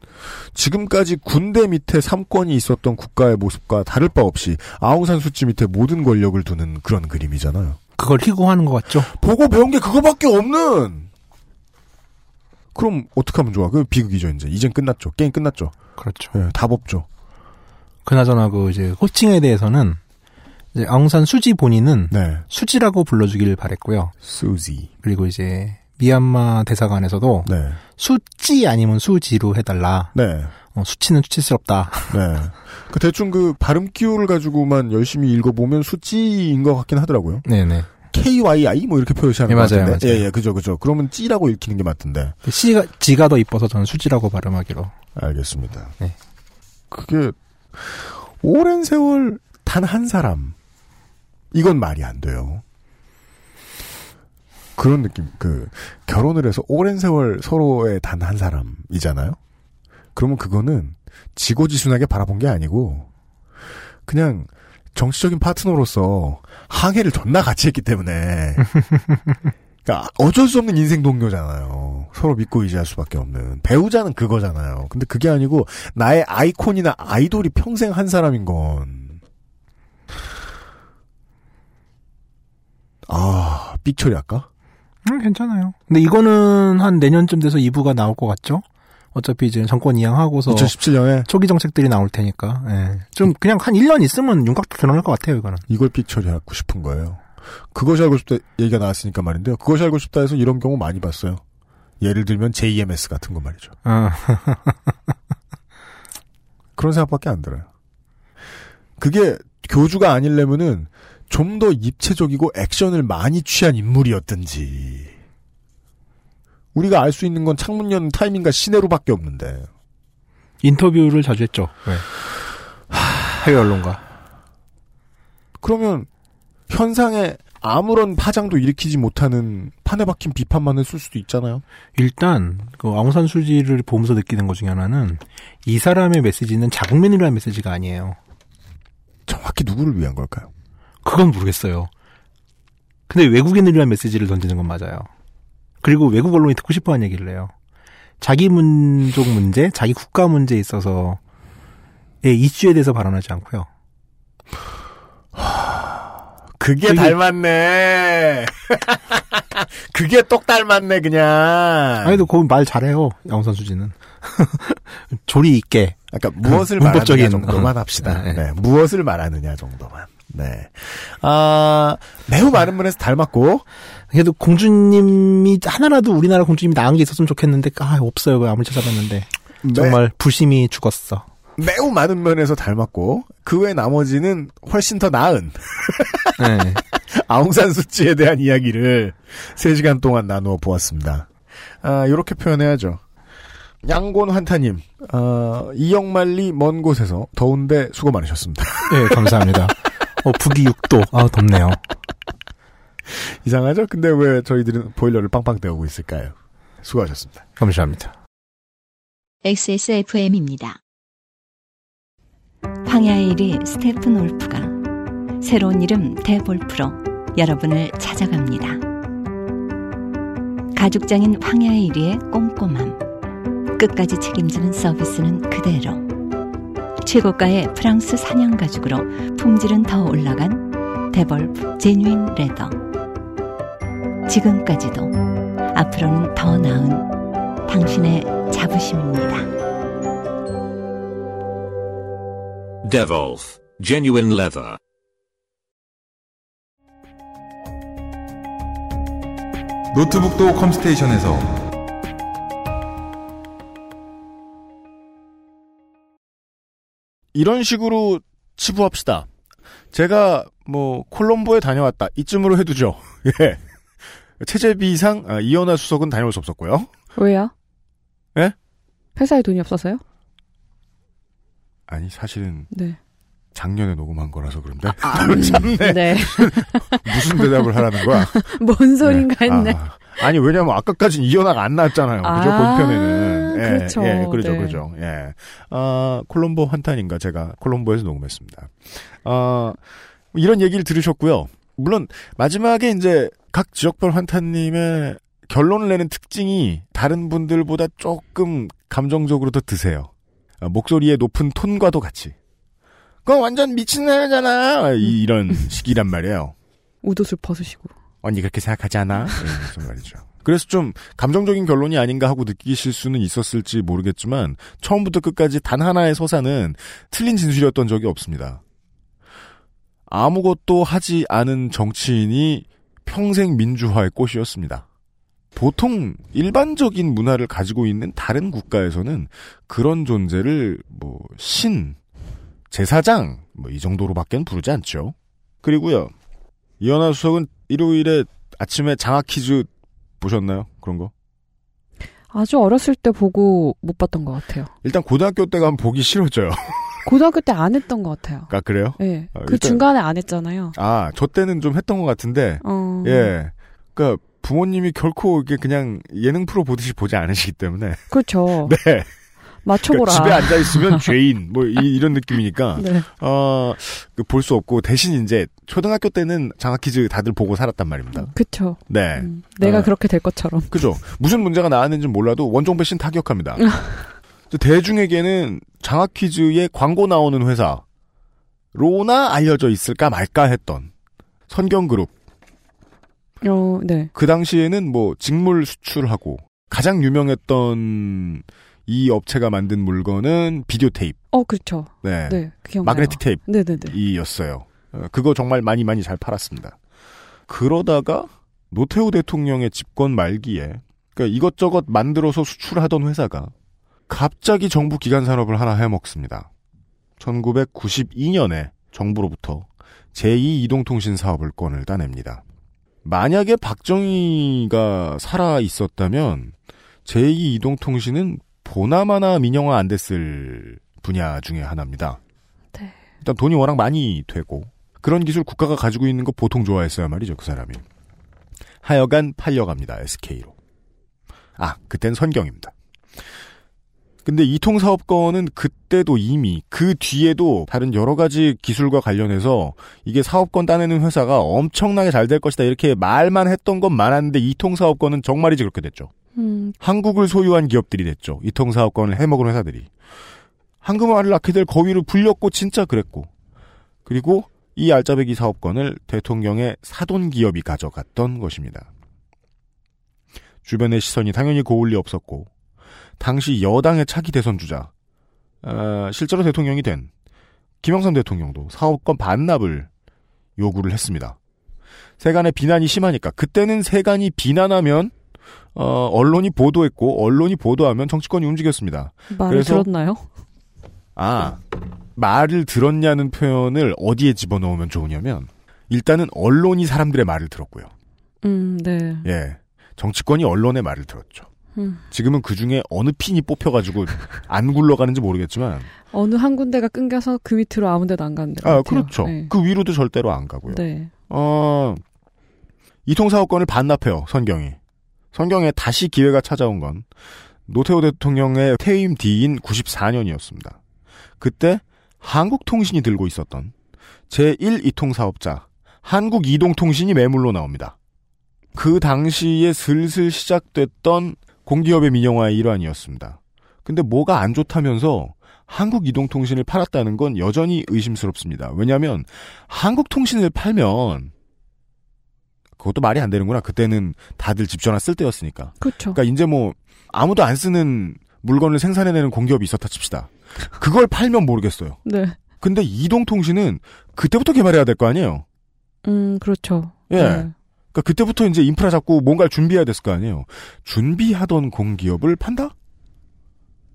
지금까지 군대 밑에 삼권이 있었던 국가의 모습과 다를 바 없이 아웅산 수치 밑에 모든 권력을 두는 그런 그림이잖아요. 그걸 희고하는 것 같죠. 보고 배운 게 그거밖에 없는. 그럼 어떻게 하면 좋아? 그 비극이죠 이제. 이젠 끝났죠. 게임 끝났죠. 그렇죠. 예, 답 없죠. 그나저나 그 이제 호칭에 대해서는 이제 아웅산 수지 본인은 네. 수지라고 불러주길 바랬고요. 수지. 그리고 이제 미얀마 대사관에서도 네. 수찌 아니면 수지로 해달라. 네. 어, 수치는 수치스럽다. 네. 그 대충 그 발음 기호를 가지고만 열심히 읽어보면 수찌인 것 같긴 하더라고요. 네네. 케이 와이 아이 뭐 이렇게 표시하는 예, 것 맞아요, 같은데. 예예 예, 그죠 그죠. 그러면 찌라고 읽히는 게 맞던데. C가 G가 더 이뻐서 저는 수지라고 발음하기로. 알겠습니다. 네. 그게 오랜 세월 단 한 사람 이건 말이 안 돼요. 그런 느낌. 그 결혼을 해서 오랜 세월 서로의 단 한 사람이잖아요. 그러면 그거는 지고지순하게 바라본 게 아니고 그냥 정치적인 파트너로서 항해를 존나 같이 했기 때문에 그러니까 어쩔 수 없는 인생 동료잖아요. 서로 믿고 의지할 수밖에 없는. 배우자는 그거잖아요. 근데 그게 아니고 나의 아이콘이나 아이돌이 평생 한 사람인 건 아, 삑처리 할까? 음, 괜찮아요. 근데 이거는 한 내년쯤 돼서 이 부가 나올 것 같죠? 어차피 이제 정권 이양하고서 이천십칠 년에 초기 정책들이 나올 테니까. 예. 좀 그냥 한 일 년 있으면 윤곽도 드러날 것 같아요, 이거는. 이걸 삑처리하고 싶은 거예요. 그것이 알고 싶다 얘기가 나왔으니까 말인데요. 그것이 알고 싶다 해서 이런 경우 많이 봤어요. 예를 들면 제이엠에스 같은 거 말이죠. 아. 그런 생각밖에 안 들어요. 그게 교주가 아니려면은 좀 더 입체적이고 액션을 많이 취한 인물이었든지. 우리가 알 수 있는 건 창문 여는 타이밍과 시내로밖에 없는데. 인터뷰를 자주 했죠. 네. 하... 해외 언론과. 그러면 현상에 아무런 파장도 일으키지 못하는 판에 박힌 비판만을 쓸 수도 있잖아요. 일단 그 아웅산 수지를 보면서 느끼는 것 중에 하나는 이 사람의 메시지는 자국민을 위한 메시지가 아니에요. 정확히 누구를 위한 걸까요? 그건 모르겠어요. 근데 외국인을 위한 메시지를 던지는 건 맞아요. 그리고 외국 언론이 듣고 싶어하는 얘기를 해요. 자기 민족 문제, 자기 국가 문제에 있어서의 이슈에 대해서 발언하지 않고요. 그게 저기... 닮았네. 그게 똑 닮았네 그냥. 아니도 거기 말 잘해요. 양우선 수지는. 조리 있게. 그러니까 무엇을 그, 말하느냐 정도만 어. 합시다. 네. 네. 무엇을 말하느냐 정도만. 네. 아, 매우 많은 분에서 닮았고. 그래도 공주님이, 하나라도 우리나라 공주님이 나은 게 있었으면 좋겠는데, 아, 없어요. 아무리 찾아봤는데. 네. 정말 부심이 죽었어. 매우 많은 면에서 닮았고, 그 외 나머지는 훨씬 더 나은. 네. 아웅산 수치에 대한 이야기를 세 시간 동안 나누어 보았습니다. 아, 요렇게 표현해야죠. 양곤환타님, 어, 이영만리 먼 곳에서 더운데 수고 많으셨습니다. 네, 감사합니다. 어, 북위 육 도. 아, 덥네요. 이상하죠? 근데 왜 저희들은 보일러를 빵빵 때우고 있을까요? 수고하셨습니다. 감사합니다. 엑스에스에프엠입니다. 황야의 일 위 스테픈 올프가 새로운 이름 대볼프로 여러분을 찾아갑니다. 가죽장인 황야의 일 위의 꼼꼼함. 끝까지 책임지는 서비스는 그대로. 최고가의 프랑스 사냥 가죽으로 품질은 더 올라간 데볼프 제뉴인 레더. 지금까지도 앞으로는 더 나은 당신의 자부심입니다. 데볼프 제뉴인 레더. 노트북도 컴스테이션에서 이런 식으로 치부합시다. 제가 뭐 콜롬보에 다녀왔다. 이쯤으로 해두죠. 예. 체제비상 아, 이현아 수석은 다녀올 수 없었고요. 왜요? 예? 회사에 돈이 없어서요? 아니 사실은 네. 작년에 녹음한 거라서 그런데. 아, 참네. 네. 무슨 대답을 하라는 거야? 뭔 소린가 했네. 네. 아, 아니 왜냐면 아까까지는 이현아가 안 나왔잖아요. 아~ 그죠? 본편에는. 예, 그렇죠. 예, 그렇죠, 네. 그렇죠. 예. 아, 콜롬보 한탄인가 제가 콜롬보에서 녹음했습니다. 아, 이런 얘기를 들으셨고요. 물론 마지막에 이제 각 지역별 한탄님의 결론을 내는 특징이 다른 분들보다 조금 감정적으로 더 드세요. 아, 목소리의 높은 톤과도 같이. 그건 완전 미친 애잖아. 음. 이런 식이란 말이에요. 우도술 벗으시고. 언니 그렇게 생각하지 않아? 무슨 말이죠. 그래서 좀 감정적인 결론이 아닌가 하고 느끼실 수는 있었을지 모르겠지만 처음부터 끝까지 단 하나의 서사는 틀린 진술이었던 적이 없습니다. 아무것도 하지 않은 정치인이 평생 민주화의 꽃이었습니다. 보통 일반적인 문화를 가지고 있는 다른 국가에서는 그런 존재를 뭐 신, 제사장 뭐 이 정도로밖에 부르지 않죠. 그리고요. 이현아 수석은 일요일에 아침에 장학 퀴즈 보셨나요? 그런 거? 아주 어렸을 때 보고 못 봤던 것 같아요. 일단 고등학교 때 가면 보기 싫어져요. 고등학교 때 안 했던 것 같아요. 아, 그래요? 예. 네. 아, 그 일단... 중간에 안 했잖아요. 아, 저 때는 좀 했던 것 같은데. 어... 예. 그니까 부모님이 결코 이게 그냥 예능 프로 보듯이 보지 않으시기 때문에. 그렇죠. 네. 맞춰보라. 그러니까 집에 앉아있으면 죄인, 뭐, 이, 이런 느낌이니까. 네. 어, 볼 수 없고, 대신 이제, 초등학교 때는 장학 퀴즈 다들 보고 살았단 말입니다. 그쵸. 네. 음, 내가 어, 그렇게 될 것처럼. 그죠. 무슨 문제가 나왔는지 몰라도 원종배 씨는 타격합니다. 대중에게는 장학 퀴즈에 광고 나오는 회사로나 알려져 있을까 말까 했던 선경그룹. 어, 네. 그 당시에는 뭐, 직물 수출하고, 가장 유명했던 이 업체가 만든 물건은 비디오 테이프. 어, 그렇죠. 네. 네. 기억나요. 마그네틱 테이프. 네네네. 이였어요. 그거 정말 많이 많이 잘 팔았습니다. 그러다가 노태우 대통령의 집권 말기에, 그러니까 이것저것 만들어서 수출하던 회사가 갑자기 정부 기관 산업을 하나 해먹습니다. 천구백구십이 년에 정부로부터 제이 이동통신 사업을 권을 따냅니다. 만약에 박정희가 살아 있었다면 제이 이동통신은 보나마나 민영화 안 됐을 분야 중에 하나입니다. 네. 일단 돈이 워낙 많이 되고 그런 기술 국가가 가지고 있는 거 보통 좋아했어야 말이죠. 그 사람이. 하여간 팔려갑니다. 에스케이로. 아, 그땐 선경입니다. 근데 이통사업권은 그때도 이미 그 뒤에도 다른 여러 가지 기술과 관련해서 이게 사업권 따내는 회사가 엄청나게 잘 될 것이다 이렇게 말만 했던 건 많았는데 이통사업권은 정말이지 그렇게 됐죠. 음. 한국을 소유한 기업들이 됐죠. 이통사업권을 해먹은 회사들이. 한금알을 낳게 될 거위를 불렸고 진짜 그랬고. 그리고 이 알짜배기 사업권을 대통령의 사돈기업이 가져갔던 것입니다. 주변의 시선이 당연히 고울 리 없었고 당시 여당의 차기 대선 주자, 어, 실제로 대통령이 된 김영삼 대통령도 사업권 반납을 요구를 했습니다. 세간의 비난이 심하니까 그때는 세간이 비난하면 어, 언론이 보도했고 언론이 보도하면 정치권이 움직였습니다. 말을 그래서, 들었나요? 아, 말을 들었냐는 표현을 어디에 집어넣으면 좋으냐면 일단은 언론이 사람들의 말을 들었고요. 음, 네. 예, 정치권이 언론의 말을 들었죠. 음. 지금은 그중에 어느 핀이 뽑혀가지고 안 굴러가는지 모르겠지만 어느 한 군데가 끊겨서 그 밑으로 아무 데도 안 가는 데 아, 그렇죠. 네. 그 위로도 절대로 안 가고요. 네. 어, 이통사업권을 반납해요. 선경이. 선경에 다시 기회가 찾아온 건 노태우 대통령의 퇴임 뒤인 구십사 년이었습니다. 그때 한국통신이 들고 있었던 제일 이통사업자 한국이동통신이 매물로 나옵니다. 그 당시에 슬슬 시작됐던 공기업의 민영화의 일환이었습니다. 근데 뭐가 안 좋다면서 한국이동통신을 팔았다는 건 여전히 의심스럽습니다. 왜냐하면 한국통신을 팔면 그것도 말이 안 되는구나. 그때는 다들 집 전화 쓸 때였으니까. 그렇죠. 그러니까 이제 뭐 아무도 안 쓰는 물건을 생산해내는 공기업이 있었다 칩시다. 그걸 팔면 모르겠어요. 네. 근데 이동통신은 그때부터 개발해야 될 거 아니에요? 음, 그렇죠. 예. 네. 그러니까 그때부터 이제 인프라 잡고 뭔가를 준비해야 됐을 거 아니에요. 준비하던 공기업을 판다?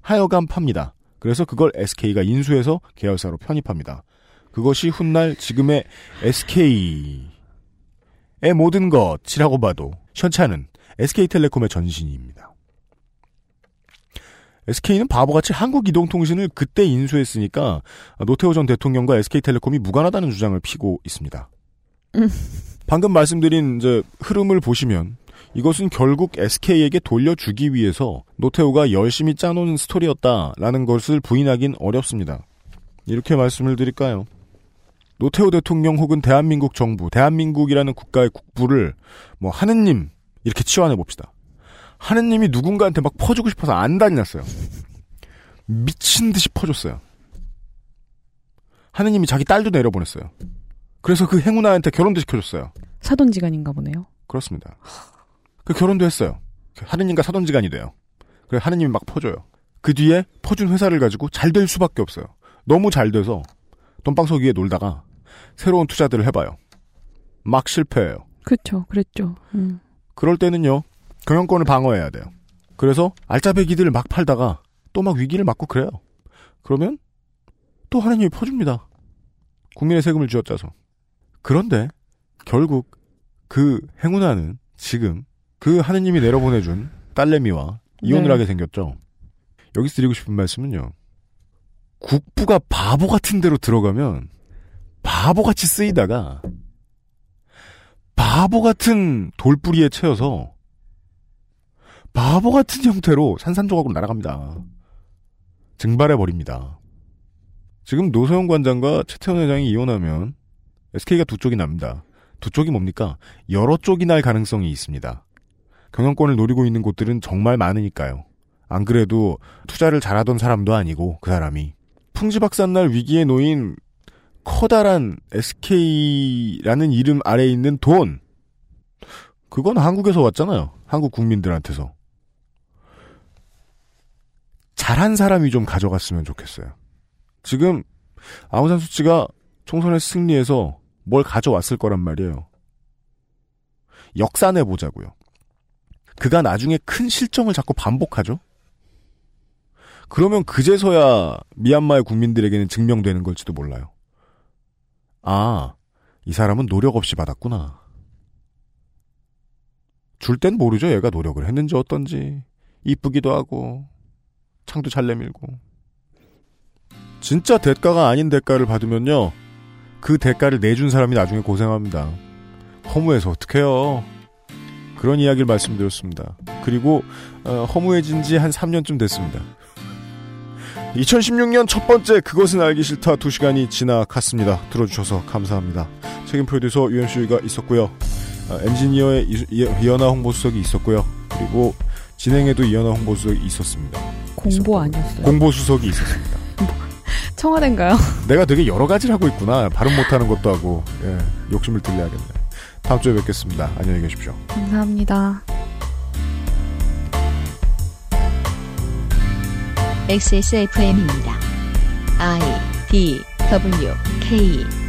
하여간 팝니다. 그래서 그걸 에스케이가 인수해서 계열사로 편입합니다. 그것이 훗날 지금의 에스케이의 모든 것이라고 봐도 시원찮은 에스케이텔레콤의 전신입니다. 에스케이는 바보같이 한국이동통신을 그때 인수했으니까 노태우 전 대통령과 에스케이텔레콤이 무관하다는 주장을 피고 있습니다. 음. 방금 말씀드린 이제 흐름을 보시면 이것은 결국 에스케이에게 돌려주기 위해서 노태우가 열심히 짜놓은 스토리였다라는 것을 부인하긴 어렵습니다. 이렇게 말씀을 드릴까요? 노태우 대통령 혹은 대한민국 정부, 대한민국이라는 국가의 국부를 뭐 하느님 이렇게 치환해봅시다. 하느님이 누군가한테 막 퍼주고 싶어서 안 다녔어요. 미친 듯이 퍼줬어요. 하느님이 자기 딸도 내려보냈어요. 그래서 그 행운아한테 결혼도 시켜줬어요. 사돈지간인가 보네요. 그렇습니다. 그 결혼도 했어요. 하느님과 사돈지간이 돼요. 그래서 하느님이 막 퍼줘요. 그 뒤에 퍼준 회사를 가지고 잘 될 수밖에 없어요. 너무 잘 돼서 돈방석 위에 놀다가 새로운 투자들을 해봐요. 막 실패해요. 그렇죠. 그랬죠. 음. 그럴 때는요. 경영권을 방어해야 돼요. 그래서 알짜배기들을 막 팔다가 또 막 위기를 맞고 그래요. 그러면 또 하나님이 퍼줍니다. 국민의 세금을 쥐어짜서. 그런데 결국 그 행운아는 지금 그 하느님이 내려보내준 딸내미와 이혼을 네. 하게 생겼죠. 여기서 드리고 싶은 말씀은요. 국부가 바보 같은 데로 들어가면 바보같이 쓰이다가 바보 같은 돌뿌리에 채여서 바보 같은 형태로 산산조각으로 날아갑니다. 증발해버립니다. 지금 노소영 관장과 최태원 회장이 이혼하면 에스케이가 두 쪽이 납니다. 두 쪽이 뭡니까? 여러 쪽이 날 가능성이 있습니다. 경영권을 노리고 있는 곳들은 정말 많으니까요. 안 그래도 투자를 잘하던 사람도 아니고 그 사람이. 풍지박산날 위기에 놓인 커다란 에스케이라는 이름 아래에 있는 돈. 그건 한국에서 왔잖아요. 한국 국민들한테서. 잘한 사람이 좀 가져갔으면 좋겠어요. 지금 아웅산 수치가 총선에서 승리해서 뭘 가져왔을 거란 말이에요. 역산해보자고요. 그가 나중에 큰 실정을 자꾸 반복하죠. 그러면 그제서야 미얀마의 국민들에게는 증명되는 걸지도 몰라요. 아, 이 사람은 노력 없이 받았구나. 줄 땐 모르죠. 얘가 노력을 했는지 어떤지. 이쁘기도 하고 창도 잘 내밀고. 진짜 대가가 아닌 대가를 받으면요. 그 대가를 내준 사람이 나중에 고생합니다. 허무해서 어떡해요. 그런 이야기를 말씀드렸습니다. 그리고 어, 허무해진 지 한 삼 년쯤 됐습니다. 이천십육 년 첫 번째 그것은 알기 싫다 두 시간이 지나갔습니다. 들어주셔서 감사합니다. 책임 프로듀서 유엠씨가 있었고요. 어, 엔지니어의 이, 이, 이현아 홍보수석이 있었고요. 그리고 진행에도 이현아 홍보수석이 있었습니다. 공보 아니었어요? 공보수석이 있었습니다. 청와대인가요? 내가 되게 여러 가지를 하고 있구나. 발음 못하는 것도 하고. 예, 욕심을 들려야겠네. 다음 주에 뵙겠습니다. 안녕히 계십시오. 감사합니다. 엑스에스에프엠입니다. I, D, W, K